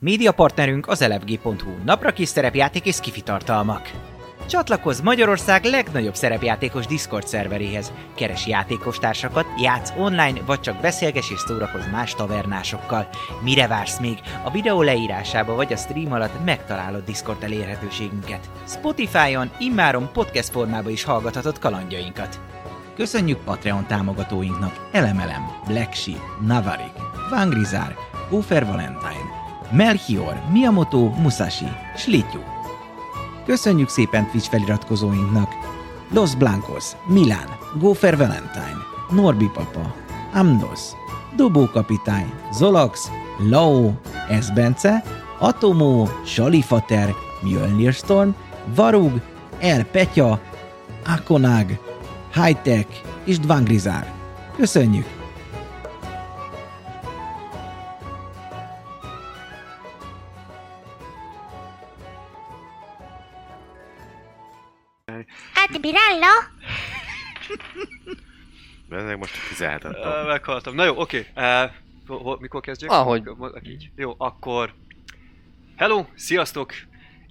Médiapartnerünk az LFG.hu, naprakész szerepjáték és sci-fi tartalmak. Csatlakozz Magyarország legnagyobb szerepjátékos Discord szerveréhez. Keres játékostársakat, játsz online, vagy csak beszélges és szórakozz más tavernásokkal. Mire vársz még? A videó leírásába vagy a stream alatt megtalálod Discord elérhetőségünket. Spotify-on immáron podcast formában is hallgathatod kalandjainkat. Köszönjük Patreon támogatóinknak Elemelem, Black Sheep, Navarik, Vangrizar, Gófer Valentine, Melchior, Miyamoto, Musashi, Slityu. Köszönjük szépen Twitch feliratkozóinknak! Los Blancos, Milán, Gófer Valentine, Norbi Papa, Amdos, Dobó Kapitány, Zolax, Lao, Esbence, Atomó, Salifater, Mjölnir Storm, Varug, El Petya, Akonag, Hightech és Dvangrizár. Köszönjük! Admiralla! Ezek most 17-et adtam. Meghaltam. Na jó, oké. Mikor kezdjük? Ahogy. Így. Jó, akkor... Hello, sziasztok!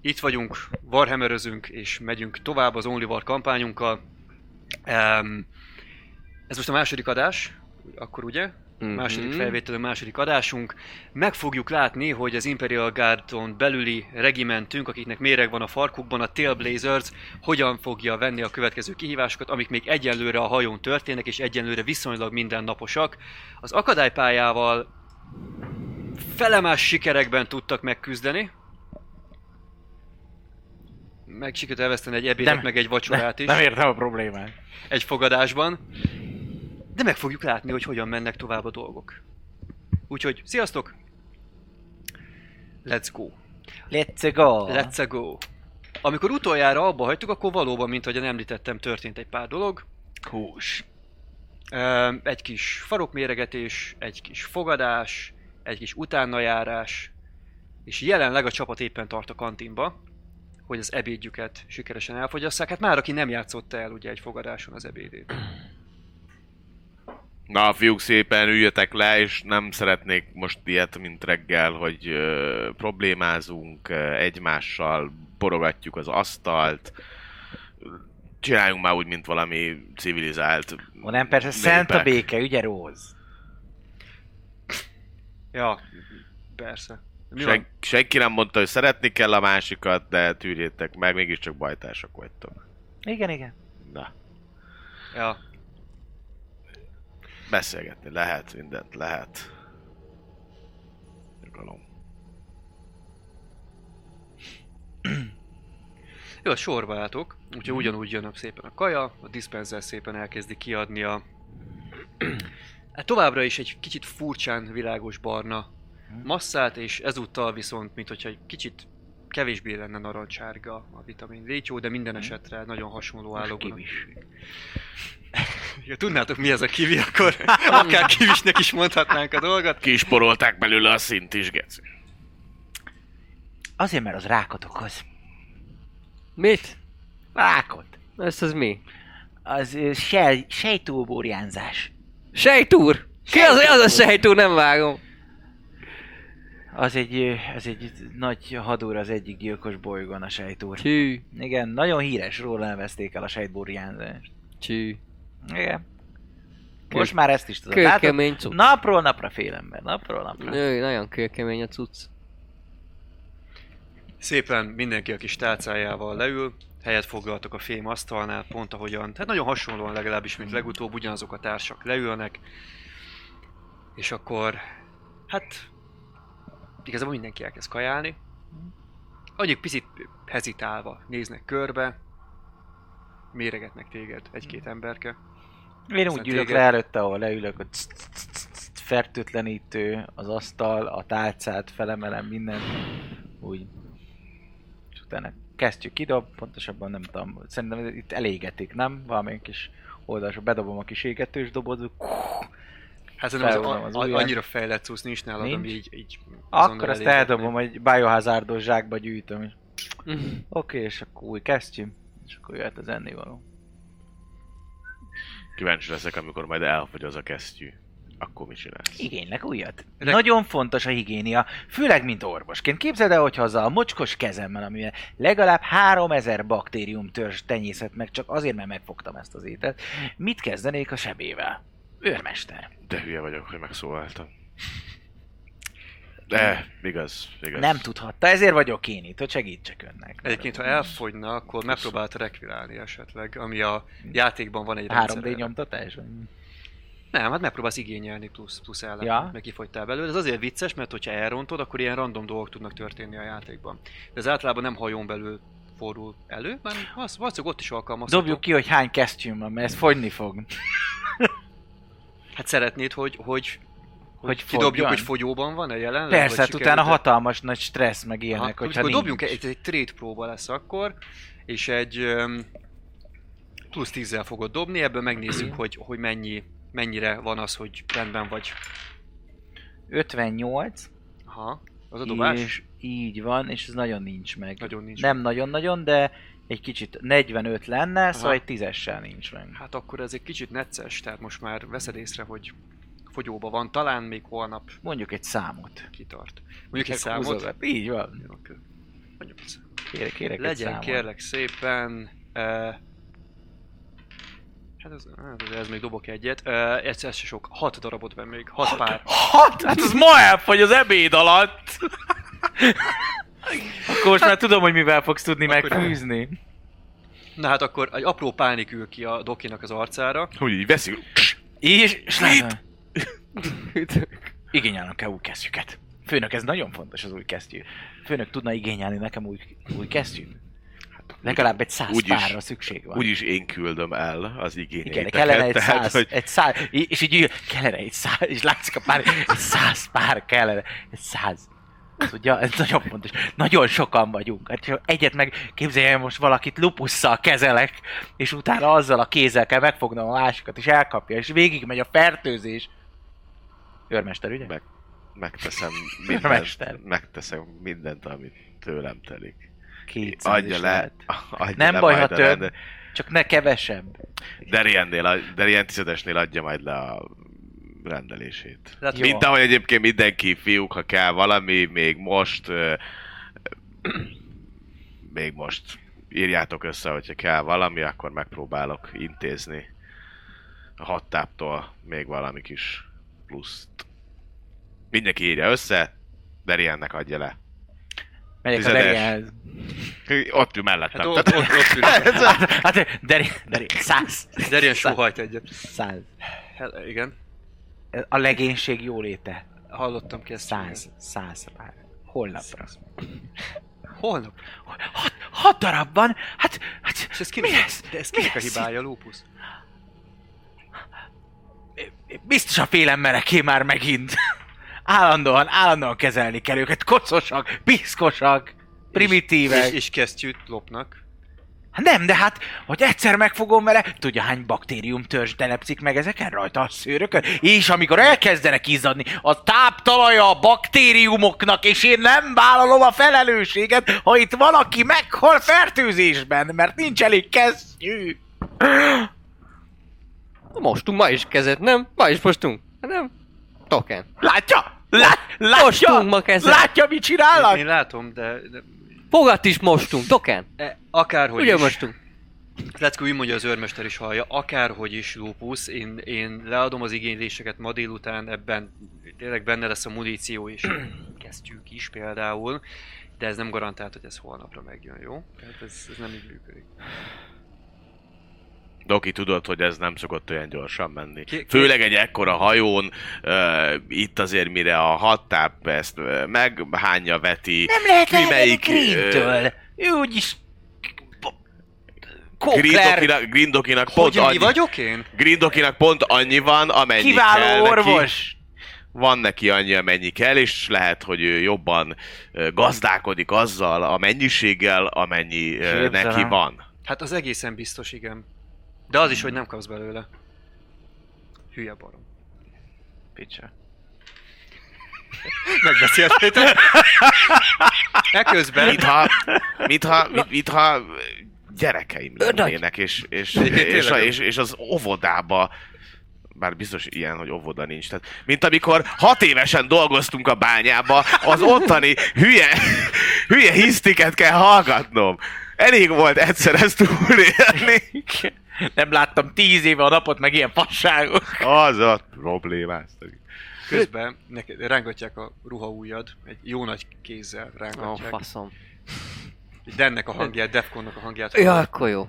Itt vagyunk, Warhammerözünk, és megyünk tovább az Only War kampányunkkal. Ez most a második adás, akkor ugye? Mm-hmm. Második felvételő, második adásunk. Meg fogjuk látni, hogy az Imperial Guardon belüli regimentünk, akiknek méreg van a farkukban, a Trailblazers, hogyan fogja venni a következő kihívásokat, amik még egyenlőre a hajón történnek, és egyenlőre viszonylag mindennaposak. Az akadálypályával felemás sikerekben tudtak megküzdeni. Meg sikerült elveszteni egy ebédet, meg egy vacsorát is. Nem értem a problémát. Egy fogadásban. De meg fogjuk látni, hogy hogyan mennek tovább a dolgok. Úgyhogy, sziasztok! Let's go! Let's go! Let's go! Amikor utoljára abba hagytuk, akkor valóban, mint ahogyan említettem, történt egy pár dolog. Hús! Egy kis farokméregetés, egy kis fogadás, egy kis utánajárás, és jelenleg a csapat éppen tart a kantinba, hogy az ebédjüket sikeresen elfogyasszák. Hát már aki nem játszotta el ugye egy fogadáson az ebédét. Na, fiúk, szépen üljetek le, és nem szeretnék most ilyet, mint reggel, hogy problémázunk egymással, borogatjuk az asztalt, csináljunk már úgy, mint valami civilizált... Ó, nem, persze, szent a béke, ügye Róz? Ja, persze. Senki nem mondta, hogy szeretni kell a másikat, de tűrjétek meg, mégiscsak bajtársak vagytok. Igen, igen. Na. Ja. Beszélgetni lehet, mindent lehet. Nyugalom. Jó, a sorba álltok, úgyhogy ugyanúgy jön szépen a kaja, a dispenser szépen elkezdi kiadni a... Hát továbbra is egy kicsit furcsán világos barna masszát, és ezúttal viszont, mint hogyha egy kicsit kevésbé lenne narancsárga a vitamin rétyó, de minden esetre nagyon hasonló állóban. Ja, tudnátok mi ez a kiwi, akkor akár kiwisnek is mondhatnánk a dolgot. Ki is porolták belőle a szint is, geci. Azért, mert az rákot okoz. Mit? Rákot. Ez az mi? Az sejtúrborjánzás. Sejtúr? Ki az a sejtúr? Nem vágom. Az egy nagy hadúr az egyik gyilkos bolygón, a sejtúr. Csű. Igen, nagyon híres, róla nevezték el a sejtborjánzást. Csű. Igen. Most már ezt is tudod. Kőkemény cucc. Napról napra félember, napról napra. Ő, nagyon kőkemény a cucc. Szépen mindenki a kis tálcájával leül, helyet foglaltok a fém asztalnál, pont ahogyan, tehát nagyon hasonlóan legalábbis, mint legutóbb, ugyanazok a társak leülnek. És akkor, hát, igazából mindenki elkezd kajálni. Annyi picit hezitálva néznek körbe, méregetnek téged, egy-két emberke. Én úgy ülök le előtte, ahol leülök, hogy fertőtlenítő, az asztal, a tálcát, felemelem mindent, úgy. És utána kesztyű kidob, pontosabban nem tudom, szerintem itt elégetik, nem? Valamilyen kis oldalsó, bedobom a kis égetős dobozó. Hát szerintem annyira fejlett szósz nincs nálad, nincs? Ami így akkor azt eldobom, egy biohazardos zsákba gyűjtöm. Oké, és akkor új kesztyű, és akkor jöhet az ennivaló. Kíváncsi leszek, amikor majd elfogy az a kesztyű. akkor mit csinálsz? Igénylek újat. Nagyon fontos a higiénia, főleg mint orvosként. Képzeld el, hogy haza a mocskos kezemmel, amivel legalább 3000 baktérium törzs tenyészet meg, csak azért, mert megfogtam ezt az ételt. Mit kezdenék a sebével? Őrmester. De hülye vagyok, hogy megszólaltam. De, igaz. Nem tudhatta, ezért vagyok én itt, hogy segítsek önnek. Egyébként, ha elfogyna, akkor megpróbált rekvirálni esetleg, ami a játékban van egy 3D nyomtatás? Nem, hát megpróbálsz igényelni plusz elemet, meg kifogytál belőle. Ez azért vicces, mert hogyha elrontod, akkor ilyen random dolgok tudnak történni a játékban. De ez általában nem hajón belül fordul elő, mert valószínűleg ott is alkalmazható. Dobjuk ki, hogy hány kesztyűm van, mert ez fogyni fog. Hát szeretnéd, hogy kidobjuk, hogy fogyóban van-e jelenleg? Persze, hát utána hatalmas nagy stressz meg ilyenek, hogyha nincs. Dobjunk, egy trade próba lesz akkor, és egy plusz 10-zel fogod dobni, ebből megnézzük, hogy mennyire van az, hogy rendben vagy. 58. Aha, az a dobás. És így van, és ez nagyon nincs meg. Nem nagyon-nagyon, de egy kicsit 45 lenne, aha, szóval egy 10-essel nincs meg. Hát akkor ez egy kicsit necces, tehát most már veszed észre, hogy fogyóban van, talán még holnap. Mondjuk egy számot. Kitart. Mondjuk egy számot? Húzogap. Így van. Jó, okay. Mondjuk egy számot. Kérek legyen, egy számot. Legyen kérlek szépen. Hát ez még dobok egyet. Ez se sok. 6 darabot van még. 6 pár. 6? Hát ez ma elfogy az ebéd alatt. Akkor most már tudom, hogy mivel fogsz tudni megfűzni. Na hát akkor egy apró pánik ül ki a dokinak az arcára. Hogy így veszik. És slét! Igényelnök-e új kesztyűket? Főnök, ez nagyon fontos az új kesztyű. Főnök, tudna igényelni nekem új kesztyűt? Legalább egy 100 párra szükség van. Úgyis én küldöm el az igényeiteket. Igen, kellene egy 100, és így kellene egy 100, és látszik a pár, egy 100 pár kellene, egy 100. Tudja, ez nagyon fontos. Nagyon sokan vagyunk. Hát, egyet meg képzeljem, most valakit lupusszal kezelek, és utána azzal a kézzel kell megfognom a másikat, és elkapja, és végig megy a fertőzés. Őrmester, ugye? Megteszem mindent, amit tőlem telik. Adja le. Nem baj, ha több, csak ne kevesebb. Darien 10-esnél adja majd le a rendelését. Hát mint ahogy egyébként mindenki, fiúk, ha kell valami, még most írjátok össze, hogyha kell valami, akkor megpróbálok intézni a hattáptól még valami kis pluszt. Mindenki írja össze, Dariennek adja le. Megyek a Darienhez. Ott ül mellettem. Hát ott ül. Hát Darien, 100. Darien sóhajt egyet. 100. Igen. A legénység jóléte. Hallottam ki ezt. 100 már. Holnapra. Holnap? 6 darab van? Hát mi ez? De ez kinek a hibája, Lópusz? Biztos a félem mereké már megint. Állandóan kezelni kell őket. Kocosak, piszkosak, primitívek. És kesztyűt lopnak. Nem, de hát, hogy egyszer megfogom vele, tudja hány baktérium törzs telepszik meg ezeken rajta a szőrökön? És amikor elkezdenek izzadni, a táptalaja a baktériumoknak, és én nem vállalom a felelősséget, ha itt valaki meghal fertőzésben, mert nincs elég kesztyű. Mostunk ma is kezet, nem? Ma is mostunk. Nem? Token. Látja, mit csinálnak? Én látom, de... Fogat is mostunk, Token. Akárhogy ugye is. Mostunk. Leckó, úgy mondja, az őrmester is hallja. Akárhogy is, Lópusz, én leadom az igényléseket ma délután, ebben tényleg benne lesz a muníció és kesztyűk is például. De ez nem garantált, hogy ez holnapra megjön, jó? Tehát ez nem így működik. Doki, tudod, hogy ez nem szokott olyan gyorsan menni. Főleg egy ekkora hajón, itt azért mire a hattáp ezt meghányja, veti... Nem lehet elvenni Greentől! Ő úgyis... Kokler! Green-dokinak pont annyi... Hogy mi vagyok én? Green-dokinak pont annyi van, amennyi kiváló kell orvos. Neki. Van neki annyi, amennyi kell, és lehet, hogy ő jobban gazdálkodik azzal a mennyiséggel, amennyi neki van. Hát az egészen biztos, igen. De az is, hogy nem kapsz belőle. Hülye barom. Picsa. Megbeszéltétek? Eközben... Mintha gyerekeim lennének, és az óvodába bár biztos ilyen, hogy óvoda nincs. Tehát, mint amikor 6 évesen dolgoztunk a bányába, az ottani hülye hisztiket kell hallgatnom. Elég volt egyszer ezt túlélni. Nem láttam 10 éve a napot, meg ilyen fasságok. Az a problémás. Közben neked rángatják a ruhaújad, egy jó nagy kézzel rángatják. Ó, faszom. Dennek a hangját, Defconnak a hangját. Ja, akkor jó.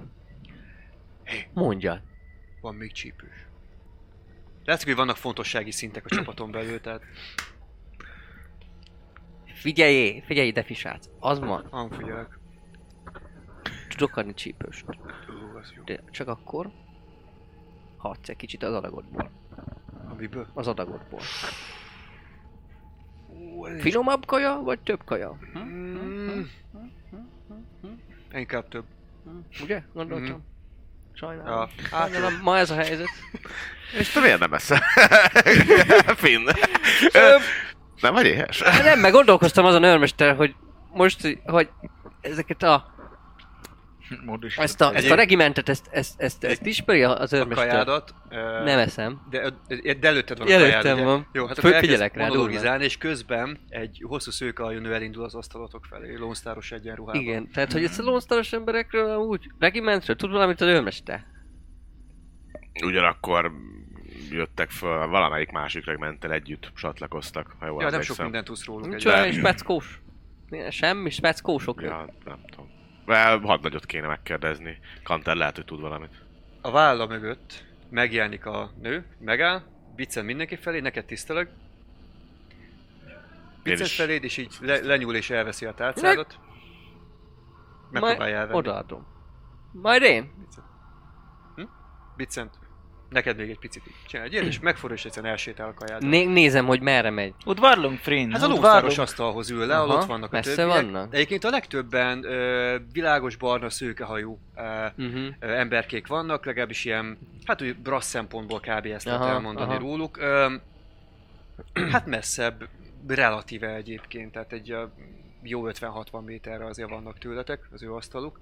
Hey, mondjad. Van még csípős. Látszik, hogy vannak fontossági szintek a csapaton belül, tehát... Figyelj, defisác. Az van. Hangfigyelek. Tudok adni csípőst. De csak akkor... ha adsz egy kicsit az adagodból. Amiből? Az adagodból. Finomabb kaja, vagy több kaja? Inkább több. Ugye? Gondoltam. Sajnálom. Sajnálom, ma ez a helyzet. És te miért nem eszel? Finn. Nem vagy éhes? Nem, meg gondolkoztam azon őrmester, hogy most, hogy ezeket a... Ezt a regimentet, ezt ismeri az őrmester? A kajádat. Nem eszem. De előtted van a kajádat. Előttem van. Jó, hát akkor elkezd monologizálni, és közben egy hosszú szőke aljönő elindul az asztalotok felé, Lone Staros egyenruhában. Igen, tehát hogy ezt a Lone Staros emberekről úgy, regimentről tud valamit az őrmester? Ugyanakkor jöttek föl, valamelyik másik regimenttel együtt csatlakoztak, ha jól emlékszem. Ja, nem sok mindent tudsz róluk együtt. Nincs speckós. Semmi speckósok. Ja, nem tudom. Well, hadnagyot kéne megkérdezni. Kantár lehet, hogy tud valamit. A válla mögött megjelenik a nő, megáll, Bicent mindenki felé, neked tisztelek. Bicent feléd, és így lenyúl és elveszi a tárcádat. Megpróbálj elvenni. Odaadom. Majd én. Bicent, neked még egy picit csinálj, és megfordul, és egyszerűen elsétál a kajádat. Nézem, hogy merre megy. Ott várlunk, friend. Hát a lószáros asztalhoz ül le, ott vannak a többiek. Vannak. De egyébként a legtöbben világos barna szőkehajú emberkék vannak, legalábbis ilyen, hát úgy brass szempontból kb. Ezt lehet elmondani róluk. Hát messzebb, relatíve egyébként, tehát egy jó 50-60 méterre azért vannak tőletek, az ő asztaluk.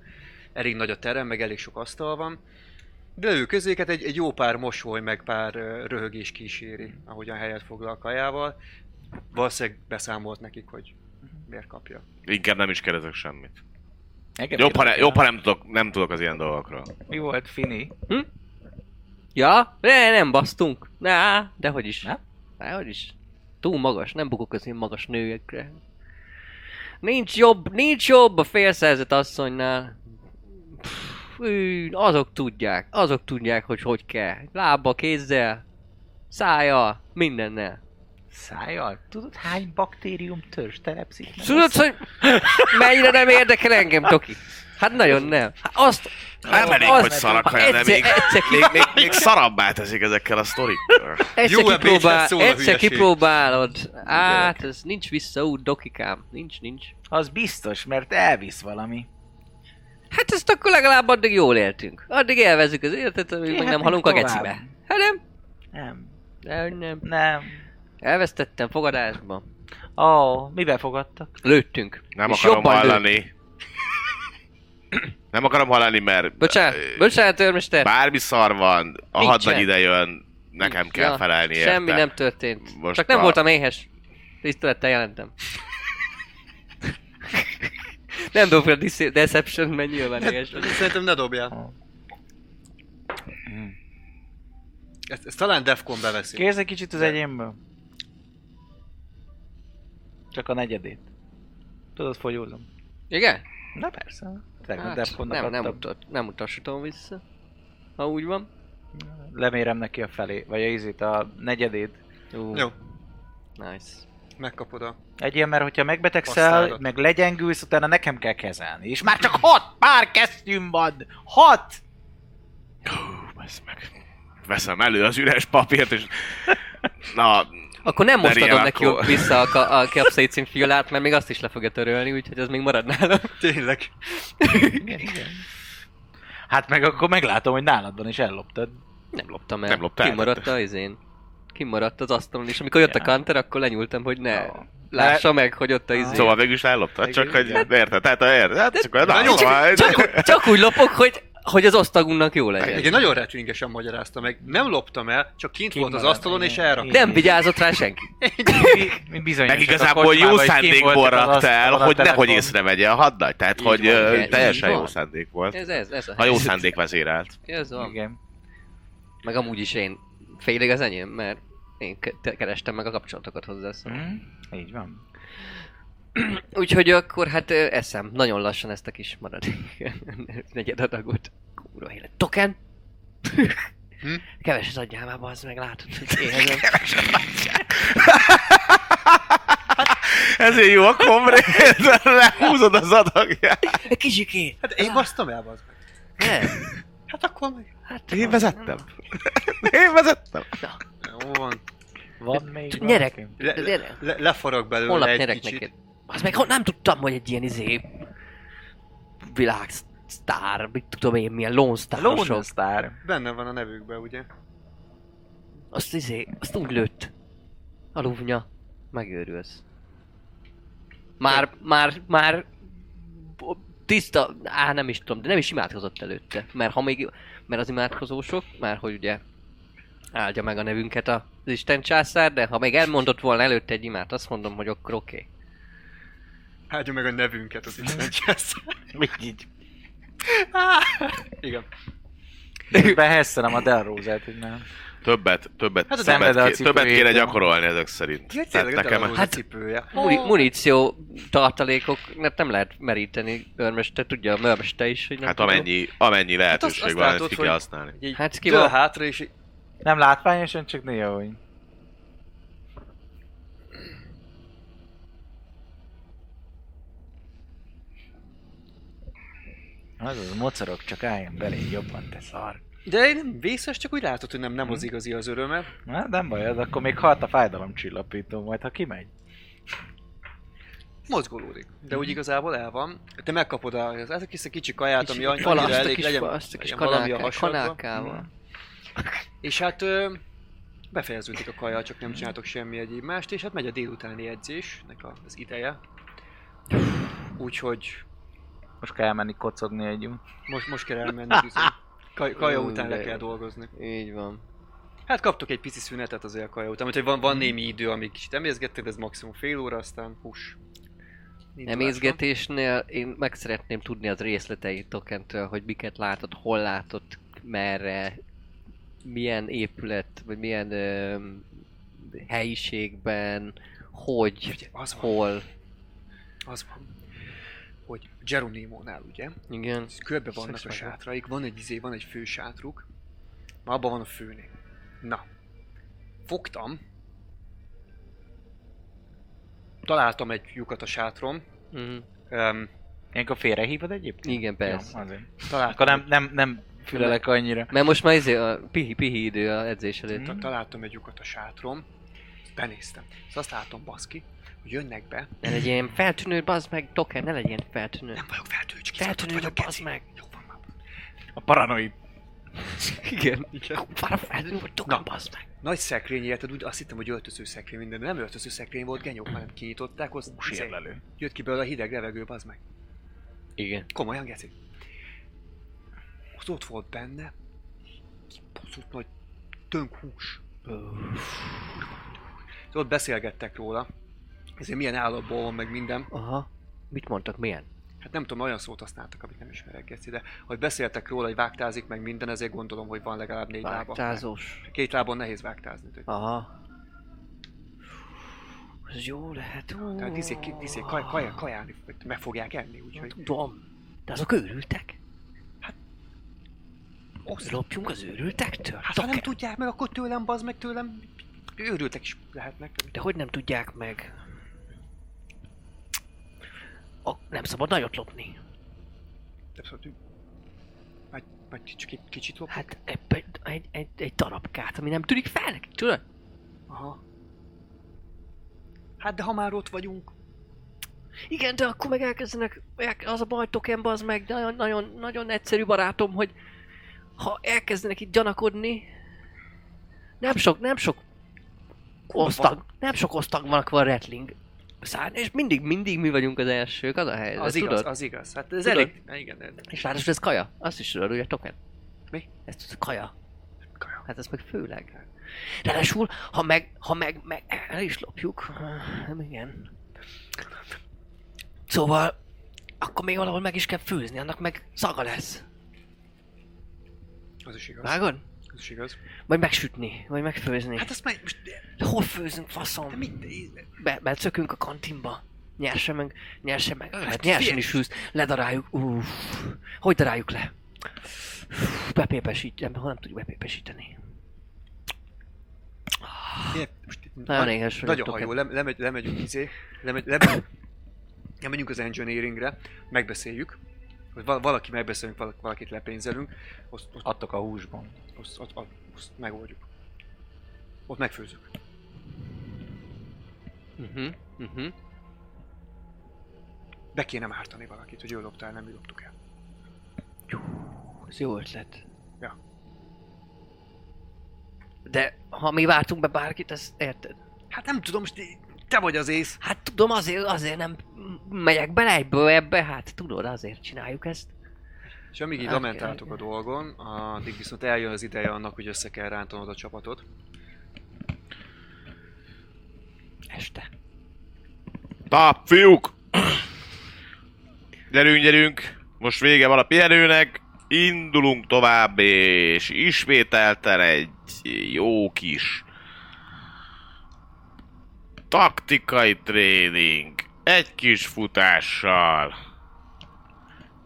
Elég nagy a terem, meg elég sok asztal van. De ő közéket egy jó pár mosoly, meg pár röhögés kíséri, ahogyan helyet foglal a kajával. Valószínűleg beszámolt nekik, hogy miért kapja. Inkább nem is kérdezek semmit. Jobb, ha nem tudok az ilyen dolgokról. Mi volt, Fini? Hm? Ja? Nem basztunk. Dehogyis. Dehogyis. Túl magas, nem bukok az én magas nőkre. Nincs jobb a félszerzett asszonynál. Azok tudják, hogy kell. Lába, kézzel, szájjal, mindennel. Szájjal? Tudod, hány baktérium törzs telepszik? Tudod, hogy mennyire nem érdekel engem, Toki? Hát nagyon nem. Nem elég, hogy szarakaja, de még szarabbá teszik ezekkel a sztorikkal. Egyszer kipróbálod. Hát, ez nincs visszaút, Dokikám. Nincs. Az biztos, mert elvisz valami. Hát ezt akkor legalább addig jól éltünk. Addig élvezzük az életet, amíg meg nem halunk tovább. A gecibe. Hát nem? Nem. Elvesztettem fogadásban. Mivel fogadtak? Lőttünk. Nem és akarom hallani. Nem akarom hallani, mert... Bocsánat, őrmester. Bármi szar van, a hadnagy ide jön, nekem kell felelni érte. Semmi nem történt. Most csak nem voltam éhes. Tisztelettel jelentem. Nem dobok a Deception, mert nyilván égesben. Szerintem ne dobjál. Ezt talán Defcon beveszi. Kérsz egy kicsit az egyénből. Csak a negyedét. Tudod, fogyózom. Igen? Na persze. Nem utasítom vissza. Ha úgy van. Lemérem neki a felé, vagy a ízét, a negyedét. Jó. Nice. Megkapod a... Egy ilyen, mert hogyha megbetegszel, meg legyengülsz, utána nekem kell kezelni. És már csak 6 pár kesztyűm van! 6! Baszd meg. Veszem elő az üres papírt és... Na... Akkor nem most adod neki vissza a capsaicin fiolát, mert még azt is le fogja törölni, úgyhogy az még marad nálam. Tényleg. Igen. Hát meg akkor meglátom, hogy nálad van és elloptad. Nem loptam el. Nem loptál. Kimaradt a izén. Kimaradt az asztalon, és amikor jött a Kentör, akkor lenyúltam, hogy ne lássa meg, hogy ott a izé. Szóval végülis elloptad, csak hogy érted, tehát érted. Csak úgy lopok, hogy Hogy az osztagunknak jó legyen. Ugye nagyon retűnösen magyarázta meg, nem loptam el, csak kint volt az asztalon és elraktam. Nem vigyázott rá senki. Meg igazából jó szándékból rakta el, hogy nehogy észrevegye a hadnagy. Tehát, hogy teljesen jó szándék volt. Ez a jó szándék vezérelt. Ez van. Meg amúgy is én félig az enyém, mert én kerestem meg a kapcsolatokat hozzá, szóval. Így van. Úgyhogy akkor hát eszem nagyon lassan ezt a kis maradék negyed adagot. Kúra élet. Token? Keveset adjál már, bazd meg, látod, hogy éhezem. Keveset adjál. Ezért jó a komrézzel, lehúzod az adagját. Kicsiké. Hát én basztam el, bazd meg. Nem. Hát akkor meg. Hát, én vezettem. Na. Jó van. Van még nyerek. Leforog belőle holnap egy kicsit. Neked. Az meg nem tudtam, hogy egy ilyen világsztár, mit tudom én, milyen Lone Star. Lone Star. Benne van a nevükben, ugye? Azt azt úgy lőtt. Aluvnya. Megőrülsz. Már tiszta, nem is tudom, de nem is imádkozott előtte. Mert az imádkozósok, már hogy ugye áldja meg a nevünket az Isten császár, de ha még elmondott volna előtte egy imát, azt mondom, hogy akkor oké. Áldja meg a nevünket az Isten császár. Még így. Igen. Behesszenem a Delrózát, hogy nem. Többet kéne gyakorolni ezek szerint. Ja, tényleg, hát cipője. Muníció tartalékok, mert nem lehet meríteni őrmester, tudja a őrmester is, hogy nem. Hát amennyi lehetőség hát van, látod, ezt ki kell használni. Hát ki van hátra és... Nem látványosan, csak néha, hogy... Az mocorog, csak álljon belé, jobban te szar. De én vészes, csak úgy látod, hogy nem az igazi az öröme. Na, nem baj, az akkor még halt a fájdalomcsillapító, majd ha kimegy. Mozgolódik, de úgy igazából el van. Te megkapod az a kicsi kaját, ami annyira elég legyen, valami a hasonlóval. És hát befejeződik a kaja, csak nem csináltok semmi egyéb mást, és hát megy a délutáni edzésnek az ideje. Úgyhogy... Most kell elmenni kocogni együtt. Most kell elmenni bizony. Kaja után le kell dolgozni. Így van. Hát kaptok egy pici szünetet azért a kaja után, úgyhogy van némi idő, amíg kicsit emészgettek, de ez maximum fél óra, aztán hús. Emészgetésnél én meg szeretném tudni az részleteit Tokentől, hogy miket látod, hol látod, merre, milyen épület, vagy milyen helyiségben, hogy, az hol. Az van. Hogy Geronimo-nál, ugye? Igen. Körbe vannak a sátraik, van egy fő sátruk. Már abban van a főnél. Na. Fogtam. Találtam egy lyukat a sátron. Ilyenkor félrehívod egyébként? Igen, persze. Ja, akkor nem fülelek annyira. Mert most már a pihi idő a edzés előtt. Találtam egy lyukat a sátron. Benéztem. Azt látom, baszki, hogy jönnek be. Ne legyen feltűnő, bazd meg, Token, ne legyen feltűnő. Nem vagyok feltűnő, csak feltűnő vagyok, bazd meg. Jó van már. A paranoid. Igen. Para feltűnő vagy, Token, bazd meg. Nagy szekrény érted, úgy azt hittem, hogy öltöző szekrény minden, de nem öltöző szekrény volt, genyók már nem kinyitották, az sérlelő. Jött ki belőle a hideg levegő, bazd meg. Igen. Komolyan, geci. Ott volt benne, kibaszott nagy tönk hús. Ott beszélgettek róla. Ezért milyen állapból van, meg minden. Aha. Mit mondtak? Milyen? Hát nem tudom, olyan szót használtak, amit nem ismerek, Geci, de hogy beszéltek róla, hogy vágtázik, meg minden, ezért gondolom, hogy van legalább 4 lába. Vágtázós. 2 lábon nehéz vágtázni. Tőle. Aha. Ez jó lehet. Tehát diszék, kajálni, meg fogják enni, úgyhogy... Tudom. De azok őrültek? Hát... Lopjunk az őrültektől? Hát ha nem tudják meg, akkor tőlem, bazd meg, tőlem... Őrültek is lehetnek. De hogy nem tudják meg? Nem szabad nagyot lopni. Nem szabad. Majd kicsit lopni? Hát egy darabkát, ami nem tűnik fel nekik, tudod? Aha. Hát de ha már ott vagyunk. Igen, de akkor meg elkezdenek, az a baj, Token, bazd meg, nagyon egyszerű barátom, hogy ha elkezdenek itt gyanakodni, nem sok osztag van akkor a rattling. szárny, és mindig mi vagyunk az elsők, az a helyzet, az igaz, tudod? Az igaz, hát ez elég... Igen. És ráadásul ez kaja, azt is tudod, ugye token. Mi? Ez tudod, kaja. Hát ez meg főleg. Ráadásul, ha meg el is lopjuk, nem igen. Szóval, akkor még valahol meg is kell főzni, annak meg szaga lesz. Az is igaz. Vágod? Ez is igaz. Vagy megsütni, vagy megfőzni. Hát azt már most... Hol főzünk, faszom? De mindegy. Belcökünk a kantinba. Nyersen meg. Hát nyersen is fűz. Ledaráljuk. Hogy daráljuk le? Bepépesítjük. Nem tudjuk bepépesíteni. Nagyon éhes vagyok. Nagyon hajó. Lemegyünk az engineeringre. Megbeszéljük. Hogy valaki megbeszélünk, valakit lepénzelünk. Azt adtak a húsban. Azt megoldjuk. Ott megfőzzük. Be kéne mártani valakit, hogy ő loptál, nem mi loptuk el. Jó, ez jó ötlet. Ja. De ha mi vártunk be bárkit, ezt érted? Hát nem tudom, most te vagy az ész. Hát tudom, azért nem megyek bele egyből ebbe, hát tudod, azért csináljuk ezt. És amíg így lamentáltuk a dolgon, addig viszont eljön az ideje annak, hogy össze kell rántanod a csapatot. Este. Táp, fiúk! Gyerünk! Most vége van a pihenőnek, indulunk tovább, és ismételten egy jó kis taktikai tréning, egy kis futással.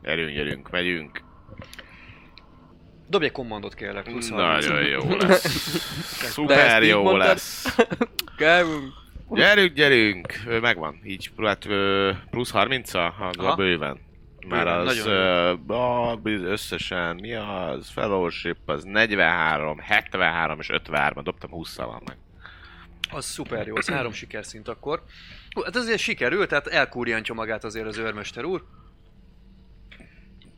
Gyerünk, megyünk. Dobj egy kommandot kérlek, 20. Nagyon jó lesz. Szuper jó lesz. Gyerünk. Megvan. Így plusz 30-a bőven. Már az összesen mi az? Fellowship az 43, 73 és 53. Dobtam 20-szal annak. Az szuper jó, az 3 sikerszint akkor. Hát azért sikerült, tehát elkúrjantja magát azért az őrmester úr.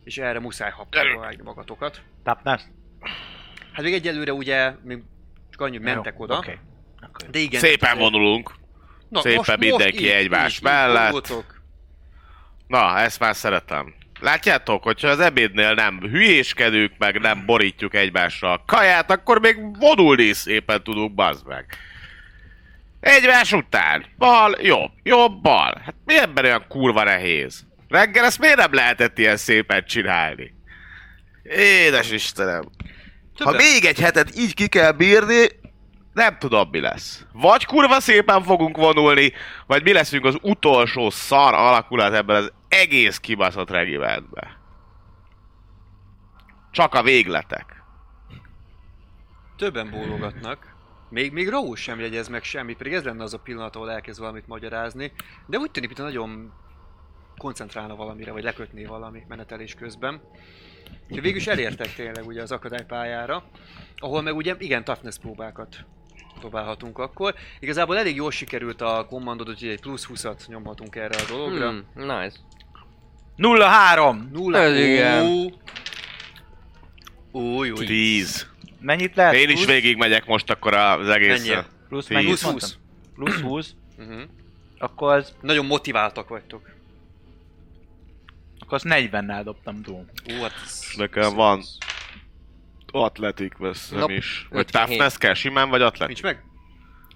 És erre muszáj happolni magatokat. Tápnás? Hát még egyelőre ugye, még csak annyit mentek jó, oda. Okay. De igen, szépen tehát, vonulunk. Na, szépen most mindenki így, egymás így, mellett. Na, ezt már szeretem. Látjátok, hogyha az ebédnél nem hülyéskedünk, meg nem borítjuk egymásra a kaját, akkor még vonulni is szépen tudunk, bazd meg. Egymás után. Bal, jobb, bal. Hát mi ember olyan kurva nehéz? Reggel ezt miért nem lehetett ilyen szépen csinálni? Édes Istenem! Ha még egy hetet így ki kell bírni, nem tudom mi lesz. Vagy kurva szépen fogunk vonulni, vagy mi leszünk az utolsó szar alakulat ebben az egész kibaszott regimentben. Csak a végletek. Többen bólogatnak. Még Raúl sem jegyez meg semmit, pedig ez lenne az a pillanat, ahol elkezd valamit magyarázni. De úgy tűnik, mint nagyon... koncentrálna valamire, vagy lekötné valami menetelés közben. Úgyhogy végül is elértek tényleg ugye az akadálypályára, ahol meg ugye igen toughness próbákat dobálhatunk akkor. Igazából elég jól sikerült a kommandod, úgyhogy egy plusz 20-at nyomhatunk erre a dologra. Nice. 0-3! 0-3! Újúj! 10! Mennyit lehet? Én is végigmegyek most akkor az egészen. Plusz 20. Plusz 20? Akkor az... Nagyon motiváltak vagytok. Akkor azt 40-nel dobtam túl. Nekem van atletik veszem is. Vagy toughness kell simán, vagy atletik? Nincs meg?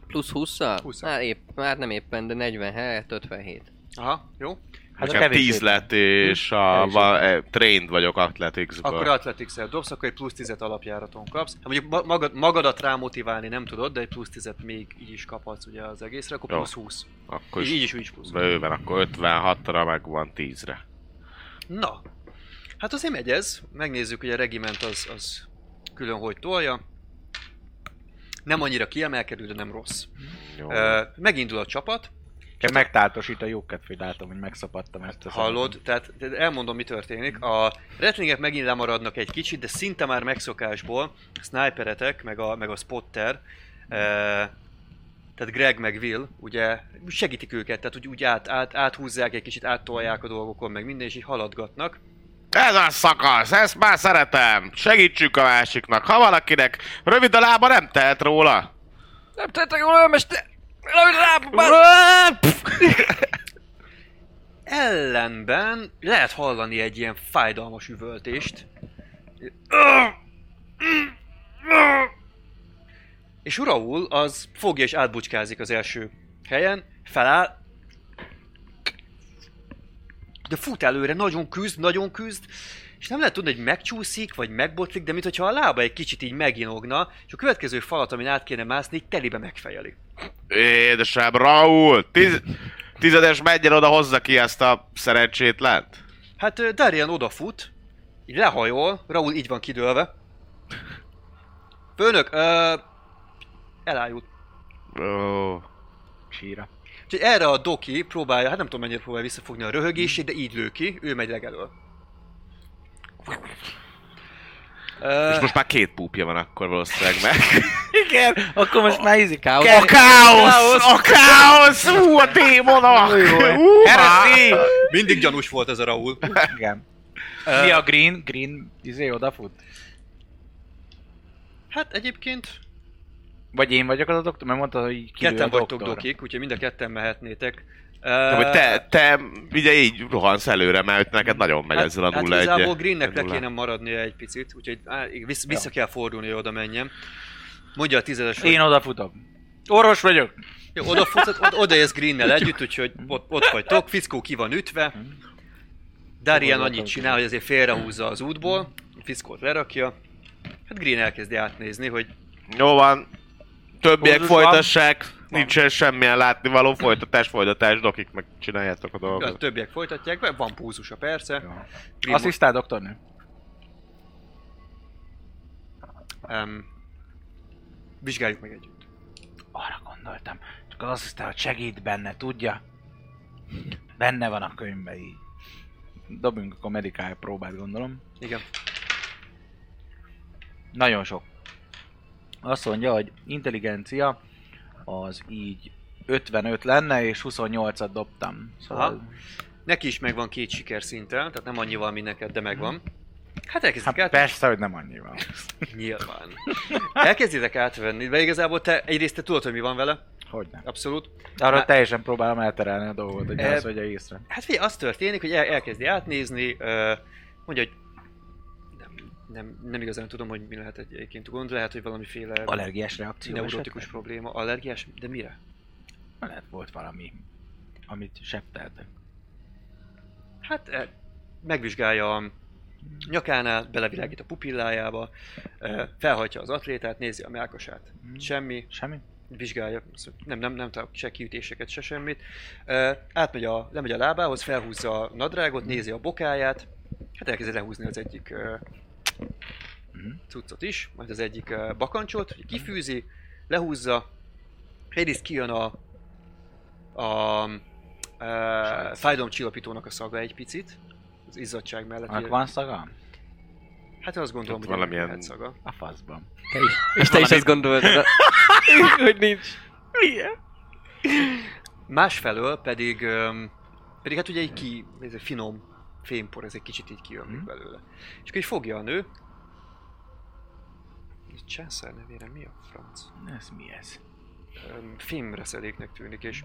Plusz 20-szal? Már nem éppen, de 47, 57. Aha, jó. Hát nekem 10 lett és trained vagyok athleticsből. Akkor athleticsel dobsz, akkor egy plusz 10-et alapjáraton kapsz. Hát mondjuk magadat rámotiválni nem tudod, de egy plusz 10-et még így is kaphatsz ugye az egészre, akkor plusz 20. Akkor így is plusz 20. Bőven, akkor 56-ra meg van 10-re. Na, hát azért megy ez. Megnézzük, hogy a regiment az külön hogy tolja. Nem annyira kiemelkedő, de nem rossz. Megindul a csapat. Csak megtáltosít a jókedvét, látom, hogy megszapadtam ezt a hallod, tehát elmondom, mi történik. A retlingek megint lemaradnak egy kicsit, de szinte már megszokásból a sniperetek, meg a spotter, tehát Greg meg Will, ugye segítik őket, tehát úgy áthúzzák, egy kicsit áttolják a dolgokon, meg minden, és így haladgatnak. Ez a szakasz, ezt már szeretem! Segítsük a másiknak, ha valakinek rövid a lába, nem tehet róla! Nem tehet róla, mert Ellenben lehet hallani egy ilyen fájdalmas üvöltést. És Raúl az fogja és átbucskázik az első helyen, feláll. De fut előre, nagyon küzd, és nem lehet tudni, hogy megcsúszik, vagy megbotlik, de mintha a lába egy kicsit így meginogna, és a következő falat, amin át kéne mászni, így telibe megfejeli. Édesem, Raúl! Tizedes, menjen oda, hozza ki ezt a szerencsétlent! Hát Darien odafut, így lehajol, Raúl így van kidőlve. Főnök, elájult. Síra. Úgyhogy erre a doki próbálja, hát nem tudom mennyire próbálja visszafogni a röhögését, de így lő ki, ő megy legelől. És most már két púpja van akkor valószínűleg meg. Igen, akkor most már ízik káosz. A káosz! A káosz! Hú, a démonok! Hereszi! Mindig gyanús volt ez a Raúl. Igen. Mi a Green? Green izé odafut? Hát egyébként... Vagy én vagyok az a doktor? Mert mondtad, hogy kilő a doktor. Ketten vagytok dokik, úgyhogy mind a ketten mehetnétek. Te ugye így rohansz előre, mert neked nagyon megy ezzel a 0-1. Hát igazából Greennek le kéne maradnia egy picit, úgyhogy vissza kell fordulni, hogy oda menjem. Mondja a 10-es. Én odafutok. Orvos vagyok. Jó, odafutsz, odaérsz Greennel együtt, úgyhogy ott vagytok. Fickó ki van ütve. Darien annyit csinál, hogy azért félrehúzza az útból. Fickót lerakja. Hát Green elkezdi átnézni, hogy... Jó van. Többiek folytassák. Nincsen semmilyen látnivaló, folytatás, dokik meg csináljátok a dolgot. Ja, többiek folytatják, van púzusa persze. Ja. Asszisztál doktornő? Vizsgáljuk meg együtt. Arra gondoltam, csak az asszisztálat segít benne, tudja? Benne van a könyvben így. Dobjunk akkor medical próbát, gondolom. Igen. Nagyon sok. Azt mondja, hogy intelligencia az így 55 lenne, és 28-at dobtam. Szóval... Neki is megvan két sikerszinttel, tehát nem annyival, mint neked, de megvan. Hát elkezdik hát persze, hogy nem annyival. Nyilván. Elkezditek átvenni, de igazából egyrészt te tudod, hogy mi van vele. Hogyne. Abszolút. Arra teljesen próbálom elterelni a dolgot, hogy az vagy a észre. Hát figyelj, az történik, hogy elkezdi átnézni, mondja, hogy nem igazán tudom, hogy mi lehet egyébként gond, lehet, hogy valamiféle... Allergiás reakció neurotikus probléma. Allergiás? De mire? Lehet volt valami, amit septeltek. Hát megvizsgálja a nyakánál, belevilágít a pupillájába, felhajtja az atlétát, nézi a mellkasát. Semmi. Vizsgálja, nem se kiütéseket, se semmit. Lemegy a lábához, felhúzza a nadrágot, nézi a bokáját, hát elkezdi lehúzni az egyik cuccot is, majd az egyik bakancsot, kifűzi, lehúzza, egyrészt kijön a fájdalomcsillapítónak a szaga egy picit, az izzadság mellett. Annak van szaga? Hát azt gondolom, hogy valamilyen lehet szaga. A faszban. És te is ezt gondolod, hogy nincs. Milyen? Másfelől pedig hát ugye egy finom fémpor, ez egy kicsit így kijönlik belőle. És akkor így fogja a nő. Egy császár nevére mi a franc? Ez mi ez? Fémreszeléknek tűnik, és...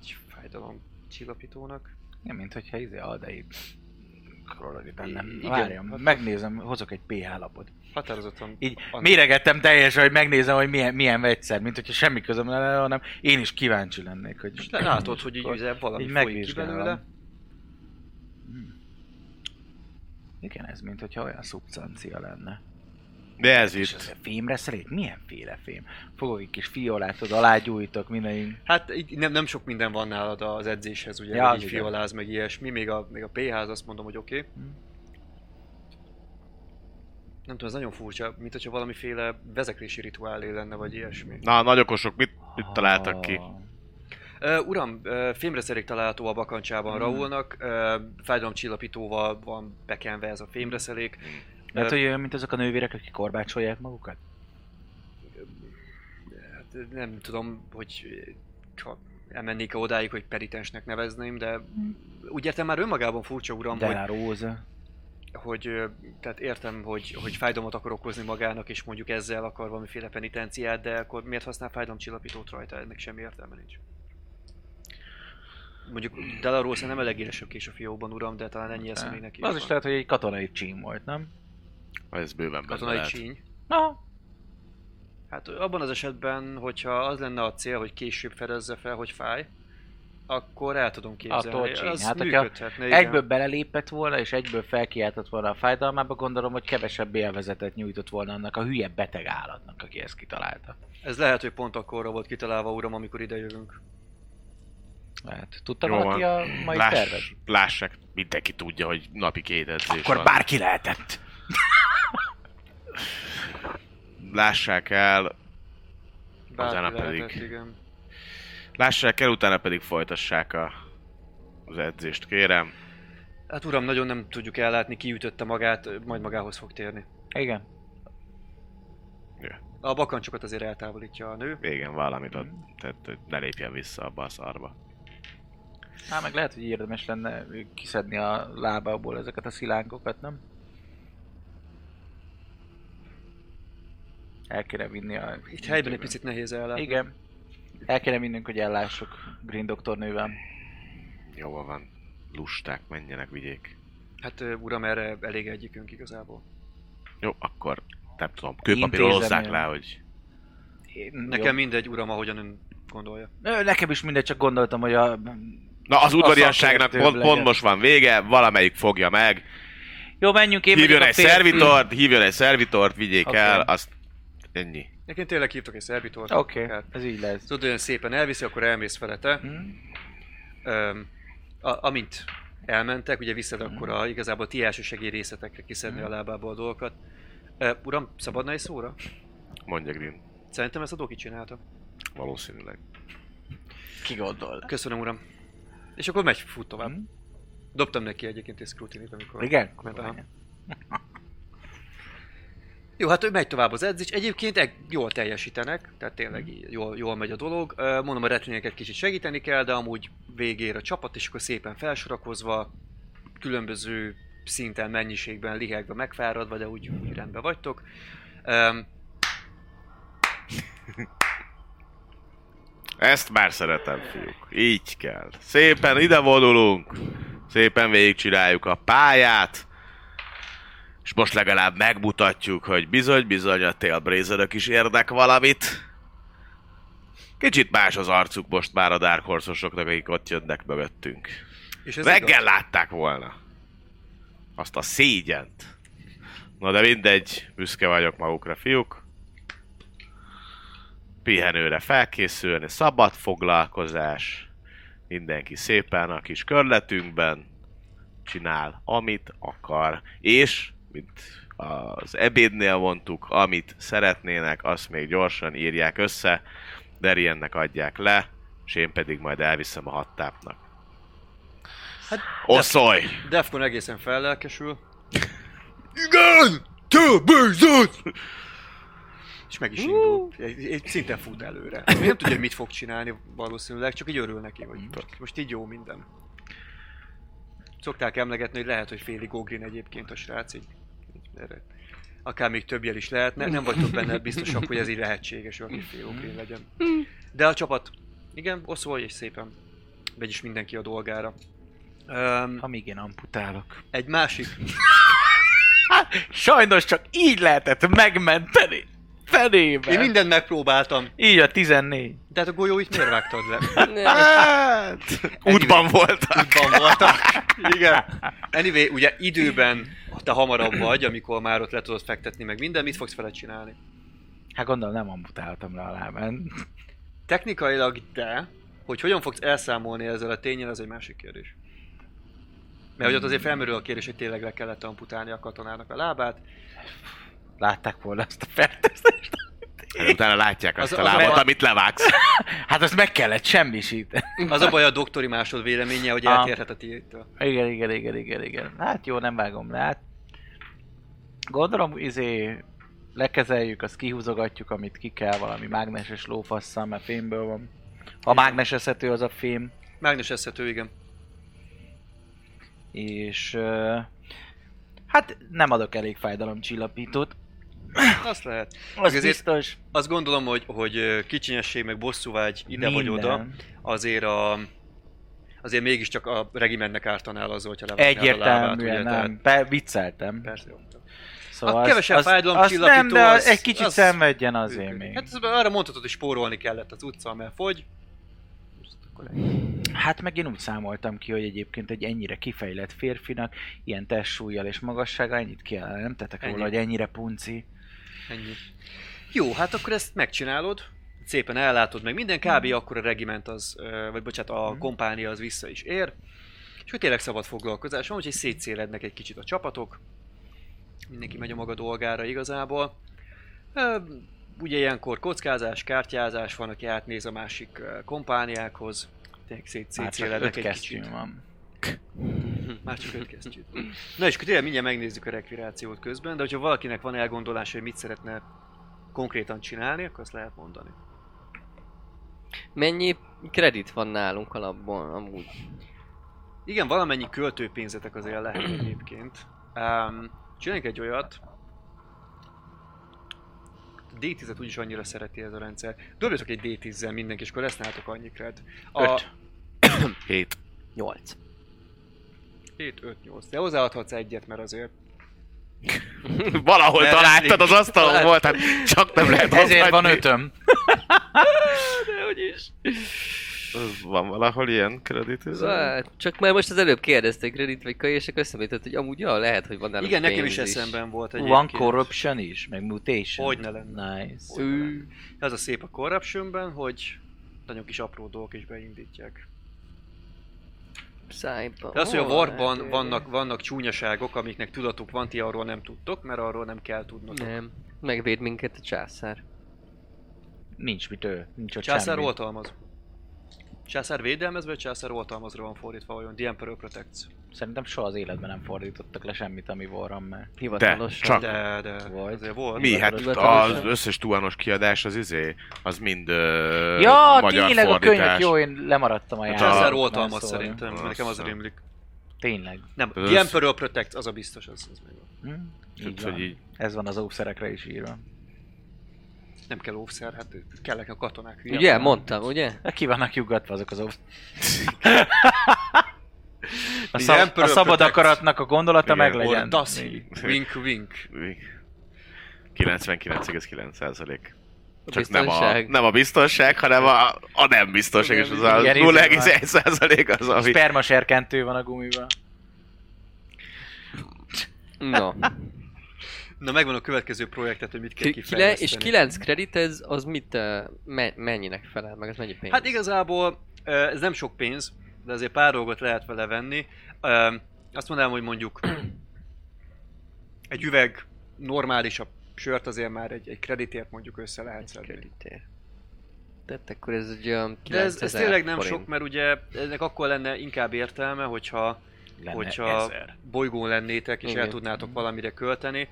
Egy fájdalomcsillapítónak. Ja, mint hogyha aldeid... Igen. Várjam, megnézem, hozok egy pH lapot. Határozottan... Így méregettem teljesen, hogy megnézem, hogy milyen vegyszer, mint hogyha semmi közöm lenne, hanem én is kíváncsi lennék, hogy... És látod, hogy így valami folyik ki belőle. Igen, ez mint hogyha olyan szubstancia lenne. De ez és itt. És ez a fémreszelék? Milyenféle fém? Fogok egy kis fiolát, az alágyújtok, mindenin. Hát nem sok minden van nálad az edzéshez, ugye, ja, így fioláz, meg ilyesmi. Még a pH-hoz azt mondom, hogy oké. Okay. Nem tudom, ez nagyon furcsa, mint hogyha valamiféle vezeklési rituálé lenne, vagy ilyesmi. Na, nagyokosok, mit találtak ki? Uram, fémreszelék található a bakancsában Raúlnak, fájdalomcsillapítóval van bekenve ez a fémreszelék. Lehet, hogy olyan, mint azok a nővérek, akik korbácsolják magukat? Hát nem tudom, hogy ha elmennék odáig, hogy penitensnek nevezném, de úgy értem már önmagában furcsa, uram, de hogy... De a róza. tehát értem, hogy fájdalmat akar okozni magának, és mondjuk ezzel akar valamiféle penitenciát, de akkor miért használ fájdalomcsillapítót rajta? Ennek semmi értelme nincs. Mondjuk Delarról szerintem a legélesebb kés a fiókban, uram, de talán ennyi eszem még neki. Az is lehet, hogy egy katonai csíny volt, nem? Ez bőven benne katonai csíny? Aha. Hát abban az esetben, hogyha az lenne a cél, hogy később fedezze fel, hogy fáj, akkor el tudom képzelni. Az hát, működhetne, igen. Egyből belelépett volna, és egyből felkiáltott volna a fájdalmába, gondolom, hogy kevesebb élvezetet nyújtott volna annak a hülye beteg állatnak, aki ezt kitalálta. Ez lehet, hogy pont akkorra volt kitalálva, uram, amikor idejövünk. Hát, tudta valaki a mai tervet? Lássák, mindenki tudja, hogy napi 2 edzés van. Akkor bárki lehetett! Lássák el, utána pedig... Lássák el, utána pedig folytassák az edzést, kérem. Hát uram, nagyon nem tudjuk ellátni, kiütötte magát, majd magához fog térni. Igen. Yeah. A bakancsokat azért eltávolítja a nő. Igen, valamit ad, tehát ne lépjen vissza abba a szarba. Hát meg lehet, hogy érdemes lenne kiszedni a lábából ezeket a szilánkokat, nem? El kéne vinni a... Itt helyben egy picit nehéz ellátni. Igen. El kéne vinnünk, hogy ellássuk Green doktornővel. Jól van. Lusták, menjenek, vigyék. Hát uram, erre elég egyikünk igazából. Jó, akkor nem tudom, kőpapírról hozzák le, hogy... Nekem mindegy, uram, ahogyan ön gondolja. Nekem is mindegy, csak gondoltam, hogy a... Na, az udvariasságnak pont most van vége, valamelyik fogja meg. Jó, menjünk, én hívjon egy szervitort, vigyék el, azt... Ennyi. Nekem tényleg hívtok egy szervitort. Oké, ez így lesz. Tudod, olyan szépen elviszi, akkor elmész felete. Amint elmentek, ugye viszed akkor igazából ti első segélyrészetekre kiszedni a lábából a dolgokat. Uram, szabadna egy szóra? Mondja, Green. Szerintem ezt a Doki csinálta. Valószínűleg. Ki gondol? Köszönöm, uram. És akkor megy, fut tovább. Dobtam neki egyébként egy scrutinit, amikor... Igen? Jó, hát ő megy tovább az edzés, egyébként jól teljesítenek, tehát tényleg jól megy a dolog. Mondom, a retineket kicsit segíteni kell, de amúgy végére a csapat, és akkor szépen felsorakozva, különböző szinten, mennyiségben, lihegve, megfáradva, de úgy rendben vagytok. Ezt már szeretem, fiúk. Így kell. Szépen ide vonulunk, szépen végigcsináljuk a pályát. És most legalább megmutatjuk, hogy bizony a Trailblazerök is érnek valamit. Kicsit más az arcuk most már a Dark Horse-osoknak, akik ott jönnek mögöttünk. Reggel látták volna azt a szégyent. Na de mindegy, büszke vagyok magukra, fiúk. Pihenőre felkészülni, szabad foglalkozás. Mindenki szépen a kis körletünkben csinál, amit akar. És... mint az ebédnél mondtuk, amit szeretnének, azt még gyorsan írják össze, Dariennek adják le, és én pedig majd elviszem a hattápnak. Hát, oszolj! Defcon egészen fellelkesül. Igen! Többőzött! És meg is indul. Szinte fut előre. Nem tudja, mit fog csinálni valószínűleg, csak így örül neki, hogy most így jó minden. Szokták emlegetni, hogy lehet, hogy félig ogrin egyébként a srác, így akár még több jel is lehetne, nem vagytok benne biztosak, hogy ez így lehetséges, aki fél ogrin legyen. De a csapat, igen, oszolj és szépen megy is mindenki a dolgára. Amíg én amputálok. Egy másik... Sajnos csak így lehetett megmenteni! Fenébe! Én mindent megpróbáltam. Így a 14. De hát a golyóit miért vágtad le? Hát... Útban voltak. Igen. Anyway, ugye időben te hamarabb vagy, amikor már ott le tudod fektetni meg minden, mit fogsz vele csinálni? Hát gondolom nem amputáltam le a lábán. Technikailag, de... Hogy hogyan fogsz elszámolni ezzel a tényen, ez egy másik kérdés. Mert hogy ott azért felmerül a kérdés, hogy tényleg le kellett amputálni a katonának a lábát. Látták volna azt a fertőzést, amit utána látják azt a lábat, amit levágsz. Hát azt meg kellett semmisíteni. Az a baj a doktori másod véleménye, hogy eltérhet a tiédtől. Igen. Hát jó, nem vágom le. Hát gondolom, lekezeljük, azt kihúzogatjuk, amit ki kell, valami mágneses lófasszal, mert fémből van. Ha mágnesezhető az a fém. Mágnesezhető, igen. És... Hát nem adok elég fájdalomcsillapítót. Azt lehet. Az azért biztos. Azt gondolom, hogy kicsinyesség, meg bosszúvágy ide minden. Vagy oda, azért mégiscsak a regimentnek ártanál az, hogyha levágnád a lábát. Egyértelműen nem. Vicceltem. Persze, jó. Szóval a kevesebb fájdalomcsillapító az... Nem, de egy kicsit szenvedjen azért még. Hát arra mondhatod, hogy spórolni kellett az utca, mert fogy. Hát meg én úgy számoltam ki, hogy egyébként egy ennyire kifejlett férfinak, ilyen testsúllyal és magassággal ennyit kellene, nem tettek róla, hogy ennyire punci. Ennyi. Jó, hát akkor ezt megcsinálod, szépen ellátod meg minden, kb. Akkor a regiment az, vagy bocsánat, a kompánia az vissza is ér, és hogy tényleg szabad foglalkozás van, úgyhogy szétszélednek egy kicsit a csapatok, mindenki megy a maga dolgára igazából. Ugye ilyenkor kockázás, kártyázás van, aki átnéz a másik kompániákhoz. Szétszélednek egy kicsit. Van. Már csak 5 kesztyűt. Na és akkor tényleg mindjárt megnézzük a rekvirációt közben, de hogyha valakinek van elgondolása, hogy mit szeretne konkrétan csinálni, akkor azt lehet mondani. Mennyi kredit van nálunk alapban amúgy? Igen, valamennyi költőpénzetek azért lehet egyébként. Csináljunk egy olyat. D10-et úgyis annyira szereti ez a rendszer. Dobjatok egy D10-zel mindenki, és akkor lesználatok annyi kred. 7. 8. 7-5-8. De hozzáadhatsz egyet, mert azért... Valahol találtad, az asztalon volt, hát csak nem lehet hozzáadni. Ezért van 5-öm. De úgyis. Van valahol ilyen kredit? Csak már most az előbb kérdezték kredit vagy kaj, és akkor eszemlített, hogy amúgy ja, lehet, hogy van nálunk. Igen, nekem is eszemben volt egyébként. Van corruption is, meg mutation. Hogyne lenne. Nice. Az a szép a corruptionben, hogy nagyon kis apró dolgok is beindítják. Szájban. De az, hogy a warban vannak csúnyaságok, amiknek tudatuk van, ti arról nem tudtok, mert arról nem kell tudnotok. Nem. Megvéd minket a császár. Nincs mit ő. Nincs ott császár semmi. Oltalmaz. Császár védelmez, vagy császár oltalmazra van fordítva, olyan The Emperor Protects. Szerintem soha az életben nem fordítottak le semmit, ami Warram, mert hivatalosan. De volt. Volt. Mi? Hát az összes tuános kiadás az az mind magyar fordítás. Ja, tényleg a könyvek, jó, én lemaradtam a játékban. Császár oltalmaz szerintem, nekem az rémlik. Tényleg. Nem, The Emperor Protects, az a biztos, az megvan. Ez van az óvszerekre is írva. Nem kell óvszer, hát kellek a katonák. Ugye, mondtam, ugye? Ki vannak juggatva azok az óvszer. A szabad akaratnak a gondolata meglegyen. Daszi. Wink, wink. 99,9%. Csak nem a biztonság, hanem a nem biztonság, és az a 0,1% az, ami... Sperma serkentő van a gumiban. No. Na megvan a következő projektet, hogy mit kell kifejleszteni. És 9 kredit az mit, mennyinek felel, meg ez mennyi pénz? Hát igazából ez nem sok pénz, de azért pár dolgot lehet vele venni. Azt mondanám, hogy mondjuk egy üveg normálisabb sört azért már egy kreditért mondjuk össze lehet szedni. Tehát akkor ez egy olyan 9000 forint. De ez tényleg nem sok, mert ugye ennek akkor lenne inkább értelme, hogyha bolygón lennétek és el tudnátok valamire költeni.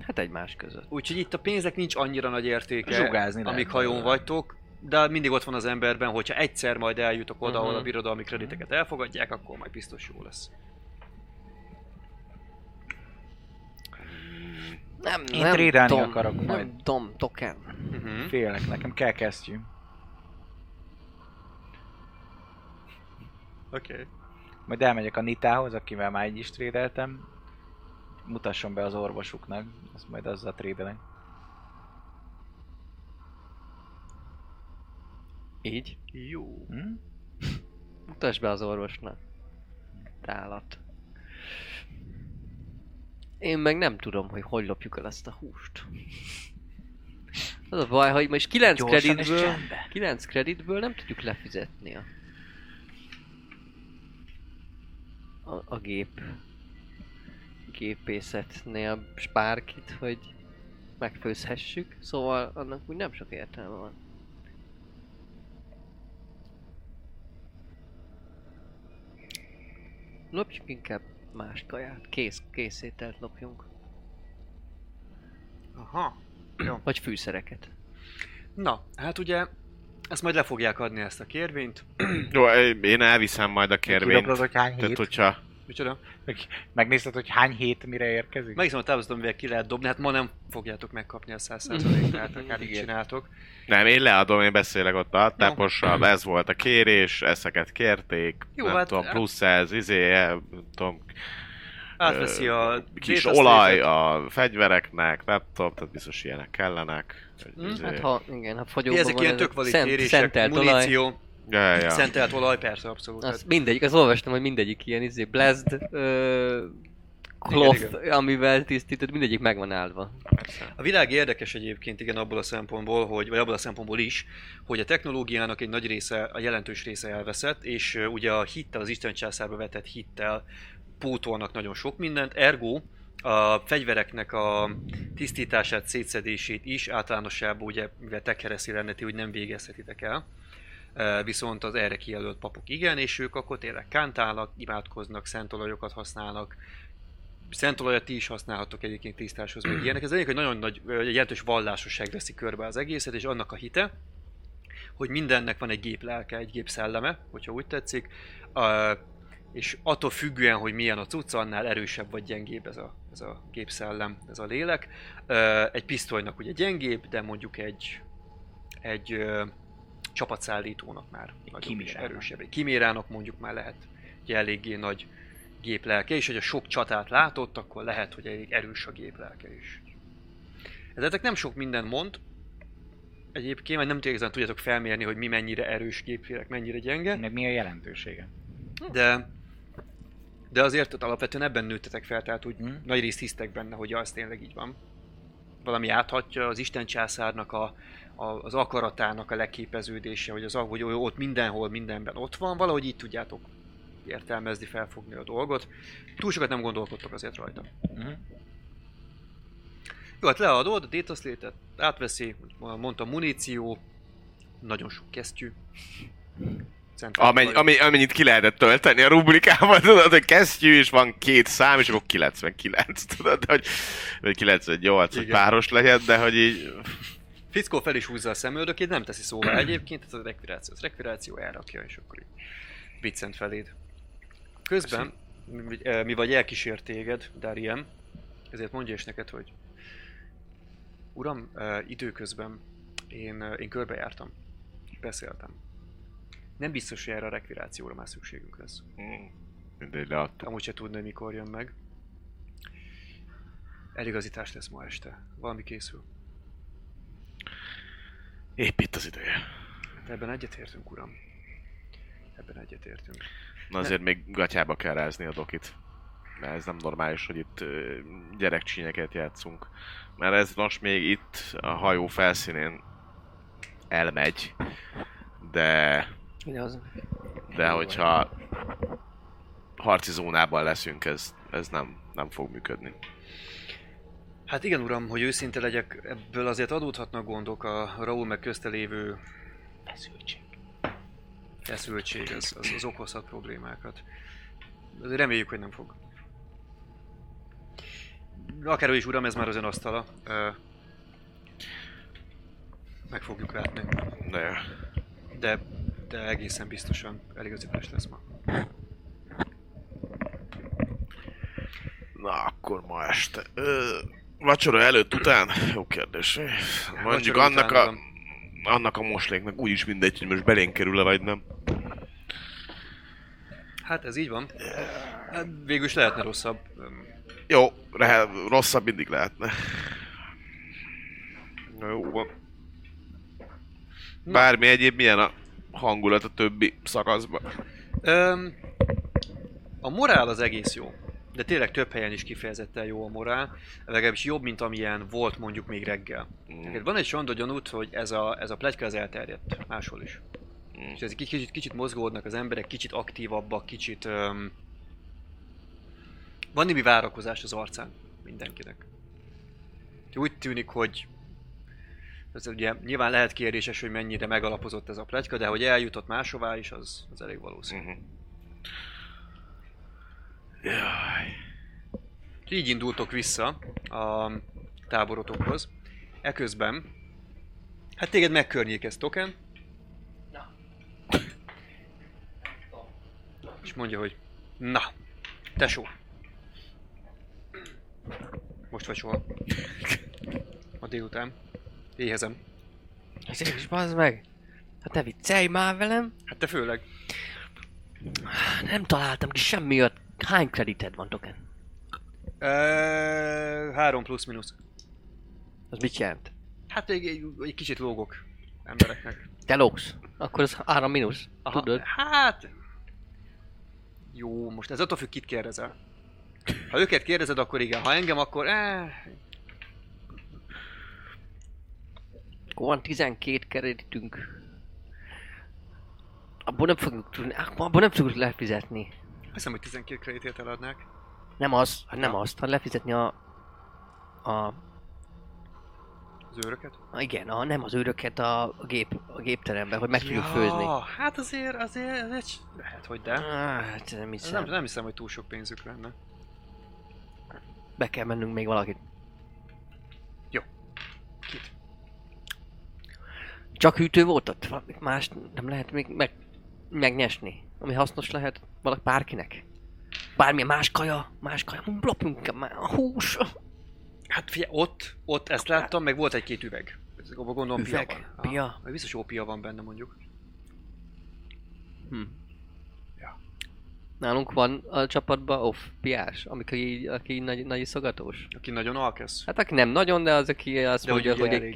Hát egymás között. Úgyhogy itt a pénzek nincs annyira nagy értéke, amíg hajón vagytok, de mindig ott van az emberben, hogyha egyszer majd eljutok oda, ahol a birodalmi krediteket elfogadják, akkor majd biztos jó lesz. Nem trédálni akarok majd. Nem tudom, token. Félek, nekem kell kesztyű. Oké. Majd elmegyek a Nitához, akivel már egy is trédeltem. Mutasson be az orvosuknak, azt majd azzal trédelek. Így? Jó. Mutass be az orvosnak. Tálat. Én meg nem tudom, hogy lopjuk el ezt a húst. Az a baj, hogy most 9 kreditből nem tudjuk lefizetni a gépészetnél spárkit, hogy megfőzhessük, szóval annak úgy nem sok értelme van. Lopjuk inkább más kaját, kész ételt lopjunk. Aha. Jó. Vagy fűszereket. Na, hát ugye ezt majd le fogják adni ezt a kérvényt. Jó, én elviszem majd a kérvényt. Tehát hogyha Micsoda? Megnézted, hogy hány hét mire érkezik? Megnézem a táblázat, mivel ki lehet dobni, hát ma nem fogjátok megkapni a 100%-át, akármit csináltok. Nem, én leadom, én beszélek ott a tápossal, ez volt a kérés, ezeket kérték, jó, nem hát, tudom, plusz ez, tudom, átveszi a kis olaj a fegyvereknek, nem tudom, tehát biztos ilyenek kellenek. Hát ha, igen, ha fogyóban ezek van, ilyen tök valid kérések, muníció. Ja. Szentelt olaj, persze, abszolút. Az mindegyik, azt olvastam, hogy mindegyik ilyen blessed cloth, igen. Amivel tisztítod, mindegyik meg van áldva. Persze. A világ érdekes egyébként, igen, abból a szempontból, hogy, vagy abból a szempontból is, hogy a technológiának egy nagy része, a jelentős része elveszett, és ugye a hittel, az Isten császárba vetett hittel pótolnak nagyon sok mindent, ergo a fegyvereknek a tisztítását, szétszedését is általánosában, ugye, mivel tekkereszi rendeti, hogy nem végezhetitek el. Viszont az erre kijelölt papok igen, és ők akkor tényleg kántálnak, imádkoznak, szentolajokat használnak. Szentolajat ti is használhatok egyébként tisztáshoz, meg ilyenek. Ez egyébként nagyon nagy, jelentős vallásosság veszi körbe az egészet, és annak a hite, hogy mindennek van egy géplelke, egy gépszelleme, hogyha úgy tetszik, és attól függően, hogy milyen a cucc, annál erősebb vagy gyengébb ez a gépszellem, ez a lélek. Egy pisztolynak ugye gyengébb, de mondjuk egy csapatszállítónak már erősebb. Egy kimérának mondjuk már lehet, hogy eléggé nagy géplelke, és hogy a sok csatát látott, akkor lehet, hogy elég erős a géplelke is. Ezek nem sok minden mond, egyébként, mert nem igazán tudjátok felmérni, hogy mi mennyire erős géplélek, mennyire gyenge. Meg mi a jelentősége. De azért alapvetően ebben nőttetek fel, tehát úgy nagy részt hisztek benne, hogy az tényleg így van. Valami áthatja az Isten császárnak az akaratának a leképeződése, hogy ott mindenhol, mindenben ott van, valahogy így tudjátok értelmezni, felfogni a dolgot. Túl sokat nem gondolkodtok azért rajta. Mm-hmm. Jó, hát leadod a data slate-et, átveszi, mondtam, muníció, nagyon sok kesztyű. Amennyit ki lehetett tölteni a rubrikában, tudod, hogy kesztyű, és van két szám, és akkor 99, tudod, vagy 98, igen. Hogy páros legyen, de hogy így... Fickó fel is húzza a szemöldökét, nem teszi szóval egyébként, ez a rekviráció. Az rekviráció elrakja, és akkor így Bicent feléd. Közben, mi vagy elkísért téged, Darien, ezért mondja is neked, hogy uram, időközben én körbejártam, beszéltem. Nem biztos, hogy erre a rekvirációra már szükségünk lesz. Mindegy, leadtuk. Amúgy se tudna, mikor jön meg. Eligazítás lesz ma este. Valami készül. Épp itt az ideje. Hát ebben egyetértünk, uram. Ebben egyetértünk. Na azért még gatyába kell rázni a dokit. Mert ez nem normális, hogy itt gyerekcsínyeket játszunk. Mert ez most még itt a hajó felszínén elmegy. De hogyha harci zónában leszünk, ez nem fog működni. Hát igen, uram, hogy őszinte legyek, ebből azért adódhatnak gondok a Raúl meg közte lévő feszültség, az okozhat problémákat. Azért reméljük, hogy nem fog. Akárhogy is, uram, ez már az ön asztala. Meg fogjuk látni. De egészen biztosan eligazítás lesz ma. Na, akkor ma este. Vacsora előtt, után? Jó kérdés. Mondjuk annak a mosléknak úgyis mindegy, hogy most belénk kerül-e vagy nem. Hát ez így van. Hát végülis lehetne rosszabb. Jó, rosszabb mindig lehetne. Na jó van. Bármi egyéb, milyen a hangulat a többi szakaszban? A morál az egész jó, de tényleg több helyen is kifejezetten jó a morál, legalábbis jobb, mint amilyen volt mondjuk még reggel. Van egy sonda gyanút, hogy ez a pletyka az elterjedt máshol is. És ez kicsit mozgódnak az emberek, kicsit aktívabbak, kicsit... van némi várakozás az arcán mindenkinek. Úgy tűnik, hogy... Ez ugye nyilván lehet kérdéses, hogy mennyire megalapozott ez a pletyka, de hogy eljutott máshová is, az elég valószínű. Uh-huh. Jaj. Így indultok vissza a táborotokhoz. Eközben, hát téged megkörnyékez Token. Na. És mondja, hogy na, Tesó. Most vagy soha. Ma délután. Éhezem. Ez is bazd meg. Hát te viccelj már velem. Hát te főleg. Nem találtam ki semmi ott. Hány kredited van, Token? 3 plusz minusz. Az mit jelent? Hát egy kicsit lógok embereknek. Te lógsz? Akkor az 3 minusz. Aha, tudod? Hát... Jó, most ez attól függ, kit kérdezel. Ha őket kérdezed, akkor igen. Ha engem, akkor... Akkor van 12 kreditünk. Abból nem fogjuk tudni... Abból nem fogjuk lefizetni. Hiszem, hogy 12 kreditért eladnák. Nem az, nem ja. Azt, hanem lefizetni az őröket? Igen, nem az őröket, a gépteremben, hogy meg tudjuk főzni. Hát azért lehet, hogy de. Hát nem hiszem. Nem hiszem, hogy túl sok pénzük lenne. Be kell mennünk még valakit. Jó. Kit? Csak hűtő volt ott? Más nem lehet még megnyesni, ami hasznos lehet valaki bárkinek. Bármilyen más kaja, lopjunk a hús. Hát figyelj, ott ezt láttam, meg volt egy-két üveg. Abba gondolom üveg? Pia van. Pia? Ah, biztos jó pia van benne mondjuk. Ja. Nálunk van a csapatban piás, aki nagy iszogatós. Aki nagyon alkesz. Hát aki nem nagyon, de az aki azt de mondja, hogy egy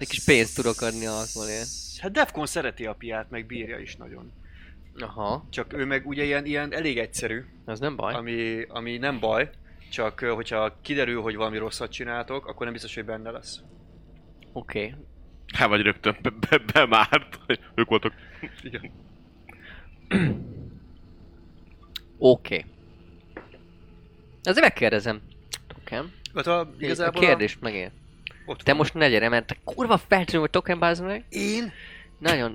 kis pénzt tudok adni alkoholért. Hát Defcon szereti a piát, meg bírja is nagyon. Aha. Csak ő meg ugye ilyen elég egyszerű. Ez nem baj. Ami nem baj. Csak hogyha kiderül, hogy valami rosszat csináltok, akkor nem biztos, hogy benne lesz. Oké. Okay. Hát vagy rögtön bemárt, hogy ők voltak. Igen. Oké. Okay. Azért megkérdezem. Token. Kérdést megér. Te most ne gyere, mert te kurva feltűnő vagy Token, bázd meg. Én?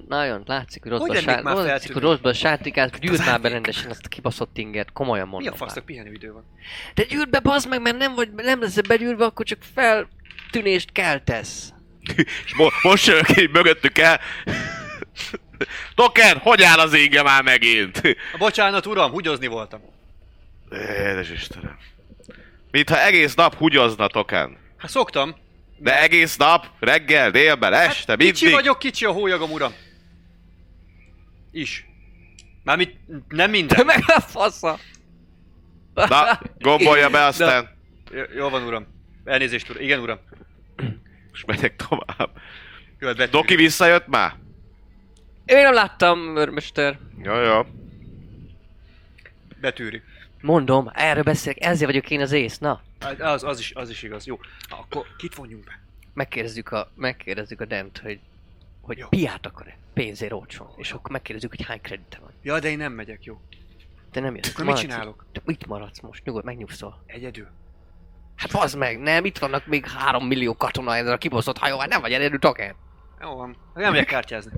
Nagyon, látszik, hogy rosszban sátrikálsz, gyűjt már be rendesen azt a kibaszott ingert, komolyan mondom. Mi a fasznak pihenőidő van? De gyűjt be, bazd meg, mert nem lesz begyűjtve, akkor csak feltűnést keltesz. És most jövök így mögöttük el. Token, hogy áll az inge már megint? Bocsánat uram, húgyozni voltam. Édes Istenem. Mintha egész nap húgyozna, Token. Hát szoktam. De egész nap, reggel, délben, este, hát mindig. Kicsi a hólyagom, uram. Is. Mármint nem minden. Te meg a fasza. Na, gombolja be aztán. Jól van, uram. Elnézést, uram. Igen, uram. Most megyek tovább. Jó, Doki visszajött már? Én nem láttam, őrmester. Jajaj. Betűri. Mondom, erről beszélek, ezért vagyok én az ész, na. Az is igaz, jó. Na, akkor kit vonjunk be? Megkérdezzük a Dent, hogy piát akar-e pénzért olcsón. És akkor megkérdezzük, hogy hány kredite van. Ja, de én nem megyek, jó. Te nem jössz. Akkor mit csinálok? Te itt maradsz most, nyugodj, megnyugszol. Egyedül. Hát bazd meg, nem, itt vannak még 3 millió katona ezen a kibaszott hajóval, nem vagy elérő Token. Jó van, nem megyek kártyázni.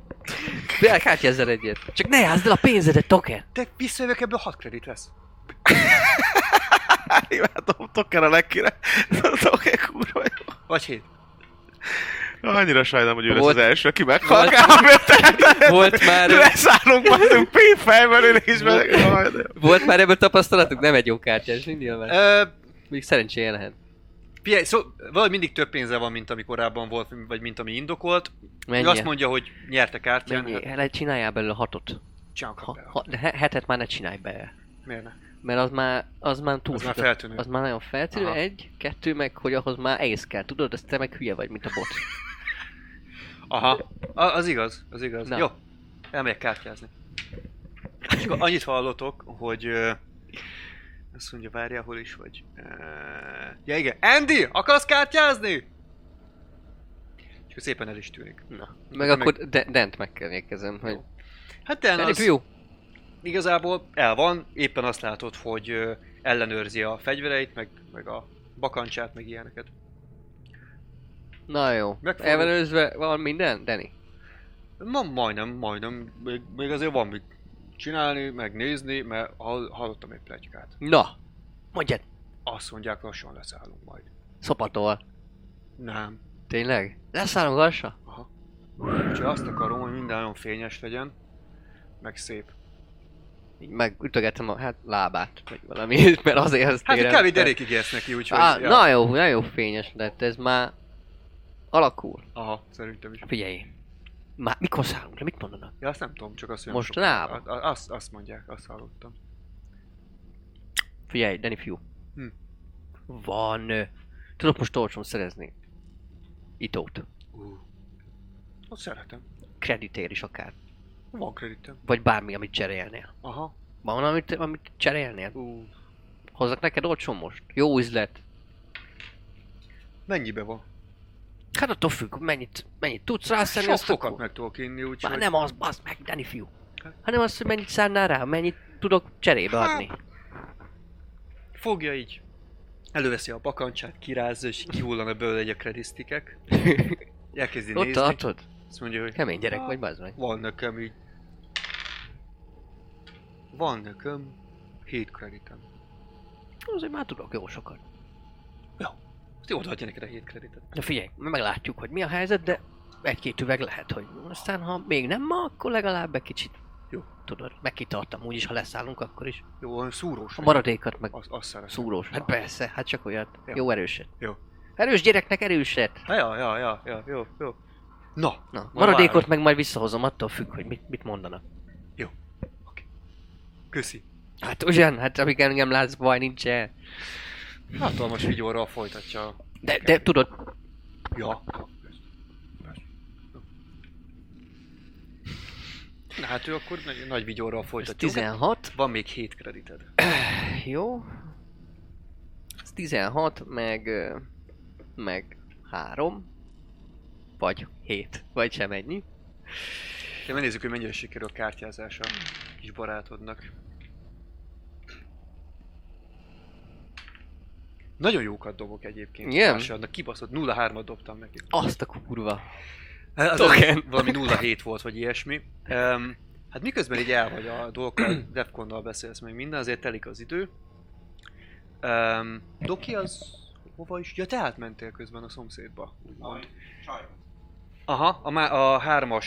De kártyázzel egyet. Csak ne játszd el a pénzedet, Token. Te visszajövök, ebből 6 kredit lesz. Imádom, Token a legkire. Token kurva jó. Vagy 7. Annyira sajnálom, hogy ő lesz az első, aki meghal. Volt már... Leszállunk már pénfejből, és meg... Volt már ebből tapasztalatunk? Nem egy jó kártyás, nyilván. Még szerencséje lehet. Valahogy mindig több pénze van, mint ami korábban volt, vagy mint ami indokolt. Ő azt mondja, hogy nyerte kártyán. Mennyi? Csináljál belőle 6-ot. Csinálok belőle. 7-et már ne csinálj belőle. Miért ne? Mert az már túl. Az már nagyon feltűnő. Aha. 1, 2, meg hogy ahhoz már ész kell. Tudod, ezt te meg hülye vagy, mint a bot. Aha. Az igaz. Na. Jó. Elmegyek kártyázni. És annyit hallotok, hogy... azt mondja, várjál, hol is vagy. Ja igen. Andy, akarsz kártyázni? És akkor szépen el is tűnik. Na. Meg akkor Dent megkérnékezem, hogy... Hát Dent az... Jó. Igazából el van, éppen azt látod, hogy ellenőrzi a fegyvereit, meg a bakancsát, meg ilyeneket. Na jó, ellenőrzve van minden, Danny? Na majdnem, még azért van mit csinálni, megnézni, mert hallottam egy pletykát. Na, mondjad! Azt mondják, lassan leszállunk majd. Szopatol? Nem. Tényleg? Leszállunk lassan? Aha. Úgyhogy azt akarom, hogy minden nagyon fényes legyen, meg szép. így megütögettem a hát, lábát, vagy valami, mert azért ezt hát érem. Hát kb. Derékig érsz neki, úgyhogy... Á, ja. Nagyon jó fényes lett, ez már alakul. Aha, szerintem is. Figyelj, már mikor szállunk le, mit mondanak? Ja, azt nem tudom, csak azt mondják. Mostanában? Azt mondják, azt hallottam. Figyelj, Dani fiú. Hm. Van... Tudok most olcsón szerezni itót. Azt szeretem. Kreditér is akár. Van kreditem. Vagy bármi, amit cserélnél. Aha. Van amit cserélnél? Hozzak neked olcsón most? Jó üzlet. Mennyibe van? Hát attól függ, mennyit tudsz rászenni, azt akkor... Sokat meg tudok inni, úgyhogy... Már nem az, baszd meg, Dani fiú. Hanem az, hogy mennyit szállnál rá, mennyit tudok cserébe adni. Fogja így. Előveszi a bakancsát, kirázza és kihullana belőle egy a kredisztikek. Elkezdi nézni. Ott tartod? Azt mondja, hogy... Kemény gyerek vagy, bazd meg. Van nekem így... Van nekem... 7 kreditem. Azért már tudok jó sokat. Jó. Azt jól adja neked a 7 kreditet. Na figyelj, meglátjuk, hogy mi a helyzet, de... Egy-két üveg lehet, hogy... Aztán ha még nem ma, akkor legalább egy kicsit... Jó. Tudod, megkitartam úgyis, ha leszállunk, akkor is. Jó, szúrós. A maradékat meg... Azt szeretem. Szúrós. Hát persze, hát csak olyat. Jó, jó erőset. Jó. Erős gyereknek erőset. Ja, jó. Na maradékot várom. Meg majd visszahozom, attól függ, hogy mit mondanak. Jó. Oké. Köszi. Hát ugyan, hát amíg engem látsz, baj nincsen. Hatalmas vigyorral folytatja a... De tudod... Ja. Na hát ő akkor nagy vigyorral folytatja. Ez 16. Van még 7 kredited. Jó. Ez 16, meg 3. Vagy 7, vagy sem ennyi. De megnézzük, hogy mennyire sikerül a kártyázása kis barátodnak. Nagyon jókat dobok egyébként. Igen? Társadnak, kibaszott, 0-3-at dobtam neki. Azt a kurva. Hát, token. Valami 0-7 volt, vagy ilyesmi. Hát miközben így el vagy a dolgokkal, Defconnal beszélsz meg minden, azért telik az idő. Doki az... Hova is? Ja, te átmentél közben a szomszédba, úgymond. Sajnos. Aha, a 3-as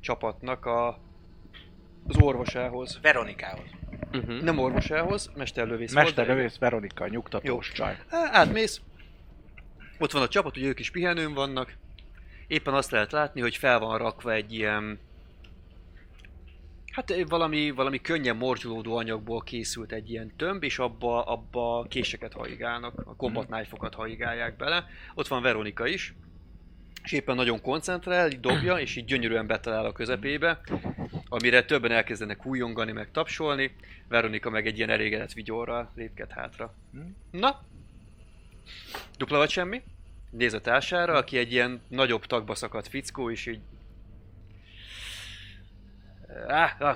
csapatnak az orvosához. Veronikához. Uh-huh. Nem orvosához, mesterlövész. Mesterlövész Veronika, nyugtatós csaj. Átmész. Ott van a csapat, ugye ők is pihenőn vannak. Éppen azt lehet látni, hogy fel van rakva egy ilyen... Hát valami könnyen morzsolódó anyagból készült egy ilyen tömb, és abba késeket hajigálnak, a combat knife-okat hajigálják bele. Ott van Veronika is, és éppen nagyon koncentrál, így dobja, és így gyönyörűen betalál a közepébe, amire többen elkezdenek hújongani, meg tapsolni. Veronika meg egy ilyen elégedett vigyorral lépked hátra. Na, dupla vagy semmi? Néz a társára, aki egy ilyen nagyobb tagba szakadt fickó, és így...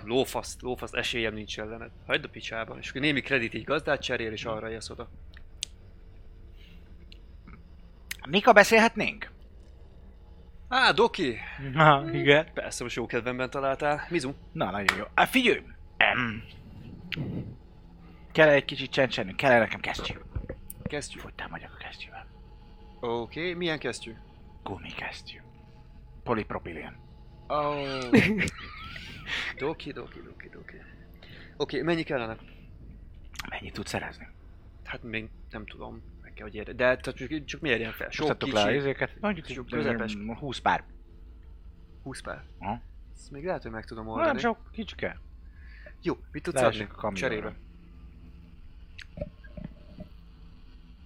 Lófaszt, esélyem nincs ellened. Hagyd a picsában. És némi kredit így gazdát cserél, és arra jössz oda. Mika, beszélhetnénk? Doki! Na, igen. Persze, most jó kedvemben találtál. Mizu? Na, nagyon jó. Figyelj! Kell egy kicsit csendsenünk, kell nekem kesztyű. Kesztyű? Fogytál vagyok a kesztyűvel. Oké, milyen kesztyű? Gumikesztyű. Polipropilén. Doki. Oké, mennyi kellene? Mennyit tudsz szerezni? Hát még nem tudom, meg kell, hogy érde. De csak mi érjen fel? Sok kicsi. Le a izéket. Mondjuk közepes. 20 pár. 20 pár? Aha. Ezt még lehet, hogy meg tudom oldani. Nem sok, kicsike. Jó, mit tudsz adni cserébe?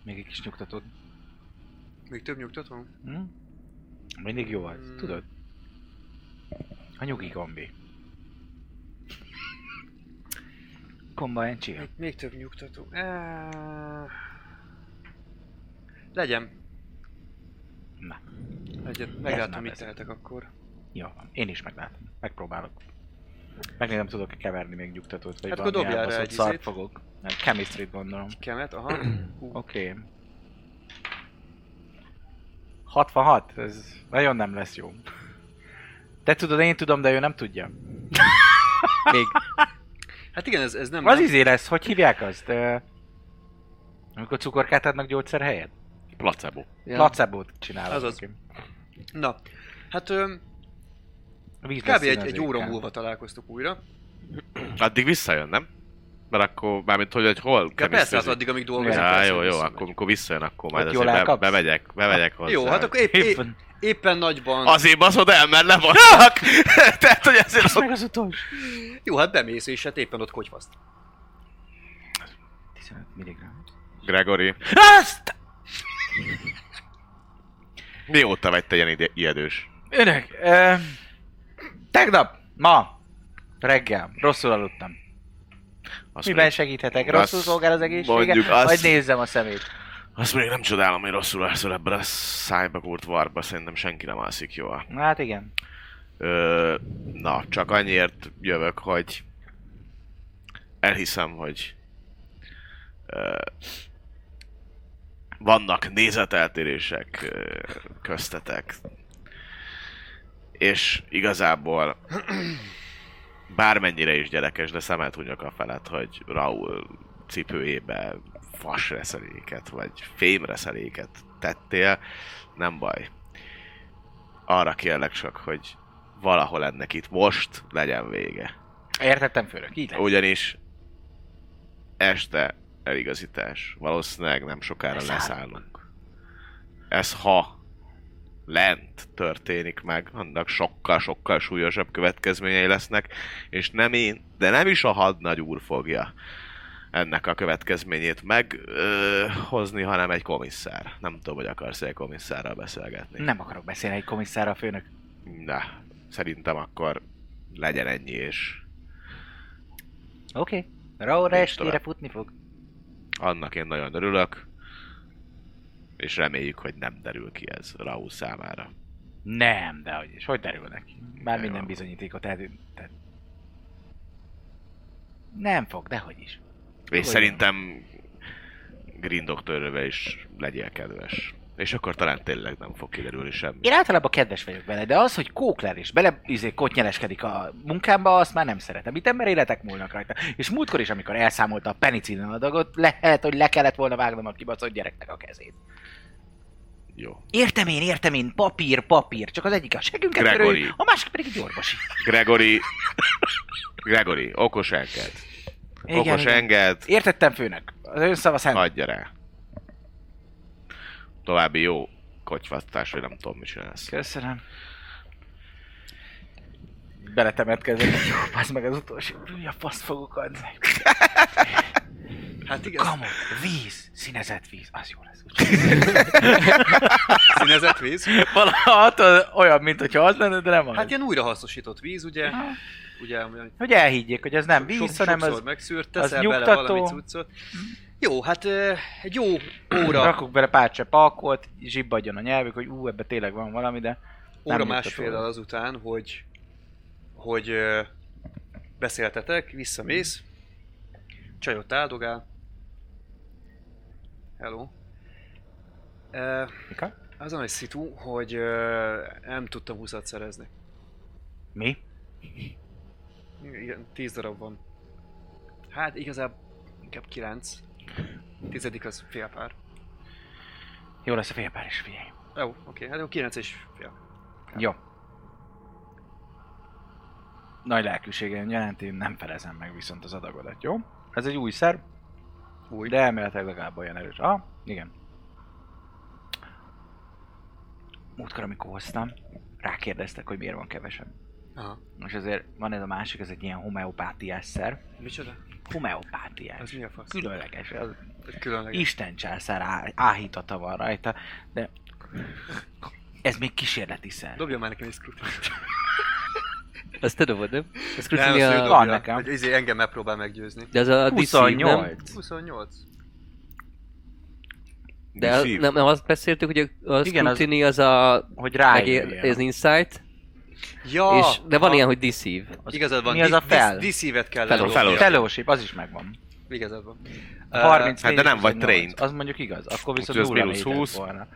Még egy kis nyugtatód. Még több nyugtató? Mindig jó az, tudod? A nyugi gombi. Combine chill. Még több nyugtató. Legyen. Na. Legyen. Meglátom, mit tehetek akkor. Jó, én is meglátom. Megpróbálok. Megnézem, tudok-e keverni még nyugtatót, vagy hát valami elbaszott szart fogok. Chemistry-t gondolom. Kemet, aha. Oké. 66, ez nagyon nem lesz jó. Te tudod, én tudom, de ő nem tudja. Még. Hát igen, ez nem... Az izé lesz, hogy hívják azt? Amikor cukorkát adnak gyógyszer helyett? Placebo. Ja. Placebót csinálok. Azaz. Na, hát... kb. egy óra múlva találkoztuk újra. Addig visszajön, nem? Mert akkor, mármint hogy hol... Ja persze, hát addig, amíg dolgozik. Ja, jó, akkor visszajön, akkor majd azért bemegyek hozzá. Jó, hát akkor éppen nagyban... Azért baszod el, mert levannak! Tehát, hogy ezért... Azt meg az utolsó. Jó, hát bemész, és hát éppen ott kogyfaszt. 15 milligramm. Gregory. Azt! Mióta vagy te ilyen ijedős? Önök, tegnap, ma, reggel, rosszul aludtam. Azt miben segíthetek? Rosszul szolgál az egészsége? Vagy nézzem a szemét. Azt még nem csodálom, hogy rosszul alszol ebben a szájba kúrt varba, szerintem senki nem alszik jól. Hát igen. Na, csak annyiért jövök, hogy elhiszem, hogy vannak nézeteltérések köztetek. És igazából bármennyire is gyerekes, de szemet hunyok a felett, hogy Raúl cipőjébe vasreszeléket vagy fémreszeléket tettél, nem baj. Arra kérlek csak, hogy valahol ennek itt most legyen vége. Értettem, főnök, így lesz. Ugyanis este eligazítás. Valószínűleg nem sokára leszállunk. Ez ha lent történik meg, annak sokkal-sokkal súlyosabb következményei lesznek, és nem én, de nem is a hadnagy úr fogja ennek a következményét meghozni, hanem egy komisszár. Nem tudom, hogy akarsz egy komisszárral beszélgetni. Nem akarok beszélni egy komisszárral, főnök. Na, szerintem akkor legyen ennyi, és... Oké. Raúlra estére futni fog. Annak én nagyon örülök, és reméljük, hogy nem derül ki ez Raúl számára. Nem, de hogy is. Hogy derül neki? Már minden bizonyítékot eltűnt. Nem fog, dehogy is. És hogy szerintem Green doktorra is legyél kedves. És akkor talán tényleg nem fog kiderülni semmi. Én általában kedves vagyok vele, de az, hogy kókler és kotnyeleskedik a munkámba, azt már nem szeretem. Itt ember életek múlnak rajta. És múltkor is, amikor elszámolta a penicillin adagot, lehet, hogy le kellett volna vágnom a kibaszott gyereknek a kezét. Jó. Értem én, papír. Csak az egyik a segünket körül, a másik pedig egy orvosi. Gregory, okos enged. Igen. Értettem, főnök. Az önszava szent. Adja rá. További jó kocsvasztás, vagy nem tudom, mit csinálsz. Köszönöm. Beletemetkezem, hogy jó, passz meg az utolsó. Mi a faszt fogok adni? Hát igaz. Kamon, víz, színezett víz. Az jó lesz. Színezett víz? Valahogy olyan, mint hogyha az lenne, de nem az. Hát ilyen újrahasznosított víz, ugye? Ha. Ugye hogy elhiggyék, hogy ez nem víz, hanem az megszűrt, teszel az bele valami cuccot. Jó, hát egy jó óra... Rakok bele pár csepp alkoholt, zsibbadjon a nyelvük, hogy ebbe tényleg van valami, de... Óra másfél azután, hogy beszéltetek, visszamész, csajot áldogál. Hello. Mika? Az a nagy szitu, hogy nem tudtam 20-at szerezni. Mi? Igen, 10 darab van. Hát igazából inkább 9. Tizedik az félpár. Jó lesz a félpár is, figyelj. Jó, oké, hát jó, 9 és fél. Jó. Nagy lelkűségem jelenti, nem felezem meg viszont az adagodat, jó? Ez egy új szer. Új. De elméletileg legalább olyan erős. Igen. Múltkor, amikor hoztam, rákérdeztek, hogy miért van kevesebb. Aha. Most azért van ez a másik, ez egy ilyen homeopátiás szer. Micsoda? Homeopátiás. Ez mi a fasz? Különleges. Különleges. Isten császár áhítata van rajta, de ez még kísérleti szer. Dobja már nekem egy szkrutinást. Azt te dobod, nem? Szkrutinia van nekem. Ezért engem megpróbál meggyőzni. De ez a 28. 28. De nem azt beszéltük, hogy a szkrutinia az a... Hogy rájön. Ez insight. Ja, és, de van ilyen, hogy deceive. Igazad van, mi az a fel? Deceive-et kell felolni. Fellowship, az is megvan. Igazad van. 34, hát de nem vagy trained. Az mondjuk igaz, akkor viszont 0-20 volna.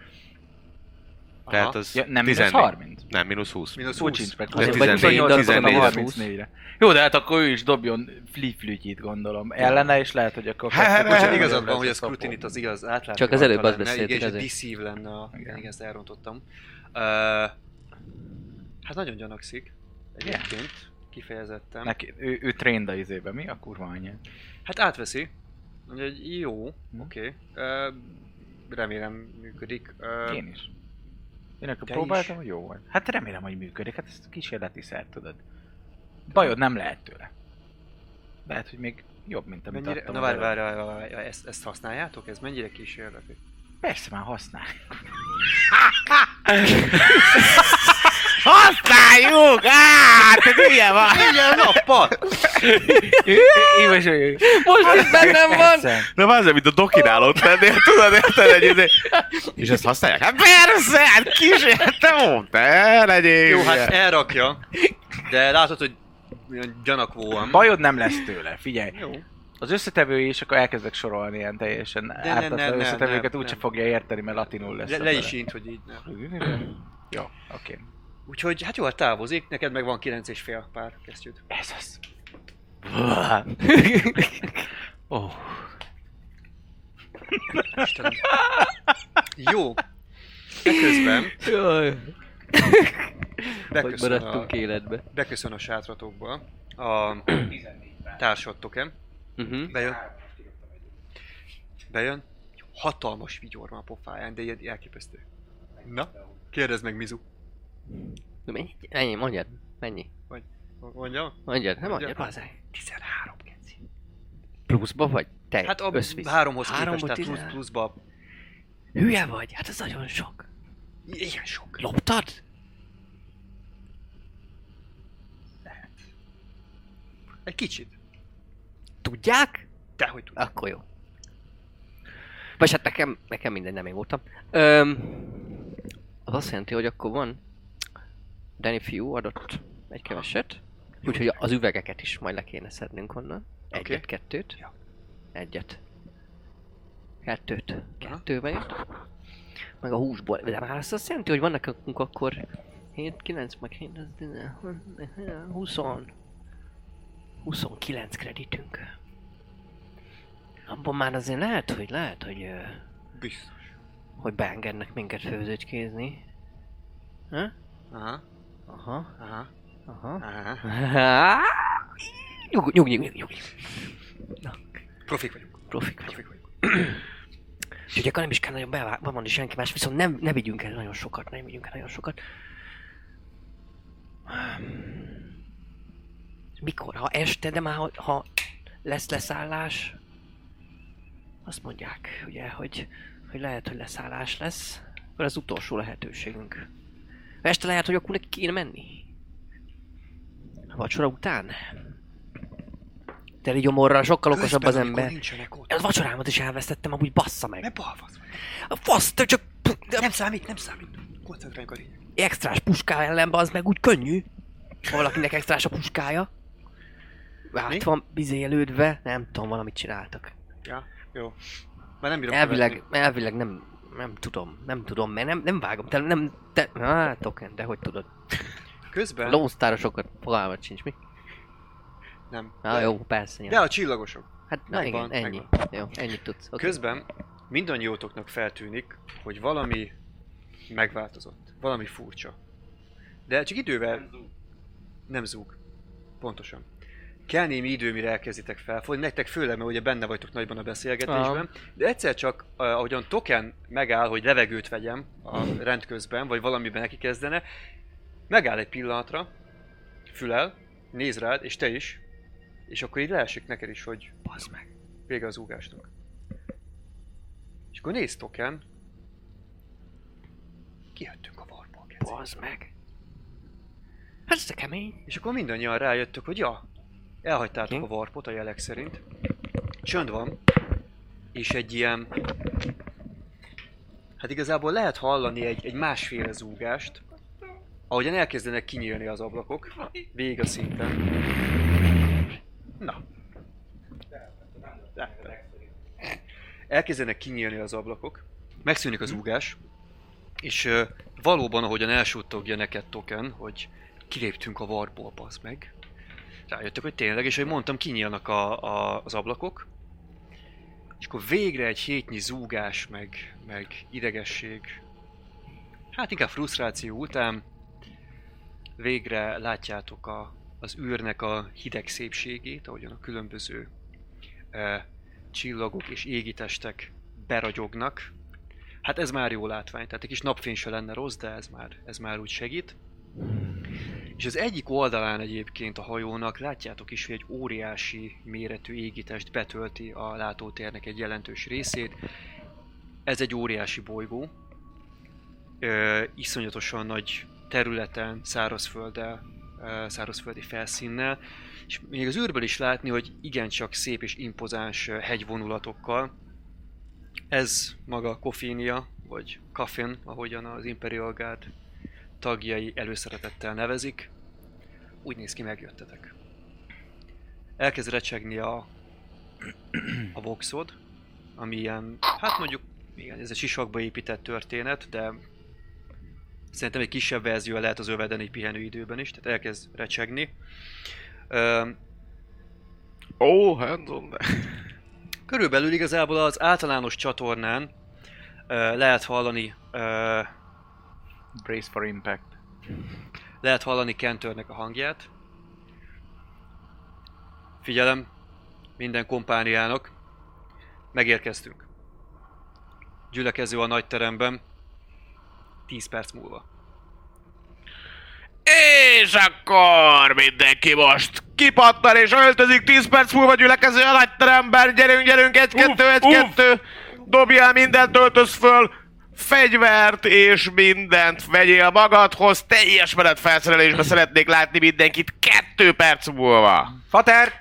Tehát az ja, nem 14. Minusz 30. Nem, minusz 20. Minusz 20. Vagy 14-34-re. Jó, de hát akkor ő is dobjon flip-flütyit, gondolom. Ellene, és lehet, hogy akkor... Hát igazad van, hogy a scrutinit az igaz átlátja. Csak az előbb azt beszéltük. És deceive lenne a... Igen, ezt elrontottam. Hát nagyon gyanakszik egyébként. kifejezetten. Neki, ő trenda izébe, mi a kurva anyja? Hát átveszi, úgyhogy jó, oké. Remélem működik. Én is. Én akkor próbáltam, hogy jó volt. Hát remélem, hogy működik, hát ezt kísérleti szer, tudod. Bajod nem lehet tőle. Lehet, hogy még jobb, mint amit mennyire... adtam. Na várj, ezt használjátok? Ez mennyire kísérleti? Persze már használjuk. Használjuk! Hát milyen van? Milyen napad? Most is bennem van! Na várj, mint a dokinál ott lennél, tudod érted egy... És ezt használják? Hát persze! Hát kísértem ott! Jó, hát elrakja. De látod, hogy olyan gyanakvóan. Bajod nem lesz tőle, figyelj! Jó. Az összetevői is, akkor elkezdek sorolni ilyen teljesen ártatlan összetevőket, úgyse fogja érteni, mert latinul lesz. Le is ínt, hogy így nem. Jó, oké. Úgyhogy, hát jó, hát távozik, neked meg van 9,5 pár kesztyűd. Ez az. Oh. Istenem. Jó. Eközben. Jaj. Hogy maradtunk életbe. Beköszön a sátratokba. A társadtoken. Uh-huh. Bejön. Hatalmas vigyor van a pofáján, de ilyen elképesztő. Na, kérdezd meg Mizu. Ennyi, mondjad. Mennyi? Mondjam? Mondjad. 13 keci. Pluszba vagy? Te hát a összvisz. 3-hoz képest, tehát pluszba. Hülye vagy? Hát ez nagyon sok. Ilyen sok. Loptad? Lehet. Egy kicsit. Tudják? Dehogy tudják. Akkor jó. Vagy hát nekem mindegy, nem én voltam. Az azt jelenti, hogy akkor van... Danny fiú adott egy keveset. Úgyhogy az üvegeket is majd le kéne szednünk onnan. Egyet-kettőt. Okay. Egyet. Kettőt. Kettővel jött. Meg a húsból. De már azt jelenti, hogy vannak akkor... 7, 9, meg 7, 20. 29 kreditünk. Abban már azért lehet, hogy... Biztos. Hogy beengednek minket főzőcskézni. Ha? Aha. Nyugodj. Profik vagyunk. Úgyhogy akkor nem is kell nagyon bevonni senki más, viszont ne vigyünk el nagyon sokat. Mikor? Ha este, de már ha lesz leszállás, azt mondják, ugye, hogy lehet, hogy leszállás lesz, mert az utolsó lehetőségünk. Este lehet, hogy akkor neki kéne menni. A vacsora után. Teli gyomorral, sokkal okosabb az ember. A vacsorámat is elvesztettem, amúgy bassza meg. Ne balfasz meg. A fasz, csak... Nem számít. Koncentráljunk a lényeg. Extrás puská ellenbe, az meg úgy könnyű. Ha valakinek extrás a puskája. Hát van bizélődve, nem tudom, valamit csináltak. Ja, jó. Már nem bírom elvileg nem tudom, mert nem vágom, Token, de hogy tudod. Közben... Lone Starosokat fogalmat sincs, mi? Nem. Jó, persze. De a csillagosok. Hát megvan, igen, ennyi. Jó, ennyit tudsz. Okay. Közben mindannyiótoknak feltűnik, hogy valami megváltozott. Valami furcsa. De csak idővel... Nem zúg. Pontosan. Kell némi idő, mire elkezditek felfogni, nektek főleg, mert ugye benne vagytok nagyban a beszélgetésben, de egyszer csak, ahogyan Token megáll, hogy levegőt vegyem a rendközben, vagy valamiben neki kezdene, megáll egy pillanatra, fülel, néz rád, és te is, és akkor így leesik neked is, hogy baszd meg, vége az úgásnak. És akkor nézd Token, kijöttünk a varból, kezdjük. Baszd meg! Hát ez kemény! És akkor mindannyian rájöttök, hogy ja, elhagytátok a warpot a jelek szerint. Csönd van, és egy ilyen... Hát igazából lehet hallani egy másféle zúgást, ahogyan elkezdenek kinyílni az ablakok, végig a szinten. Na. Elkezdenek kinyílni az ablakok, megszűnik az zúgás, és valóban ahogyan elsuttogja neked Token, hogy kiléptünk a warpból, baszd meg. Rájöttök, hogy tényleg, és ahogy mondtam, kinyílnak az ablakok, és akkor végre egy hétnyi zúgás, meg idegesség. Hát inkább frusztráció után végre látjátok a az űrnek a hideg szépségét, ahogyan a különböző csillagok és égitestek beragyognak. Hát ez már jó látvány, tehát egy kis napfény se lenne rossz, de ez már úgy segít. És az egyik oldalán egyébként a hajónak látjátok is, hogy egy óriási méretű égitest betölti a látótérnek egy jelentős részét. Ez egy óriási bolygó. Iszonyatosan nagy területen, szárazföldi felszínnel. És még az űrből is látni, hogy igencsak szép és impozáns hegyvonulatokkal. Ez maga Coffinia, vagy Coffin, ahogyan az Imperial Guard tagjai előszeretettel nevezik. Úgy néz ki, megjöttetek. Elkezd recsegni a voxod, ami ilyen, hát mondjuk, igen, ez egy sisakba épített történet, de szerintem egy kisebb verzió lehet az öveden egy pihenőidőben is, tehát elkezd recsegni. Körülbelül igazából az általános csatornán lehet hallani Brace for Impact. Lehet hallani Kentörnek a hangját. Figyelem, minden kompániának. Megérkeztünk. Gyülekező a nagy teremben. 10 perc múlva. És akkor mindenki most kipattan és öltözik, 10 perc múlva gyülekező a nagy teremben. Gyerünk, egy-kettő. Dobjál mindent, öltöz föl. Fegyvert és mindent vegyél magadhoz, teljes menet felszerelésbe szeretnék látni mindenkit 2 perc múlva. Fater!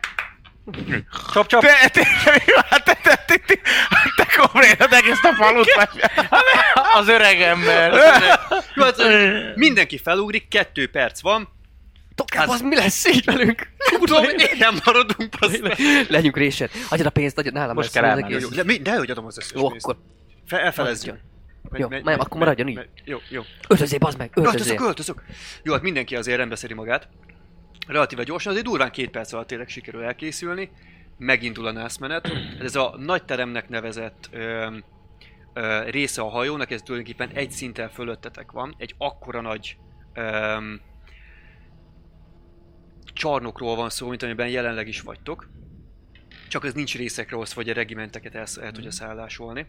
Csop! Te komolyan egész a falut vagy! Az öreg ember! Mindenki felugrik, 2 perc van. Tokább, az mi lesz így velünk? Tudom, nem maradunk, baszta! Legyünk réset! Adjad a pénzt, nálam most kell elmenni. Dehogy adom az összes pénzt. Jó, akkor elfelezzünk. Jó, nem, akkor maradjon így. Jó. Öltözzél, bazd meg, öltözzél. Öltözök. Jó, hát mindenki azért rendbeszedi magát. Relatíve gyorsan, azért durván 2 perc alatt tényleg sikerül elkészülni. Megindul a nászmenet. Ez a nagy teremnek nevezett része a hajónak, ez tulajdonképpen egy szinten fölöttetek van. Egy akkora nagy csarnokról van szó, mint amiben jelenleg is vagytok. Csak ez nincs részekre osztva, hogy a regimenteket el tudja szállásolni.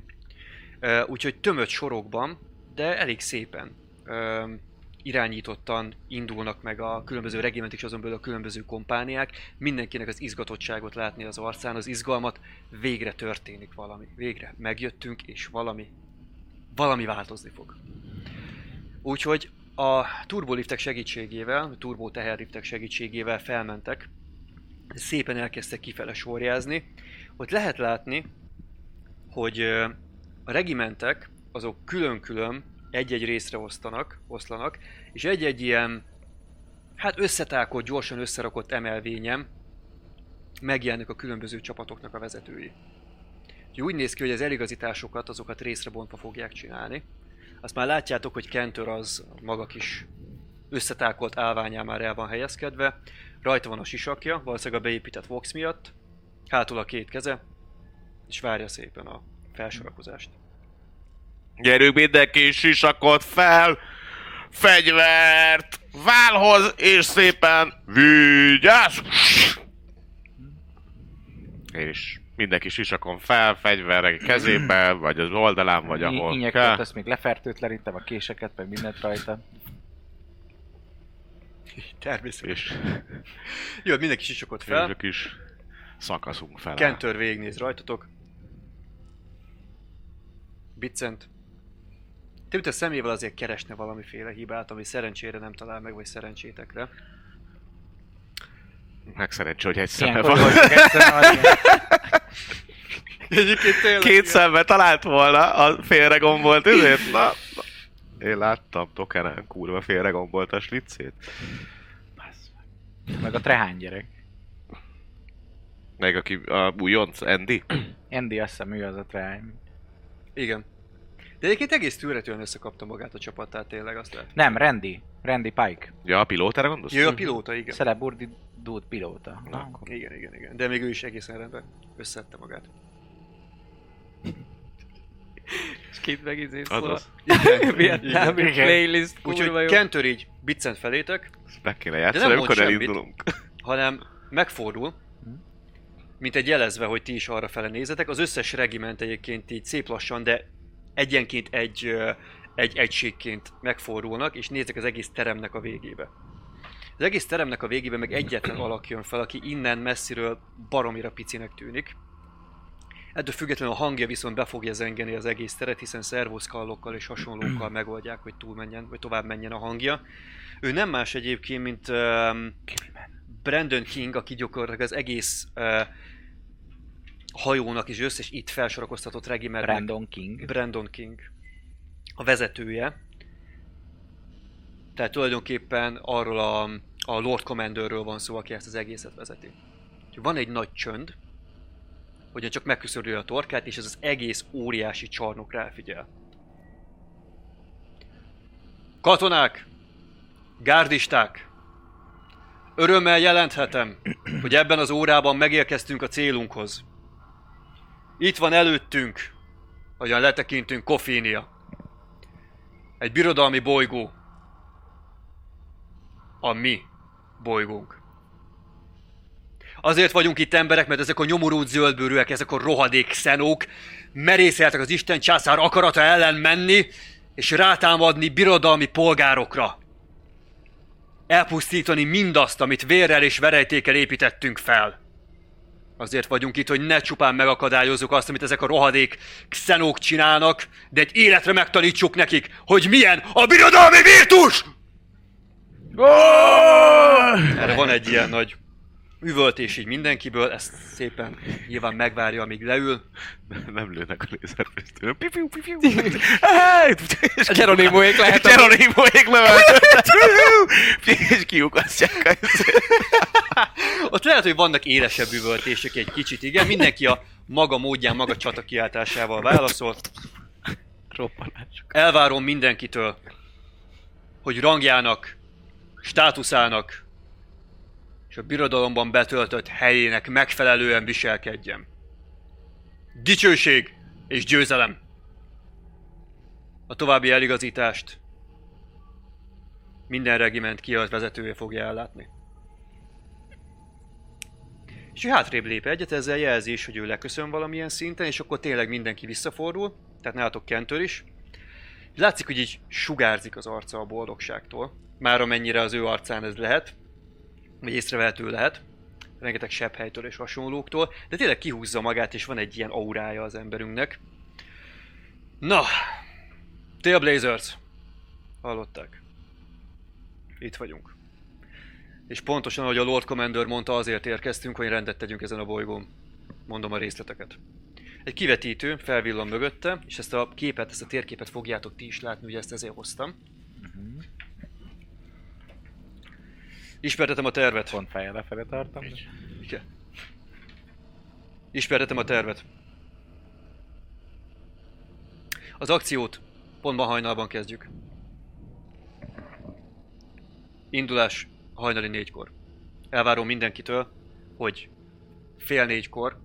Úgyhogy tömött sorokban, de elég szépen irányítottan indulnak meg a különböző regimentek és azon belül a különböző kompániák. Mindenkinek az izgatottságot látni az arcán, az izgalmat. Végre történik valami. Végre megjöttünk, és valami változni fog. Úgyhogy a turboliftek segítségével, turboteherliftek segítségével felmentek. Szépen elkezdtek kifele sorjázni. Ott lehet látni, hogy a regimentek azok külön-külön egy-egy részre oszlanak, és egy-egy ilyen, hát összetákolt, gyorsan összerakott emelvényen megjelennek a különböző csapatoknak a vezetői. Úgy néz ki, hogy az eligazításokat, azokat részre bontva fogják csinálni. Azt már látjátok, hogy Kentör az maga kis összetákolt állványán már el van helyezkedve. Rajta van a sisakja, valószínűleg a beépített vox miatt, hátul a 2 keze, és várja szépen a felsorakozást. Gyerünk mindenki, sisakot fel, fegyvert, válhoz, és szépen vigyázz! Én is. Mindenki sisakon fel, fegyverre kezébe, vagy az oldalán, vagy ahol kell. Azt még lefertőtlenítem a késeket, meg mindent rajta. Természetesen. Jó, mindenki sisakot fel. És a kis szakaszunk fel. Kentör végignéz rajtatok. Bicent, te mint a szemével azért keresne valamiféle hibát, ami szerencsére nem talál meg, vagy szerencsétekre. Megszerencsé, hogy egy szeme van. Két szembe talált volna, a félre gombolt üzét. Na. Én láttam Tokenán kurva félre gombolt a slicét. Meg a trehány gyerek. Meg aki a bujonc, Andy? Andy, azt hiszem, ő az a trehány. Igen. De egyébként egész tűretően összekapta magát a csapatát, tényleg azt lehet. Nem, Randy Pike. Ja, a pilótára gondolsz? Jö, a pilóta, igen. Celebordi Dude pilóta. Igen. De még ő is egészen rendben összedte magát. És két meg izé szól. Vietnámi playlist, kurva jó. Úgyhogy Kentör így Bicent felétek. Ezt meg kéne játszani, amikor elindulunk. hanem megfordul, mint egy jelezve, hogy ti is arra fele nézetek. Az összes regiment egyébként így szép lassan, de egyenként egy egységként megfordulnak, és néznek az egész teremnek a végébe. Az egész teremnek a végében meg egyetlen alak jön fel, aki innen messziről baromira picinek tűnik. Ettől függetlenül a hangja viszont be fogja zengeni az egész teret, hiszen szervószkallokkal és hasonlókkal megoldják, hogy túlmenjen, vagy tovább menjen a hangja. Ő nem más egyébként, mint Brandon King, aki gyakorlatilag az egész hajónak és összes itt felsorakoztatott regimentnek. Brandon King. A vezetője. Tehát tulajdonképpen arról a Lord Commanderről van szó, aki ezt az egészet vezeti. Van egy nagy csönd, hogyan csak megköszörül a torkát, és ez az egész óriási csarnok ráfigyel. Katonák! Gárdisták! Örömmel jelenthetem, hogy ebben az órában megérkeztünk a célunkhoz. Itt van előttünk, ahogyan letekintünk, Coffinia. Egy birodalmi bolygó. A mi bolygónk. Azért vagyunk itt emberek, mert ezek a nyomorult zöldbőrűek, ezek a rohadék xenók merészeltek az Isten császár akarata ellen menni, és rátámadni birodalmi polgárokra. Elpusztítani mindazt, amit vérrel és verejtékkel építettünk fel. Azért vagyunk itt, hogy ne csupán megakadályozzuk azt, amit ezek a rohadék xenók csinálnak, de egy életre megtanítsuk nekik, hogy milyen a birodalmi virtus! Erre van egy ilyen nagy üvöltés így mindenkiből, ezt szépen nyilván megvárja, amíg leül. Nem lőnek a lézerpisztől. Pipiu, pipiu. A Geronimoék lehet. És kiukasztják. Ott lehet, hogy vannak élesebb üvöltések egy kicsit, igen. Mindenki a maga módján, maga csata kiáltásával válaszol. Elvárom mindenkitől, hogy rangjának, státuszának és a birodalomban betöltött helyének megfelelően viselkedjem. Dicsőség és győzelem! A további eligazítást minden regiment kijelölt vezetője fogja ellátni. És ő hátrébb lép egyet, ezzel jelzés, hogy ő leköszön valamilyen szinten, és akkor tényleg mindenki visszafordul, tehát nálatok Kentör is. Látszik, hogy így sugárzik az arca a boldogságtól, már amennyire az ő arcán ez lehet, vagy észrevehető lehet, rengeteg sebhelytől és hasonlóktól, de tényleg kihúzza magát, és van egy ilyen aurája az emberünknek. Na, Trailblazers, hallották. Itt vagyunk. És pontosan, ahogy a Lord Commander mondta, azért érkeztünk, hogy rendet tegyünk ezen a bolygón. Mondom a részleteket. Egy kivetítő felvillan mögötte, és ezt a képet, ezt a térképet fogjátok ti is látni, ugye ezt ezért hoztam. Ismertetem a tervet. Pont fejjel lefele tartom. Igen. Ismertetem a tervet. Az akciót pontban hajnalban kezdjük. Indulás hajnali 4-kor. Elvárom mindenkitől, hogy fél 4-kor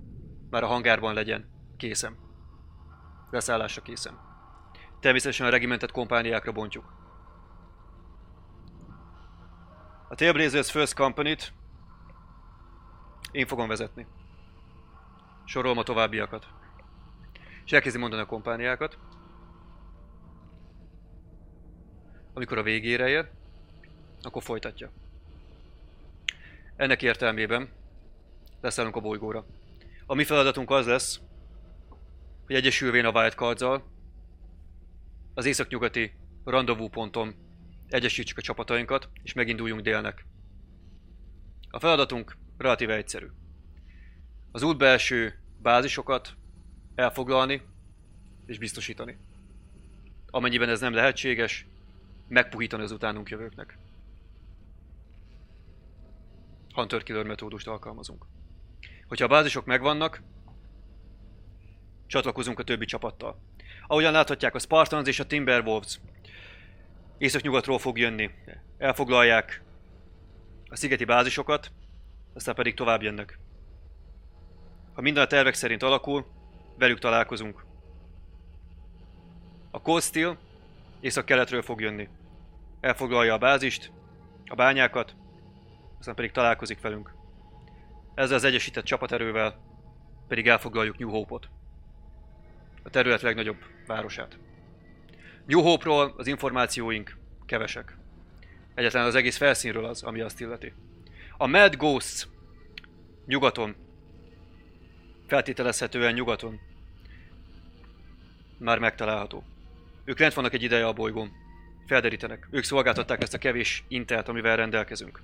már a hangárban legyen készen. Leszállásra készen. Természetesen a regimentet kompániákra bontjuk. A Trailblazers First Company-t én fogom vezetni. Sorolom a továbbiakat. És elkezdi mondani a kompániákat. Amikor a végére ér, akkor folytatja. Ennek értelmében leszállunk a bolygóra. A mi feladatunk az lesz, hogy egyesülvén a Wildcards-al az északnyugati rendezvúsponton egyesítsük a csapatainkat, és meginduljunk délnek. A feladatunk relatíve egyszerű. Az útbelső bázisokat elfoglalni és biztosítani. Amennyiben ez nem lehetséges, megpuhítani az utánunk jövőknek. Hunter Killer metódust alkalmazunk. Hogyha a bázisok megvannak, csatlakozunk a többi csapattal. Ahogyan láthatják, a Spartans és a Timberwolves északnyugatról fog jönni. Elfoglalják a szigeti bázisokat, aztán pedig tovább jönnek. Ha minden a tervek szerint alakul, velük találkozunk. A Cold Steel észak-keletről fog jönni. Elfoglalja a bázist, a bányákat, a aztán pedig találkozik velünk. Ezzel az egyesített csapaterővel pedig elfoglaljuk New Hope-ot, a terület legnagyobb városát. New Hope-ról az információink kevesek. Egyetlen az egész felszínről az, ami azt illeti. A Mad Ghosts nyugaton, feltételezhetően nyugaton már megtalálható. Ők lent vannak egy ideje a bolygón, felderítenek. Ők szolgáltatták ezt a kevés intelt, amivel rendelkezünk.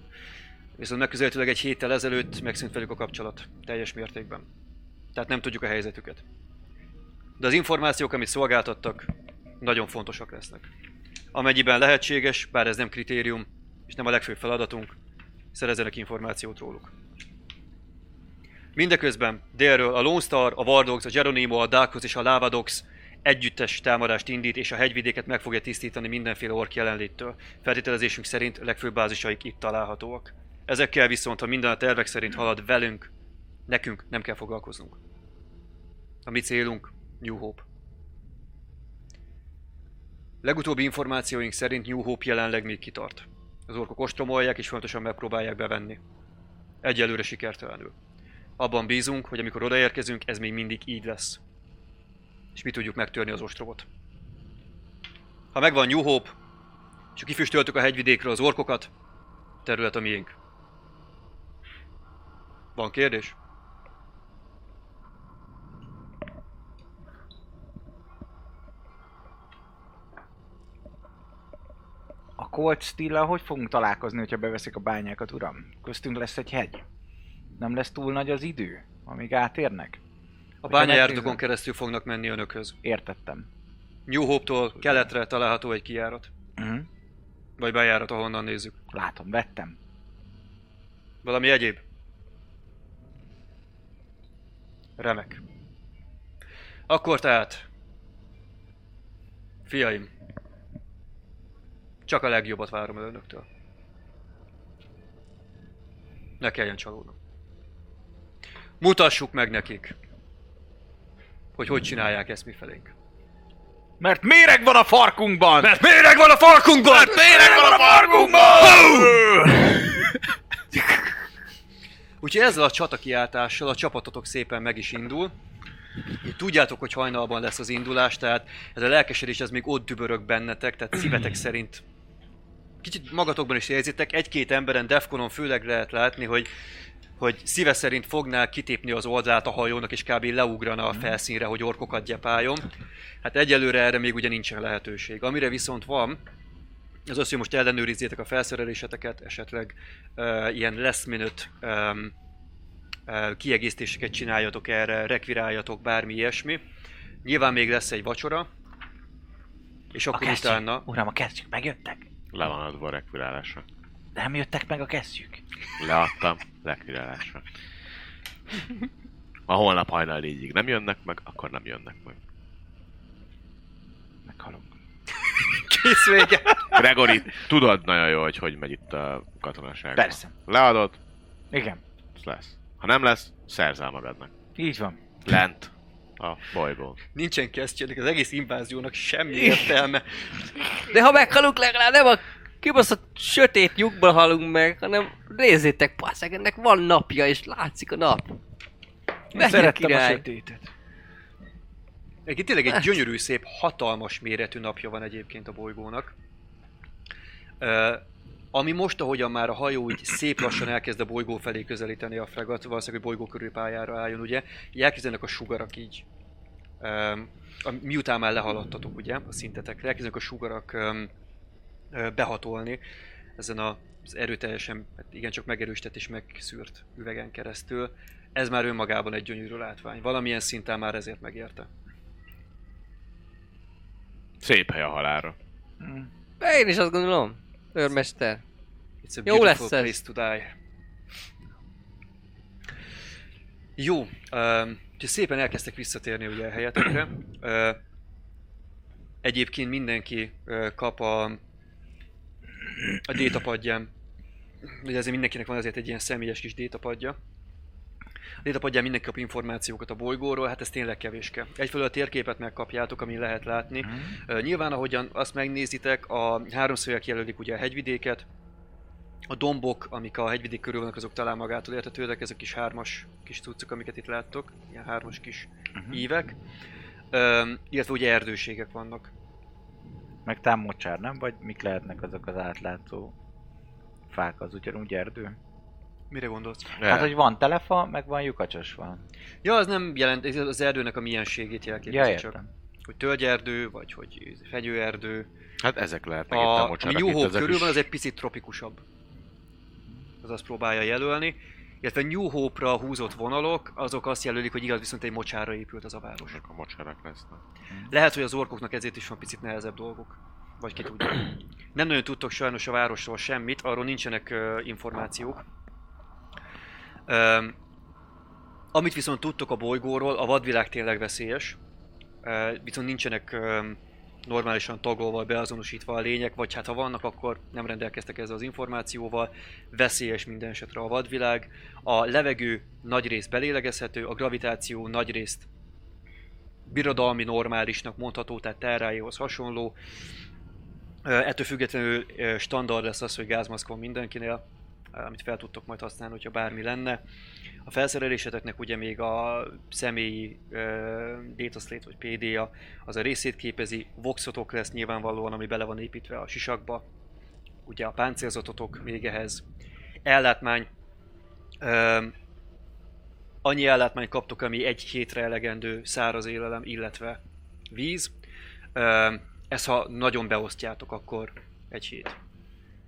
Viszont megközelítőleg egy héttel ezelőtt megszűnt velük a kapcsolat, teljes mértékben. Tehát nem tudjuk a helyzetüket. De az információk, amit szolgáltattak, nagyon fontosak lesznek. Amennyiben lehetséges, bár ez nem kritérium, és nem a legfőbb feladatunk, szerezzenek információt róluk. Mindeközben délről a Lone Star, a War Dogs, a Geronimo, a Darkos és a Lavadox együttes támadást indít, és a hegyvidéket meg fogja tisztítani mindenféle ork jelenléttől. Feltételezésünk szerint legfőbb bázisaik itt találhatóak. Ezekkel viszont, ha minden a tervek szerint halad velünk, nekünk nem kell foglalkoznunk. A mi célunk New Hope. Legutóbbi információink szerint New Hope jelenleg még kitart. Az orkok ostromolják és fontosan megpróbálják bevenni. Egyelőre sikertelenül. Abban bízunk, hogy amikor odaérkezünk, ez még mindig így lesz. És mi tudjuk megtörni az ostromot. Ha megvan New Hope, és kifüstöltük a hegyvidékről az orkokat, terület a miénk. Van kérdés? A Cold Steel-lel hogy fogunk találkozni, hogyha beveszik a bányákat, uram? Köztünk lesz egy hegy. Nem lesz túl nagy az idő, amíg átérnek? A bányajáratokon keresztül fognak menni önökhöz. Értettem. New Hope-tól keletre található egy kijárat. Vagy bejárat, ahonnan nézzük. Látom, vettem. Valami egyéb? Remek. Akkor tehát, fiaim, csak a legjobbat várom el önöktől. Ne kelljen csalódnom. Mutassuk meg nekik, hogy hogy csinálják ezt mifelénk. Mert méreg van a farkunkban! Mert méreg van a farkunkban! Mert méreg van a farkunkban! Úgyhogy ezzel a csatakiáltással a csapatotok szépen meg is indul. Így tudjátok, hogy hajnalban lesz az indulás, tehát ez a lelkesedés ez még ott dübörög bennetek, tehát szívetek szerint. Kicsit magatokban is érzitek, egy-két emberen Defconon főleg lehet látni, hogy szíve szerint fognál kitépni az oldalát a hajónak, és kb. Leugrana a felszínre, hogy orkokat gyepáljon. Hát egyelőre erre még ugye nincsen lehetőség. Amire viszont van, az az, hogy most ellenőrizzétek a felszereléseteket, esetleg ilyen last minute kiegészítéseket csináljatok erre, rekviráljatok, bármi ilyesmi. Nyilván még lesz egy vacsora, és akkor a utána... Uram, a kesztyűk megjöttek? Le van adva a rekvirálásra. Nem jöttek meg a kesztyűk? Leadtam, lekvirálásra. Ma holnap hajnal 4-ig nem jönnek meg, akkor nem jönnek meg. Meghalunk. Kész vége! Gregory, tudod nagyon jó, hogy megy itt a katonaság. Persze. Leadod? Igen. Ez lesz. Ha nem lesz, szerzel magadnak. Így van. Lent a bolygón. Nincsen kesztyűnek, az egész inváziónak semmi értelme. De ha meghalunk, legalább nem a... kibaszott sötét lyukba halunk meg, hanem nézzétek, passzeg, ennek van napja és látszik a nap. Én szerettem a sötétet. Egyébként tényleg egy gyönyörű, szép, hatalmas méretű napja van egyébként a bolygónak. Ami most, ahogyan már a hajó úgy szép lassan elkezd a bolygó felé közelíteni a fregat, valószínűleg, hogy bolygó körül pályára álljon, ugye, így elkezdenek a sugarak így. Miután már lehaladtatok, ugye, a szintetekre, elkezdenek a sugarak behatolni ezen az erőteljesen, igencsak megerősített és megszűrt üvegen keresztül. Ez már önmagában egy gyönyörű látvány. Valamilyen szinten már ezért megérte. Szép hely a halálra. Én is azt gondolom, őrmester. Jó lesz place to die. Jó, szépen elkezdtek visszatérni ugye a helyetekre. Egyébként mindenki kap a détapadján, ugye ezért mindenkinek van azért egy ilyen személyes kis détapadja. A détapadján mindenki kap információkat a bolygóról, hát ez tényleg kevéske. Egyfelől a térképet megkapjátok, ami lehet látni. Nyilván ahogyan azt megnézitek, a háromszögek jelölik ugye a hegyvidéket, A dombok, amik a hegyvidék körül vannak, azok talán magától értetődnek, ezek kis hármas kis cuccok, amiket itt láttok, ilyen hármas kis ívek. Illetve ugye erdőségek vannak. Meg támocsár, nem? Vagy mik lehetnek azok az átlátszó fák, az ugyanúgy erdő? Mire gondolsz? Hát, hogy van telefa, meg van lyukacsos fa. Ja, az nem jelent, ez az erdőnek a mienségét jelképezi, ja, csak. Hogy tölgyerdő, vagy hogy fegyőerdő. Hát ezek lehetnek itt a mocsárok. A New Hope körül van, az egy picit tropikusabb. Az azt próbálja jelölni. Illetve New Hope-ra húzott vonalok, azok azt jelölik, hogy igaz, viszont egy mocsárra épült az a város. Ezek a mocsárok lesznek. Lehet, hogy az orkoknak ezért is van picit nehezebb dolgok. Vagy ki tudja. Nem nagyon tudtok sajnos a városról semmit, arról nincsenek információk. Amit viszont tudtok a bolygóról, a vadvilág tényleg veszélyes. Viszont nincsenek normálisan tagolva, beazonosítva a lények, vagy hát ha vannak, akkor nem rendelkeztek ezzel az információval. Veszélyes minden esetre a vadvilág. A levegő nagyrészt belélegezhető, a gravitáció nagyrészt birodalmi normálisnak mondható, tehát Terráéhoz hasonló. Ettől függetlenül standard lesz az, hogy gázmaszk van mindenkinél, amit fel tudtok majd használni, hogyha bármi lenne. A felszereléseteknek ugye még a személyi dataslate vagy PDA az a részét képezi, voxotok lesz nyilvánvalóan, ami bele van építve a sisakba, ugye a páncélzatotok még ehhez. Ellátmány, annyi ellátmányt kaptok, ami egy hétre elegendő száraz élelem, illetve víz. Ezt ha nagyon beosztjátok, akkor egy hét.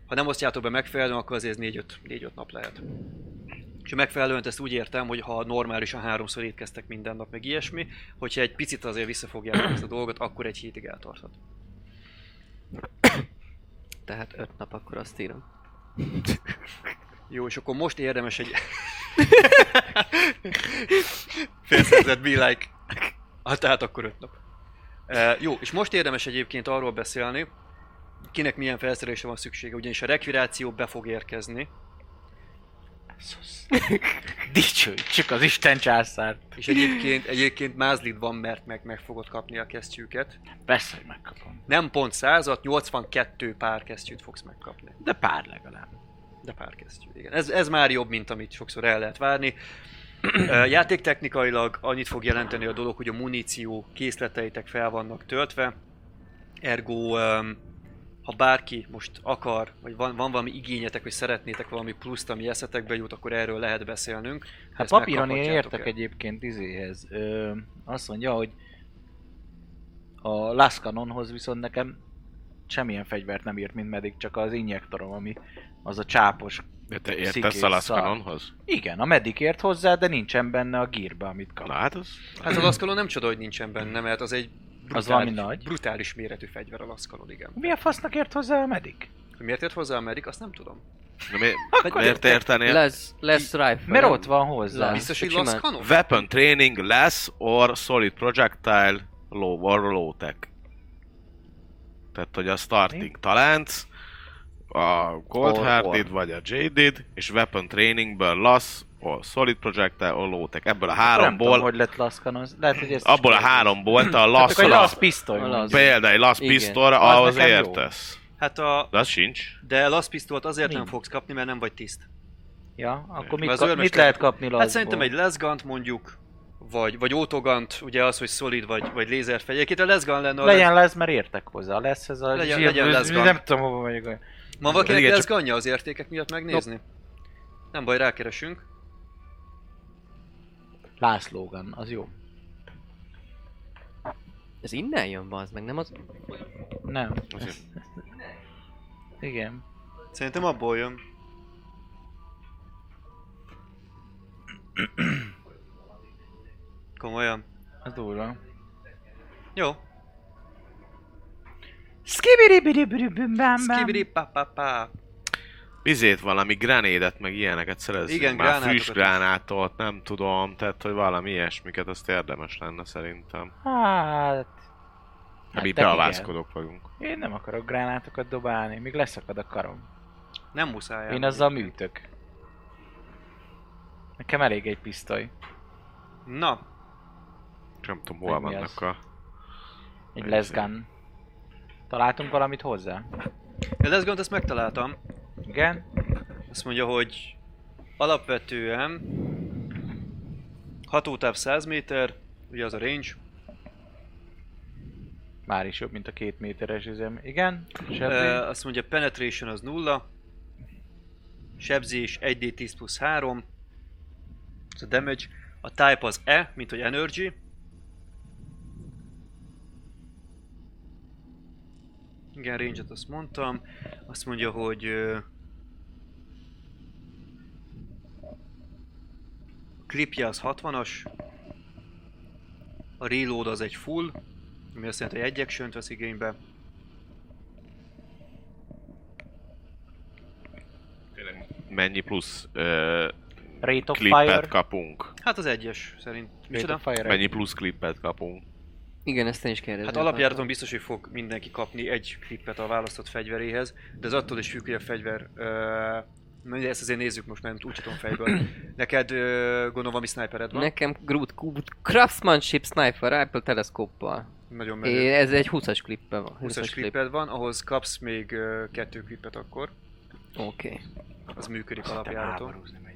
Ha nem osztjátok be megfelelően, akkor azért 4-5 nap lehet. És megfelelően ezt úgy értem, hogy ha normálisan 3-szor étkeztek minden nap, meg ilyesmi, hogyha egy picit azért visszafogják ezt a dolgot, akkor egy hétig eltarthat. Tehát 5 nap, akkor azt írom. Jó, és akkor most érdemes egy... Félszerzett be like. Hát tehát akkor 5 nap. Jó, és most érdemes egyébként arról beszélni, kinek milyen felszerelése van szüksége, ugyanis a rekviráció be fog érkezni. Dicső, csak az Isten császár. És egyébként mázlid van, mert meg fogod kapni a kesztyűket. Persze, hogy megkapom. Nem pont 100, 82 pár kesztyűt fogsz megkapni. De pár legalább. De pár kesztyű, igen. Ez már jobb, mint amit sokszor el lehet várni. Játéktechnikailag annyit fog jelenteni a dolog, hogy a muníció készleteitek fel vannak töltve. Ergo... ha bárki most akar, vagy van valami igényetek, hogy szeretnétek valami pluszt, ami eszetekbe jut, akkor erről lehet beszélnünk. Hát papíron én értek egyébként izéhez. Azt mondja, hogy a Laskanonhoz viszont nekem semmilyen fegyvert nem írt, mint meddig, csak az injektorom, ami az a csápos. De te értesz a Laskanonhoz? Igen, a medic ért hozzá, de nincsen benne a gírbe, amit kap. Na, hát a Laskanon nem csoda, hogy nincsen benne, mert az egy... brutális méretű fegyver a Laskalon, igen. Mi a fasznak ért hozzá a medic? Miért ért hozzá a medic? Azt nem tudom. De miért értenél? Less rifle. Mert ott van hozzá. Biztos, hogy Laskalon? Weapon training less or solid projectile low or low tech. Tehát, hogy a starting talents, a cold hearted vagy a jaded, és weapon trainingből less or solid projectile or low tech. Ebből a háromból... Nem tudom, hogy lett Laskan. Lehet, hogy ez... Abból a háromból, tehát a lasz pisztoly. Például egy lasz pisztolyra, ahhoz értesz. Hát a... De az sincs. De lasz pisztolyt azért nem fogsz kapni, mert nem vagy tiszt. Ja, akkor mit lehet kapni lasszból? Hát szerintem egy leszgant mondjuk, vagy autogant, ugye az, hogy solid vagy lézerfegyek. A leszgan lenne a... Legyen lesz, mert értek hozzá. Lesz ez a... Legyen leszgan. Nem tudom, hova vagyok. Ma valakinek leszganja az értékek miatt megnézni? Nem baj, rákeresünk. Lászlógan, az jó. Ez innen jön, bazd meg, nem az... Nem. Igen. Szerintem abból jön. Komolyan. Ez durva. Jó. Skibidi-bidi-bidi-bam-bam. Bizét valami granédet, meg ilyeneket szerezzünk. Igen, már füstgránátot, nem tudom, tehát hogy valami ilyesmiket, azt érdemes lenne szerintem. Hát... Hát így beavászkodók vagyunk. Én nem akarok gránátokat dobálni, még leszakad a karom. Nem muszáj. Én azzal műtök. Nekem elég egy pisztoly. Na. Nem tudom, hol vannak a... Egy leszgán. Találtunk valamit hozzá? A leszgánt ezt megtaláltam. Igen. Azt mondja, hogy alapvetően hatótáv 100 méter, ugye az a range. Már is jobb, mint a 2 méteres üzem. Igen, azt mondja, penetration az 0. Sebzés 1d10 plusz 3. Ez a damage. A type az E, mint hogy energy. Igen, range-et azt mondtam. Azt mondja, hogy a clipje az 60-as. A reload az egy full, ami azt jelenti, hogy egy action-t vesz igénybe. Tényleg mennyi plusz clippet kapunk? Hát az egyes szerint. Mennyi plusz clippet kapunk? Igen, ezt én is kérdezem. Hát alapjáraton biztos, hogy fog mindenki kapni egy clippet a választott fegyveréhez, de ez attól is függ, hogy a fegyver... ezt azért nézzük most, nem úgy tudom fejből. Neked gondolom valami snipered van? Nekem Craftsmanship Sniper Rifle teleszkóppal. Nagyon menő. Ez egy 20-as klippe van. 20-as klipped van, ahhoz kapsz még 2 klippet akkor. Oké. Okay. Az működik alapjáraton. Azt hittem háborúzni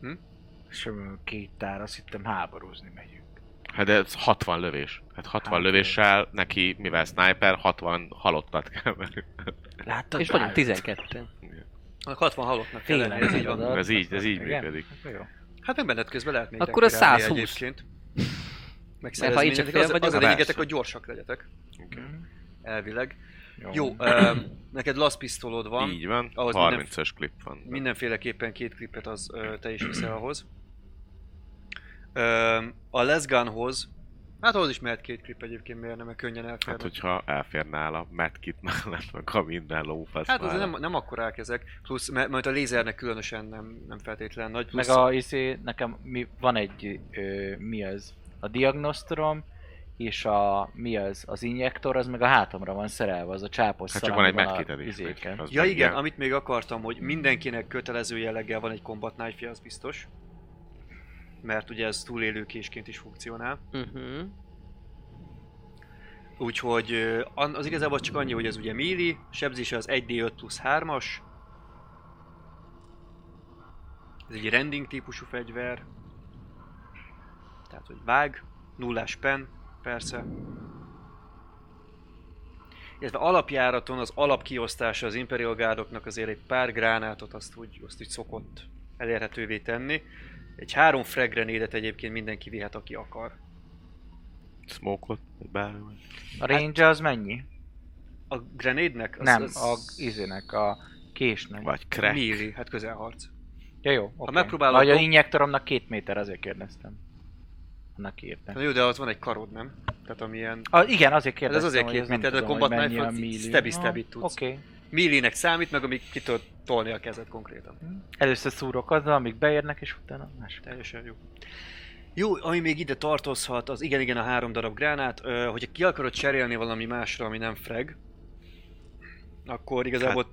megyünk. Hm? 2 tár, azt hittem háborúzni megyünk. Hát ez 60 lövés. Hát 60 lövéssel neki, mivel sniper, 60 halottat kell menni. Láttad? És vagyunk 12-en. 60 halottnak kell lenni, ez így van. Ez így működik. Hát meg benned közben lehet mindenki ráni egyébként. Akkor a 120. Megszerezni mindenki. Az a lényegetek, hogy gyorsak legyetek. Elvileg. Jó, neked last pistolod van. Így van, 30-as klip van. Mindenféleképpen 2 klipet az te is viszel ahhoz. A Les Gunhoz, hát ahhoz is mehet 2 klip egyébként, miért nem, mert könnyen elférne. Hát hogyha elférnál a medkit mellett, meg a minden lófasz. Hát azért nem akkorák ezek, plusz mert a lézernek különösen nem feltétlen nagy. Plusz... Meg a izé, nekem van egy, mi az, a diagnosztorom, és a, mi az injektor, az meg a hátamra van szerelve, az a csápos szalám. Hát csak van egy medkit izéken. Ja igen, ilyen. Amit még akartam, hogy mindenkinek kötelező jelleggel van egy combat knife-ja, az biztos. Mert ugye ez túlélőkésként is funkcionál. Úgyhogy az igazából csak annyi, hogy ez ugye melee, sebzése az 1d5 plusz 3-as. Ez egy rending típusú fegyver. Tehát, hogy vág, nullás pen, persze. Illetve alapjáraton az alapkiosztása az Imperial Guardoknak azért egy pár gránátot azt úgy szokott elérhetővé tenni. Egy 3 frag-grenédet egyébként mindenki vihet, aki akar. Smoke-ot? Bármilyen. A range az mennyi? A grenédnek? Nem, a késnek. Vagy crack. Melee, hát közelharc. Ja jó, oké. Megpróbálod... Vagy a injektoromnak 2 méter, azért kérdeztem. Annak írtam. Na jó, de az van egy karod, nem? Tehát amilyen... Igen, azért kérdeztem, ez azért hogy ez nem tudom, hogy mennyi a melee. Stabby-stabby tudsz. Oké. Melee-nek számít, meg amíg ki tudod tolni a kezed konkrétan. Először szúrok azzal, amíg beérnek, és utána más. Teljesen jó. Jó, ami még ide tartozhat, az igen a 3 darab gránát. Hogyha ki akarod cserélni valami másra, ami nem frag, akkor igazából...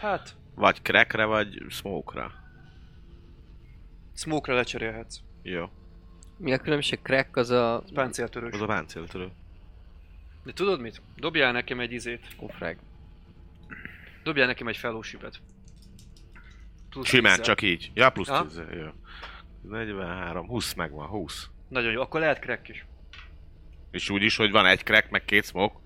Hát... Vagy crackre, vagy smoke-ra. Smoke-ra lecserélhetsz. Jó. Mi a különbség? Crack az a... Páncéltörős. Az a páncéltörő. De tudod mit? Dobjál nekem egy izét. Frag. Dobjál nekem egy fellowship-et. Simán, csak így. Ja, plusz 10. Jó. 43, 20 megvan, 20. Nagyon jó, akkor lehet crack is. És úgy is, hogy van egy crack, meg 2 smoke?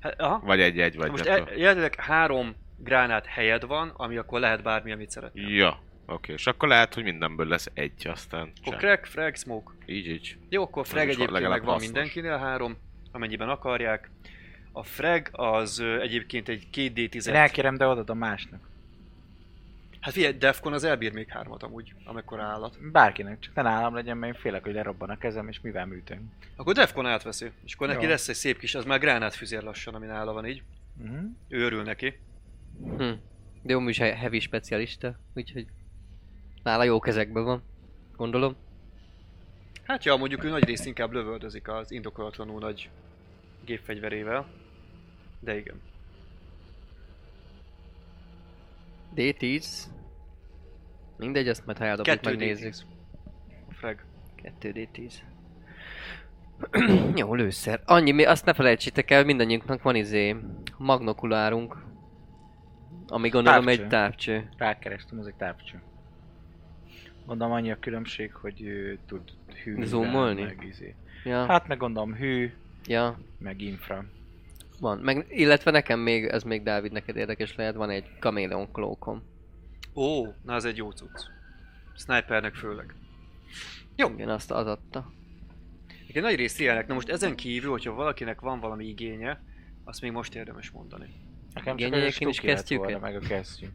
Hát, aha. Vagy egy vagy. Most jelenleg 3 gránát helyed van, ami akkor lehet bármi, amit szeretnél. Ja, oké. És akkor lehet, hogy mindenből lesz egy, aztán... Akkor crack, frag, smoke. Így. Jó, akkor frag egyébként megvan mindenkinél 3, amennyiben akarják. A frag az egyébként egy 2d10. Én elkérem, de adod a másnak. Hát figyelj, Defcon az elbír még 3-at amúgy, amikor állat. Bárkinek, csak ne nálam legyen, mert én félek, hogy lerobban a kezem, és mivel műtök. Akkor Defcon átveszi, és akkor neki lesz egy szép kis, az már gránátfüzér lassan, ami nála van így. Ő örül neki. De amúgy is heavy specialista, úgyhogy nála jó kezekben van, gondolom. Hát ja, mondjuk ő nagy részt inkább lövöldözik az indokolatlanul nagy gépfegyverével, de igen. D10. Mindegy, azt majd ha eldobjuk, megnézzük. A frag. 2D10. Jó, lőszer. Annyi, azt ne felejtsétek el, mindannyiunknak van magnokulárunk. Ami gondolom tápcső. Egy tápcső. Rákerestem, ez egy tápcső. Gondolom annyi a különbség, hogy tud hűvel, zoomolni? Meg izé. Ja. Hát meg gondolom hű, ja. Meg infra. Van, meg, illetve nekem még, ez még Dávid neked érdekes lehet, van egy Chameleon Cloakom. Ó, na ez egy jó cucc. Snipernek főleg. Jó. Igen, azt az adta. Igen, nagy részt ilyenek. Na most ezen kívül, hogyha valakinek van valami igénye, azt még most érdemes mondani. Nekem csak egy stuki meg a kesztyű.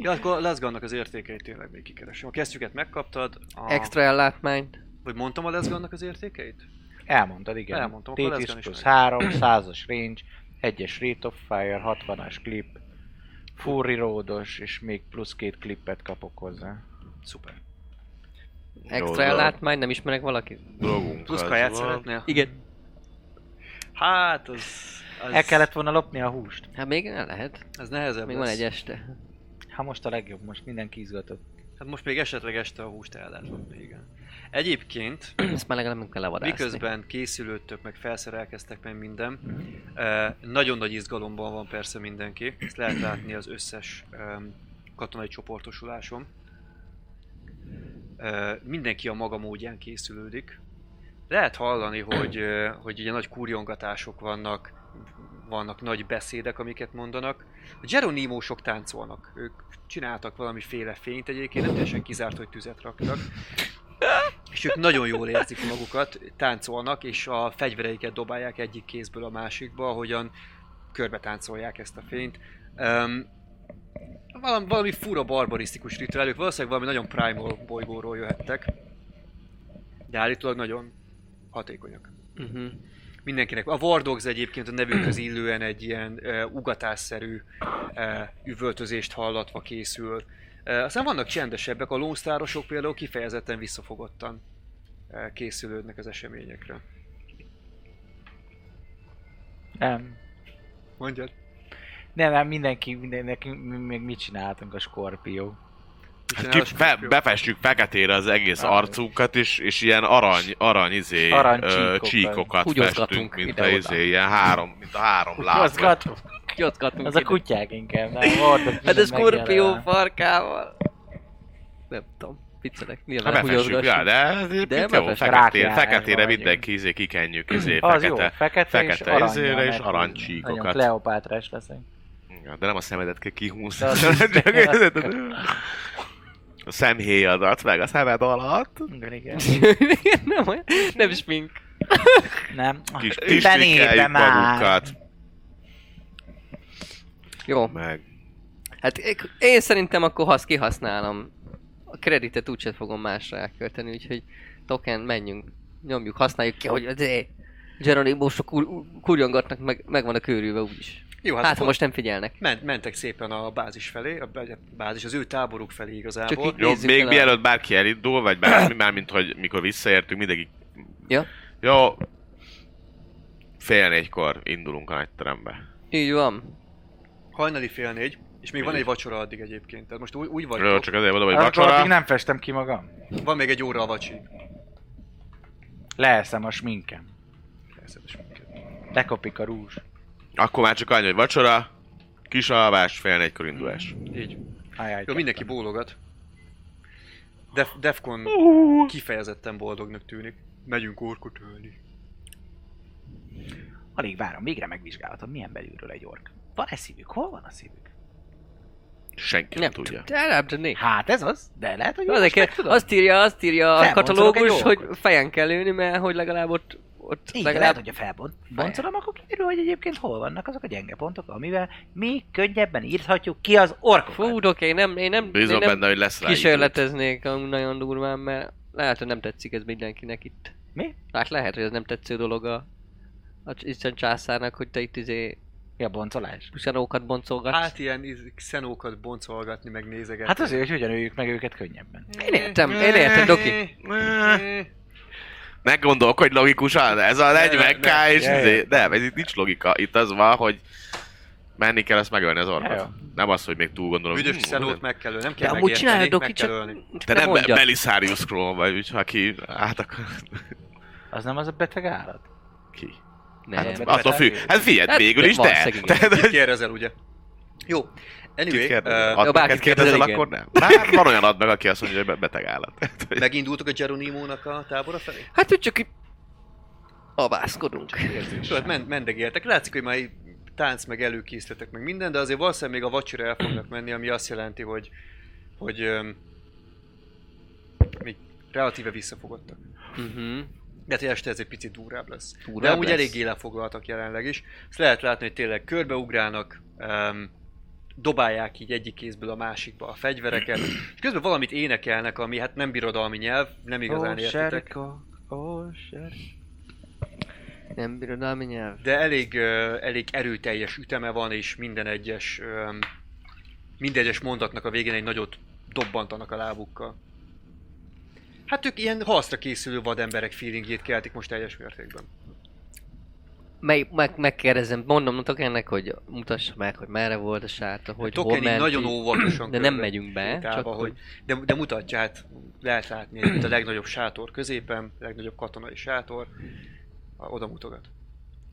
Ja, akkor Leszgannak az értékeit tényleg még kikeresem. A kesztyüket megkaptad, a... Extra ellátmányt. Vagy mondtam a Leszgannak az értékeit? Elmondtad, igen. Elmondtam, akkor Leszgan is plusz 3, 100-as range, 1-es rate of fire, 60-as clip, Fury Road-os, és még plusz 2 clippet kapok hozzá. Szuper. Extra ellátmány, nem ismerek valakit? Plusz kaját szeretnél? Igen. Hát, az... El kellett volna lopni a húst. Hát még nem lehet. Ez nehezebb. Még lesz. Van egy este. Hát most a legjobb, most mindenki izgatott. Hát most még esetleg este a húst el lehet lopni, igen. Egyébként... Ezt már legalább nem kell levadászni. Miközben készülődtök, meg felszerelkeztek, meg minden. Nagyon nagy izgalomban van persze mindenki. Ezt lehet látni az összes katonai csoportosuláson. Mindenki a maga módján készülődik. Lehet hallani, hogy ugye nagy kurjongatások vannak nagy beszédek, amiket mondanak. A Geronimo-sok táncolnak. Ők csináltak valamiféle fényt egyébként, nem teljesen kizárt, hogy tüzet raktak. És ők nagyon jól érzik magukat, táncolnak, és a fegyvereiket dobálják egyik kézből a másikba, ahogyan körbe táncolják ezt a fényt. Valami fura barbarisztikus rituálok, valószínűleg valami nagyon primal bolygóról jöhettek. De állítólag nagyon hatékonyak. Uh-huh. Mindenkinek. A War Dogs egyébként a nevükhöz illően egy ilyen ugatásszerű üvöltözést hallatva készül. Aztán vannak csendesebbek, a Lone Starosok például kifejezetten visszafogottan készülődnek az eseményekre. Nem. Mondjad. Nem, mindenki még mit csináltunk a Skorpió. Befestjük feketére az egész arcunkat, és ilyen arany csíkokat festünk, mint a három lábot. Az a kutyák inkább, nem? Hát a Skorpió farkával. Nem tudom, viccelek, nyilván befestjük, ja, de feketére mindenki kikenjük, fekete izére és arany csíkokat. Nagyon Kleopátrás leszek. De nem a szemedet kell kihúzni. A szemhéjadat, meg a szemed alatt. Igen. Nem smink. Nem. Kis tisztikeljük magunkat. Jó. Meg. Hát én szerintem akkor kihasználom. A kreditet úgyse fogom másra elkölteni, úgyhogy token, menjünk, nyomjuk, használjuk ki, hogy az Geronimo-sok kurjongatnak, meg van a körülve úgyis. Jó, hát most nem figyelnek. Mentek szépen a bázis felé, az ő táboruk felé igazából. Jó, még mielőtt bárki elindul, vagy bármi, mármint hogy mikor visszaértünk, mindenki... Ja. Jó, 3:30-kor indulunk a nagyterembe. Így van. Hajnali 3:30, és még van egy vacsora addig egyébként. Tehát most úgy vagyok. Jó, csak azért mondom, hogy vacsora. Addig nem festem ki magam. Van még egy óra a vacsig. Leeszem a sminkem. Lekopik a rúzs. Akkor már csak annyi, hogy vacsora, kis alvás, 3:30-kor indulás. Így. Jó, mindenki bólogat. Defcon kifejezetten boldognak tűnik. Megyünk orkot ölni. Alig várom, végre megvizsgálhatom, milyen belülről egy ork. Van-e szívük? Hol van a szívük? Senki nem tudja. Hát ez az, de lehet, hogy most megtudom. Azt írja a katalógus, hogy fejen kell lőni, mert hogy legalább ott így, legalább... lehet, hogyha felboncolom, akkor kiderül, hogy egyébként hol vannak azok a gyenge pontok, amivel mi könnyebben írhatjuk ki az orkokat. Fú, én nem kísérleteznék nagyon durván, mert lehet, hogy nem tetszik ez mindenkinek itt. Mi? Hát lehet, hogy ez nem tetsző dolog a Isten császárnak, hogy te itt mi a boncolás? Xenókat boncolgatsz? Hát ilyen xenókat boncolgatni, meg nézegetni. Hát azért, hogy hogyan öljük meg őket könnyebben. Én értem, Doki. Meggondolok, hogy logikusan, ez a 40k és nem, ez itt nincs logika. Itt az van, hogy menni kell ezt megölni az orkot. Nem az, hogy még túl gondolom. Üdös szenót meg kell ölni, nem kell megérteni, meg kell ölni. Te nem Belisarius Crow vagy, úgyhogy aki át akar. Az nem az a beteg állat? Ki? Nem. Hát figyelj, végül is de. Ki kérdezel, ugye? Jó. Anyway, bárkit kérdezel, akkor nem. Már van olyan ad meg, aki azt mondja, hogy beteg állat. Megindultok a Geronimo-nak a tábora felé? Hát úgy csak itt avászkodunk. Tudod, mendegéltek. Látszik, hogy már tánc meg előkészítetek meg minden, de azért valószínűleg még a vacsora el fognak menni, ami azt jelenti, hogy még relatíve visszafogottak. Uh-huh. De hát, hogy este ez egy picit durább lesz. Durább de amúgy eléggé lefoglaltak jelenleg is. Ezt lehet látni, hogy tényleg körbeugrálnak, dobálják így egyik kézből a másikba a fegyvereket, és közben valamit énekelnek, ami hát nem birodalmi nyelv, nem igazán értitek. Serka, nem birodalmi nyelv. De elég erőteljes üteme van, és minden egyes mondatnak a végén egy nagyot dobbantanak a lábukkal. Hát ők ilyen harcra készülő vademberek feelingjét keltik most teljes mértékben. Megkérdezem, mondom Tokennek, hogy mutassa meg, hogy merre volt a sárta, hogy hol ment. Token nagyon óvatosan de nem megyünk be, csak hogy... De mutatja, hát lehet látni, itt a legnagyobb sátor középen, a legnagyobb katonai sátor, oda mutogat.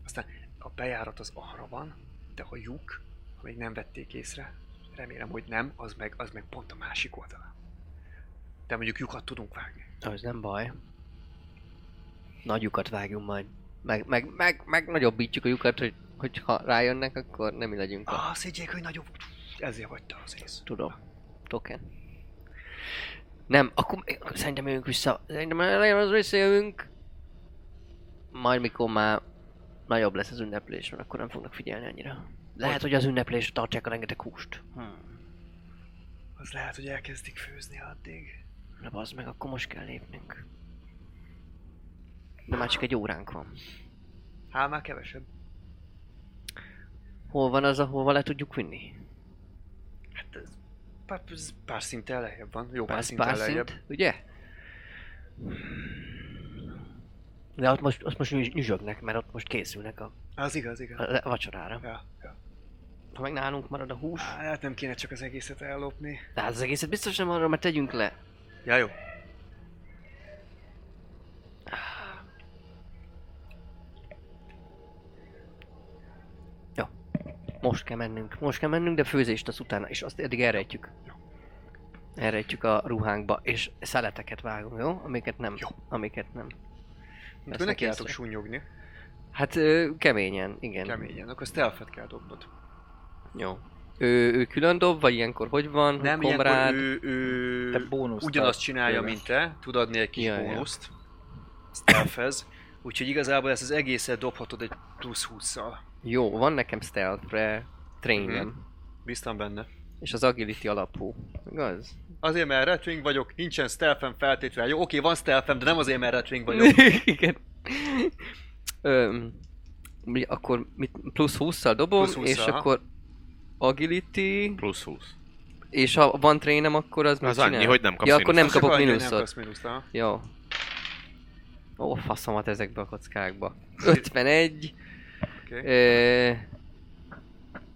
Aztán a bejárat az arra van, de ha lyuk, ha még nem vették észre, remélem, hogy nem, az meg pont a másik oldalán. De mondjuk lyukat tudunk vágni. Az nem baj. Nagy lyukat vágjunk majd. Meg nagyobbítjuk a lyukat, hogy ha rájönnek, akkor nem mi legyünk. Azt higgyék, hogy nagyobb. Ezért vagy te az ész. Tudom. Token. Nem, akkor szerintem jövünk vissza. Szerintem az visszajövünk. Majd mikor már nagyobb lesz az ünneplés, mert akkor nem fognak figyelni annyira. Lehet, hogy az ünneplésre tartják a rengeteg húst. Az lehet, hogy elkezdik főzni addig. Na bazd meg, akkor most kell lépnünk. De már csak egy óránk van. Hát már kevesebb. Hol van az, ahova le tudjuk vinni? Hát ez pár szinttel lejjebb van. Jó, pár szinttel lejjebb. Szint, ugye? De ott most nyüzsögnek, mert ott most készülnek a... Az igaz. A vacsorára. Ja. Ha meg nálunk marad a hús... Hát nem kéne csak az egészet ellopni. De hát az egészet biztos nem arra, mert tegyünk le. Ja, jó. Most kell mennünk, de főzést az utána, és azt eddig elrejtjük. Elrejtjük a ruhánkba, és szeleteket vágunk, jó? Amiket nem. Mint neki nekiálltok sunyogni. Hát keményen, igen. Keményen, akkor stealth-et kell dobnod. Jó. Ő külön dob, vagy ilyenkor hogy van? Nem, komrád, ilyenkor ő ugyanazt csinálja, mint te. Tud adni egy kis bónuszt. Stealth-hez. Úgyhogy igazából ezt az egészet dobhatod egy plusz 20-szal. Jó, van nekem stealth-re trainem. Bíztam benne. És az agility alapú, igaz? Azért, mert retwing vagyok, nincsen stealth-em feltétlenül. Jó, oké, van stealth-em, de nem azért, mert retwing vagyok. Igen. Akkor plusz 20-szal dobom, plusz 20-szal, és akkor agility... Plusz 20. És ha van trainem, akkor az mit csinál? Az annyi, hogy nem kapsz minuszot. Ja, akkor nem kapok minuszot. Jó. Ó, faszomat ezekbe a kockákba. 51. Okay.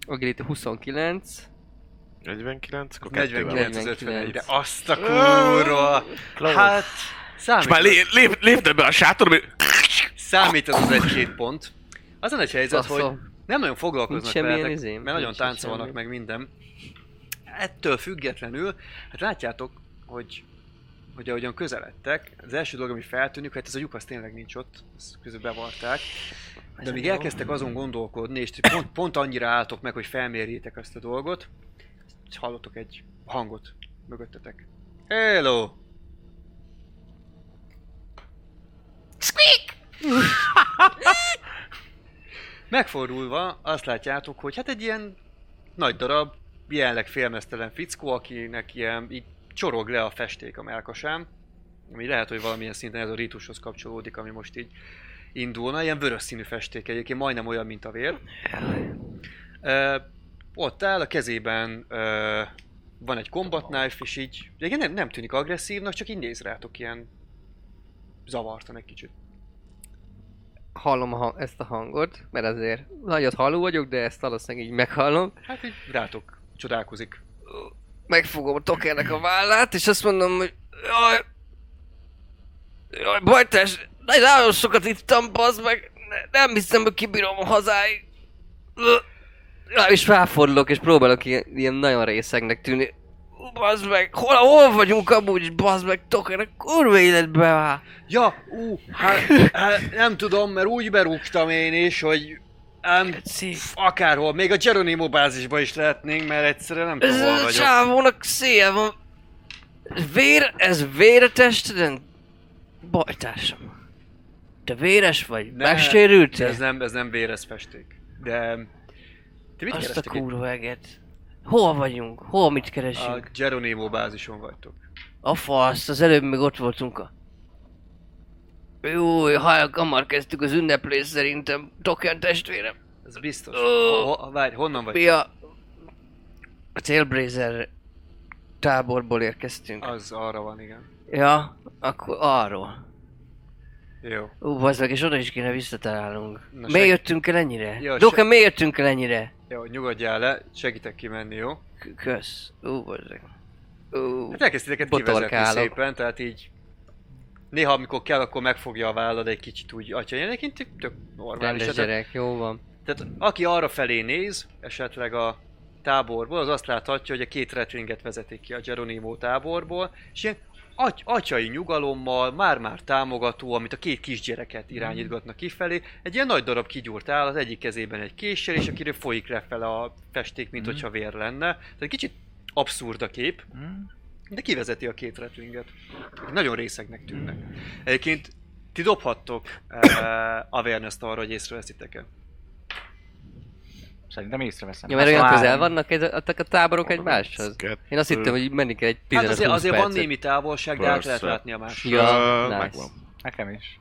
Agility 29. 49, akkor 49-51, de azt a kurva! Hát... És már léptem be a sátorba, hogy... Számít az egy-két pont. Az a nagy helyzet, hogy nem nagyon foglalkoznak veletek, mert nagyon táncolnak meg minden. Ettől függetlenül, hát látjátok, hogy ahogyan közeledtek, az első dolog, ami feltűnik, hát ez a lyukasz tényleg nincs ott, ezt közül bevarták. De amíg elkezdtek azon gondolkodni, és pont annyira álltok meg, hogy felmérjétek ezt a dolgot, és hallottok egy hangot mögöttetek. Hello! Squeak! Megfordulva azt látjátok, hogy hát egy ilyen nagy darab, jelenleg félmeztelen fickó, akinek ilyen így csorog le a festék a mellkasán, ami lehet, hogy valamilyen szinten ez a rítushoz kapcsolódik, ami most így indulna, ilyen vörös színű festék egyébként, majdnem olyan, mint a vér. Ott áll, a kezében van egy combat knife, és így igen, nem tűnik agresszívnak, csak így néz rátok ilyen zavartan egy kicsit. Hallom ezt a hangot, mert azért nagyot halló vagyok, de ezt valószínűleg így meghallom. Hát így rátok csodálkozik. Megfogom a Tokennek a vállát, és azt mondom, hogy jaj, bajtás, nagyon sokat ittam, bazd meg, nem hiszem, hogy kibírom a hazáig. és ráfordulok, és próbálok ilyen nagyon részegnek tűnni. Bazd meg, hol vagyunk amúgy, bazd meg, Token, a kurva életbe már. Ja, nem tudom, mert úgy berúgtam én is, hogy akárhol, még a Geronimo bázisba is lehetnénk, mert egyszerűen nem tudom, hol vagyok. Ez a csávónak szél van. Ez vér a testeden? Bajtársam. Te véres vagy? Megsérültél? Ez nem vér, ez festék. De... Te mit azt a kurva eget. Hol vagyunk? Hol mit keresünk? A Geronimo bázison vagytok. A fasz, az előbb még ott voltunk a... Júj, hamar kezdtük az ünneplést szerintem, Token testvérem. Ez biztos. Várj, honnan vagy? Mi a Trailblazer táborból érkeztünk. Az arra van, igen. Ja, akkor arról. Jó. Bazd meg, és oda is kéne visszatalálnunk. Miért jöttünk el ennyire? Jó, Token, miért jöttünk el ennyire? Jó, nyugodjál le, segítek kimenni, jó? Kösz. Bazd meg. Hát elkezdtétek kivezetni szépen, tehát így... Néha, amikor kell, akkor megfogja a vállad egy kicsit úgy atyanyéneként, tök normális. Rendes gyerek, jó van. Tehát aki arra felé néz, esetleg a táborból, az azt láthatja, hogy a két retringet vezetik ki a Geronimo táborból, és ilyen atyai nyugalommal, már-már támogató, amit a két kisgyereket irányítgatnak kifelé, egy ilyen nagy darab kigyúrt áll, az egyik kezében egy késsel, és akiről folyik lefele a festék, mint hogyha vér lenne. Tehát kicsit abszurd a kép. De kivezeti a két retringet. Nagyon részegnek tűnnek. Egyébként ti dobhattok awareness-t arra, hogy észreveszitek-e? Szerintem észreveszem. Ja, mert olyan közel vannak a táborok egymáshoz. Én azt hittem, hogy menni kell egy 15-20 percet. Hát azért van némi távolság, de át lehet látni a máshoz. Ja, nice. Nekem is.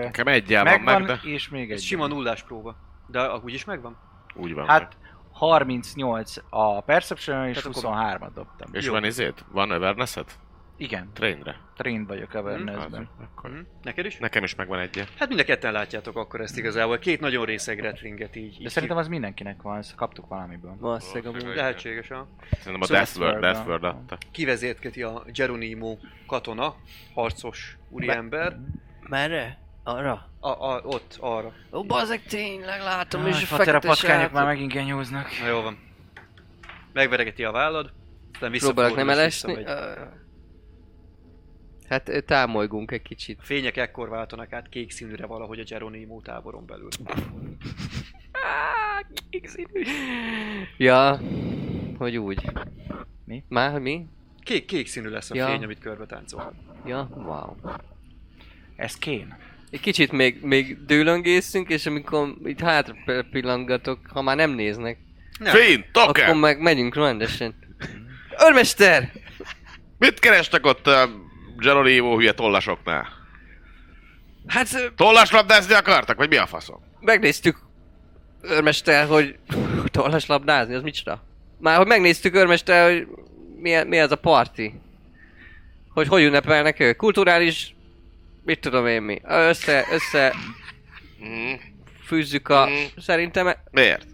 Nekem egyel van meg, de... és még egy. Sima nullás próba. De úgyis megvan? Úgy van. Hát 38 a Perception, és 23-at dobtam. És jó. Van izét? Van awareness-ed? Igen. Trainre? Trained vagyok awareness-ben. Neked is? Nekem is megvan egy. Hát mind a ketten látjátok akkor ezt igazából. Két nagyon részeg retringet így. De szerintem az mindenkinek van, ezt kaptuk valamiből. Valószínűleg. Lehetséges, ha? Szerintem a Death World adta. Kivezértketi a Geronimo katona, harcos úriember. Merre? Arra? Ott, arra. Ó, bazeg, tényleg látom, és a fekete sárkok. A patkányok már megint genyóznak. Na jó van. Megveregeti a vállad, aztán visszafordul. Próbálok nem elesni. Hát támolygunk egy kicsit. A fények ekkor váltanak át kék színűre valahogy a Geronimo táboron belül. Kék színű. Ja, hogy úgy. Mi? Már mi? Kék színű lesz a fény, amit körbe táncol. Ja, wow. Ez kén. Egy kicsit még dőlöngészünk, és amikor itt hátra pillantgatok, ha már nem néznek. Finn, Token! Akkor meg megyünk rendesen. Örmester! Mit kerestek ott a Geronimo hülye tollasoknál? Hát... Tollaslabdázni akartak, vagy mi a faszom? Megnéztük, Örmester, hogy tollaslabdázni, az micsoda? Már hogy megnéztük, Örmester, hogy mi ez a parti. Hogy ünnepelnek ők. Kulturális... Mit tudom én mi? Össze... Fűzzük a... Szerintem... Miért?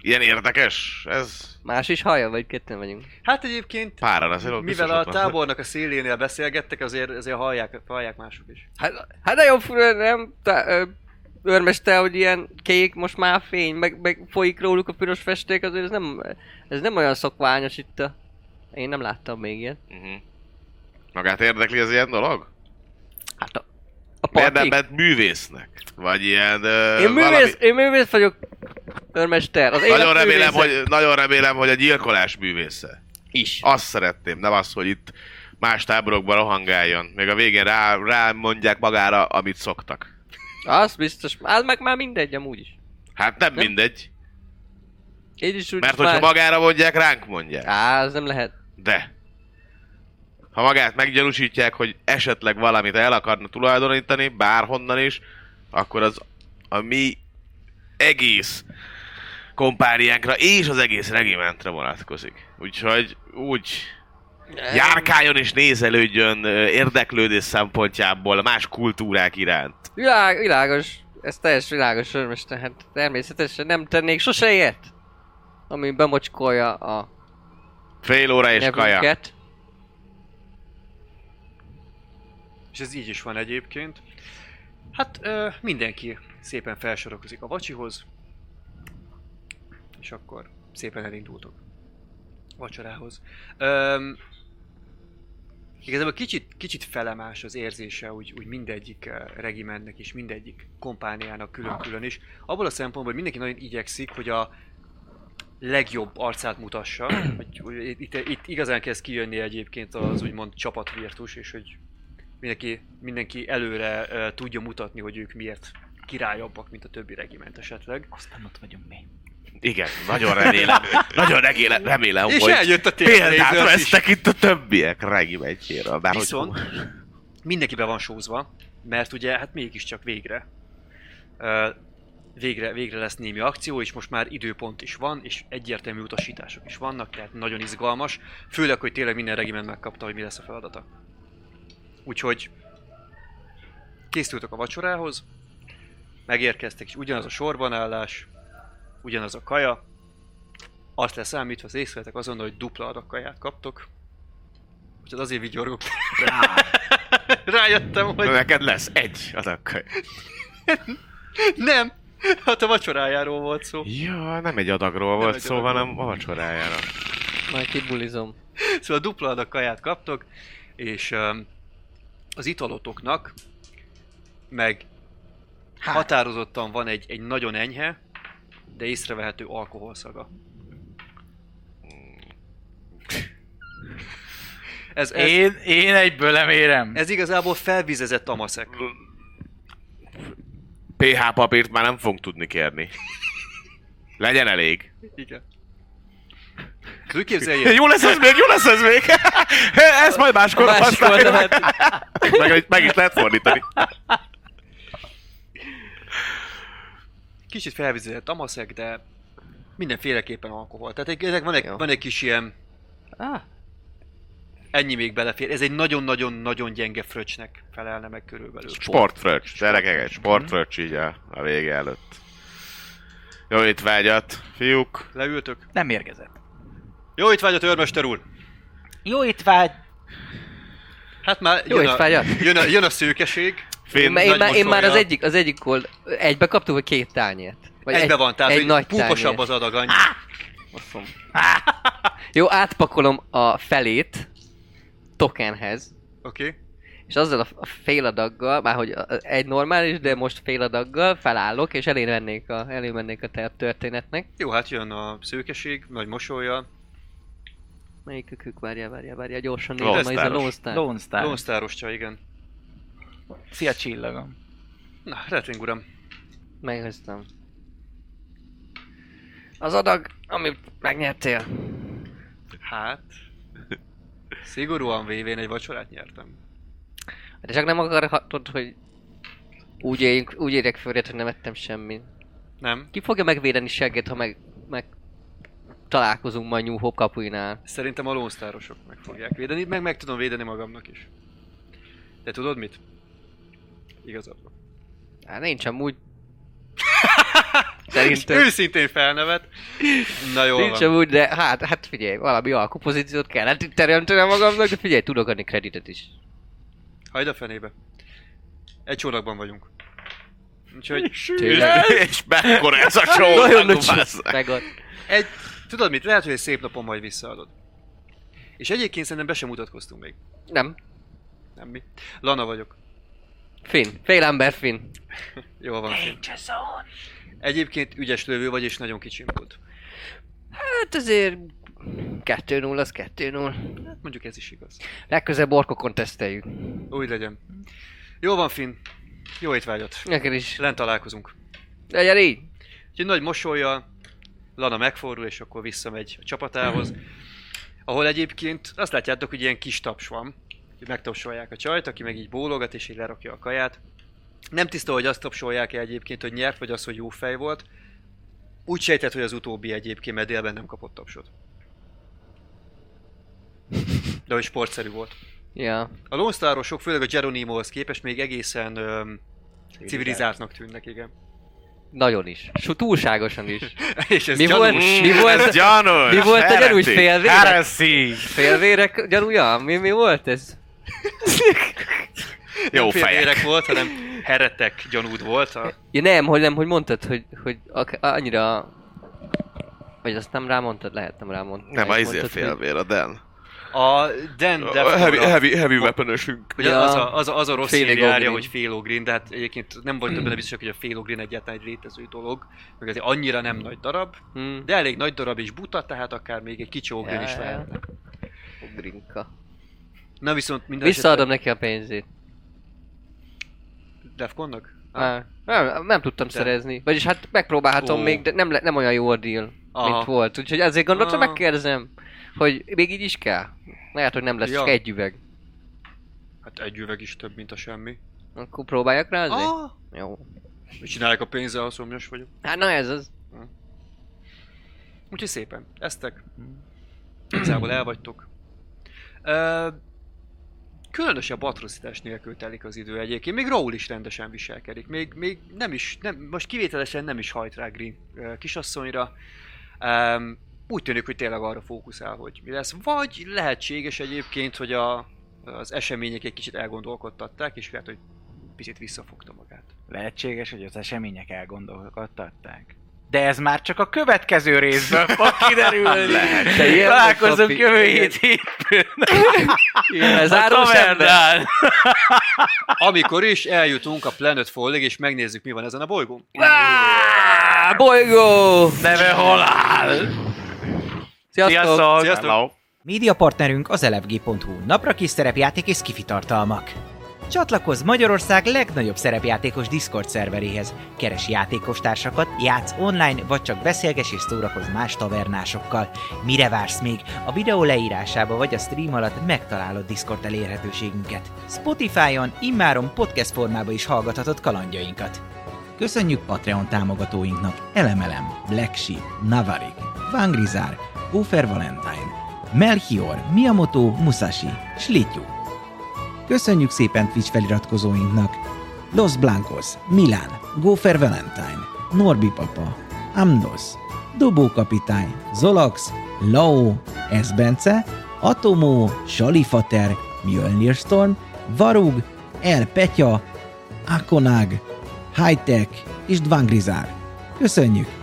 Ilyen érdekes? Ez... Más is hallja, vagy ketten vagyunk? Hát egyébként... Páran azért mivel a tábornak a szélénél beszélgettek, azért hallják mások is. Hát nagyon fura, nem? Örmester, hogy ilyen kék, most már fény, meg folyik róluk a piros festék, azért ez nem olyan szokványos itt a... Én nem láttam még ilyet. Magát érdekli az ilyen dolog? Hát a partik? Mert művésznek? Vagy ilyen Én művész vagyok, Örmester. Az nagyon remélem, hogy a gyilkolás művésze. Is. Azt szeretném, nem az, hogy itt más táborokban rohangáljon. Még a végén rá mondják magára, amit szoktak. Az biztos. Az meg már mindegy amúgy is. Hát nem? Mindegy. Én is úgy. Mert hogyha magára mondják, ránk mondják. Á, az nem lehet. De. Ha magát meggyanúsítják, hogy esetleg valamit el akarna tulajdonítani, bárhonnan is, akkor az a mi egész kompániánkra és az egész regimentre vonatkozik. Úgyhogy úgy járkáljon és nézelődjön érdeklődés szempontjából más kultúrák iránt. Világos, ez teljes világos, Örmester, hát természetesen nem tennék sose ilyet, ami bemocskolja a fél óra és nyelvünket. Kaja. És ez így is van egyébként. Hát mindenki szépen felsorokozik a vacsihoz. és akkor szépen elindultok vacsorához. Igazából kicsit felemás az érzése úgy mindegyik regimentnek és mindegyik kompániának külön-külön is. Abból a szempontból, hogy mindenki nagyon igyekszik, hogy a legjobb arcát mutassa. Itt igazán kezd kijönni egyébként az úgymond csapatvirtus, és hogy mindenki előre tudja mutatni, hogy ők miért királyabbak, mint a többi regiment esetleg. Aztán ott vagyunk mi. Igen, nagyon remélem, és hogy eljött a példát vesztek itt a többiek regimentjéről. Viszont mindenkiben van sózva, mert ugye hát mégiscsak végre lesz némi akció, és most már időpont is van, és egyértelmű utasítások is vannak, tehát nagyon izgalmas. Főleg, hogy tényleg minden regiment megkapta, hogy mi lesz a feladata. Úgyhogy készültök a vacsorához, megérkeztek, és ugyanaz a sorbanállás, ugyanaz a kaja. Azt leszámítva, az észrevettek azonnal, hogy dupla adag kaját kaptok. Úgyhogy azért vigyorgok. Rájöttem, hogy... Neked lesz egy adag kaja. Nem! Hát a vacsorájáról volt szó. Ja, nem egy adagról hanem a vacsorájára. Majd kibulizom. Szóval dupla adag kaját kaptok, és az italotoknak meg határozottan van egy nagyon enyhe, de észrevehető alkoholszaga. Ez, én egyből lemérem. Ez igazából felvizezett amaszek. PH papírt már nem fogunk tudni kérni. Legyen elég. Igen. Jó lesz ez még! Ezt majd máskor használjuk. Meg is lehet fordítani. Kicsit felvizezett amaszek, de mindenféleképpen alkohol. Tehát ezek van egy kis ilyen... Ennyi még belefér. Ez egy nagyon-nagyon-nagyon gyenge fröccsnek felelne meg körülbelül. Sportfröccs. Gyerekek, egy sportfröccs így a vége előtt. Jó étvágyat, fiúk. Leültök? Nem érgezett. Jó étvágyat, őrmester úr! Jó étvágy! Hát már jön a szőkeség. Én már az egyik egybe kaptuk, vagy két tányért? Vagy egybe van, tehát egy púposabb az adag annyi. Jó, átpakolom a felét Tokenhez. Oké. Okay. És azzal a fél adaggal, már hogy egy normális, de most fél adaggal felállok, és elé mennék a történetnek. Jó, hát jön a szőkeség, nagy mosolya. Melyikükük? Várjál, gyorsan nézd, majd ez a Lone Star. Lone Star-oscsa, igen. Szia, csillagom. Na, retting uram. Meghoztam. Az adag, amit megnyertél. Hát... Szigorúan vévén egy vacsorát nyertem. De csak nem akarhatod, hogy úgy érjek fölét, hogy nem ettem semmit. Nem. Ki fogja megvédeni seggét, ha meg találkozunk majd New Hope kapuinál? Szerintem a Lone Star-osok meg fogják védeni, meg tudom védeni magamnak is. De tudod mit? Igazad van. Hát nincs amúgy. Szerintem... Őszintén felnevet. Na jól nincs van. Amúgy, de hát figyelj, valami alkupozíciót kellett itt teremteni magamnak, de figyelj, tudok adni kreditet is. Hajd a fenébe. Egy csónakban vagyunk. Úgyhogy... Tényleg? És mekkora ez a csónak? Tudod mit? Lehet, hogy egy szép napon majd visszaadod. És egyébként szerintem be sem mutatkoztunk még. Nem. Nem mi. Lana vagyok. Finn. Félember Finn. Jól van, Finn. Egyébként ügyes lövő vagy, és nagyon kicsimpult. Hát azért... 2-0 az 2-0. Hát mondjuk ez is igaz. Legközebb orkokon teszteljük. Úgy legyen. Jó van, Finn. Jó étvágyat. Neked is. Lent találkozunk. Legyen így. Úgyhogy nagy mosollyal Lana megfordul, és akkor visszamegy a csapatához. Ahol egyébként azt látjátok, hogy ilyen kis taps van. Megtapsolják a csajt, aki meg így bólogat, és így lerakja a kaját. Nem tiszta, hogy azt tapsolják-e egyébként, hogy nyert, vagy az, hogy jó fej volt. Úgy sejtett, hogy az utóbbi egyébként, mert délben nem kapott tapsot. De hogy sportszerű volt. Yeah. A Lone Star-osok, főleg a Geronimohoz képest még egészen civilizáltnak tűnnek, igen. Nagyon is. Túlságosan is. És ez gyanús. Mi volt a gyanús félvérek? Félvérek gyanúja? Mi volt ez? Jó fejek. Félvérek volt, hanem heretek gyanúd volt. Ja nem, hogy mondtad, hogy annyira Vagy azt nem rámondtad? Lehet nem rámondtad. Nem, a izé félvér, a Dan. A Dan Defconra... Heavy weaponösünk. Ugye az a rossz hírjárja, hogy Phalo Green, de hát egyébként nem vagyok benne biztosak, hogy a Phalo Green egyáltalán egy létező dolog. Meg azért annyira nem nagy darab, de elég nagy darab és buta, tehát akár még egy kicsi Ogrin is lehetne. Ogrinka. Na viszont minden visszaadom neki a pénzét. Defconnak? Nem tudtam szerezni. Vagyis hát megpróbálhatom még, de nem olyan jó a deal, mint volt. Úgyhogy ezért gondoltam, megkérdezem, hogy még így is kell. Lehet, hogy nem lesz csak egy üveg. Hát egy üveg is több, mint a semmi. Akkor próbáljak rázni? Jó. Mit csinálják a pénzzel, ha szomjas vagyok? Hát na ez az. Úgyhogy szépen, eztek. Igazából elvagytok. Különösebb atrocitás nélkül telik az idő egyébként, még Raúl is rendesen viselkedik, még most kivételesen nem is hajt rá Green kisasszonyra. Úgy tűnik, hogy tényleg arra fókuszál, hogy mi lesz. Vagy lehetséges egyébként, hogy az események egy kicsit elgondolkodtatták, és lehet, hogy picit visszafogta magát. Lehetséges, hogy az események elgondolkodtatták? De ez már csak a következő részben fog kiderülni. Találkozunk jövő hét hétfőn. Ez áron. Amikor is eljutunk a Planetfallig, és megnézzük, mi van ezen a bolygón. Bolygó! Neve halál! Sziasztok! Média partnerünk az LFG.hu, napra kis szerepjáték és sci-fi tartalmak. Csatlakozz Magyarország legnagyobb szerepjátékos Discord szerveréhez. Keres játékostársakat, játsz online, vagy csak beszélges és szórakozz más tavernásokkal. Mire vársz még? A videó leírásába vagy a stream alatt megtalálod Discord elérhetőségünket. Spotify-on immáron podcast formába is hallgathatod kalandjainkat. Köszönjük Patreon támogatóinknak Elemelem, Black Sheep, Navarik, Vangrizar, Ufer Valentine, Melchior, Miyamoto, Musashi, Slityu. Köszönjük szépen Twitch feliratkozóinknak! Los Blancos, Milán, Gófer Valentine, Norbi Papa, Amnos, Dobó Kapitány, Zolax, Lao, Esbence, Atomó, Salifater, Mjölnir Storm, Varug, El Petya, Akonag, Hightech és Dvangrizar. Köszönjük!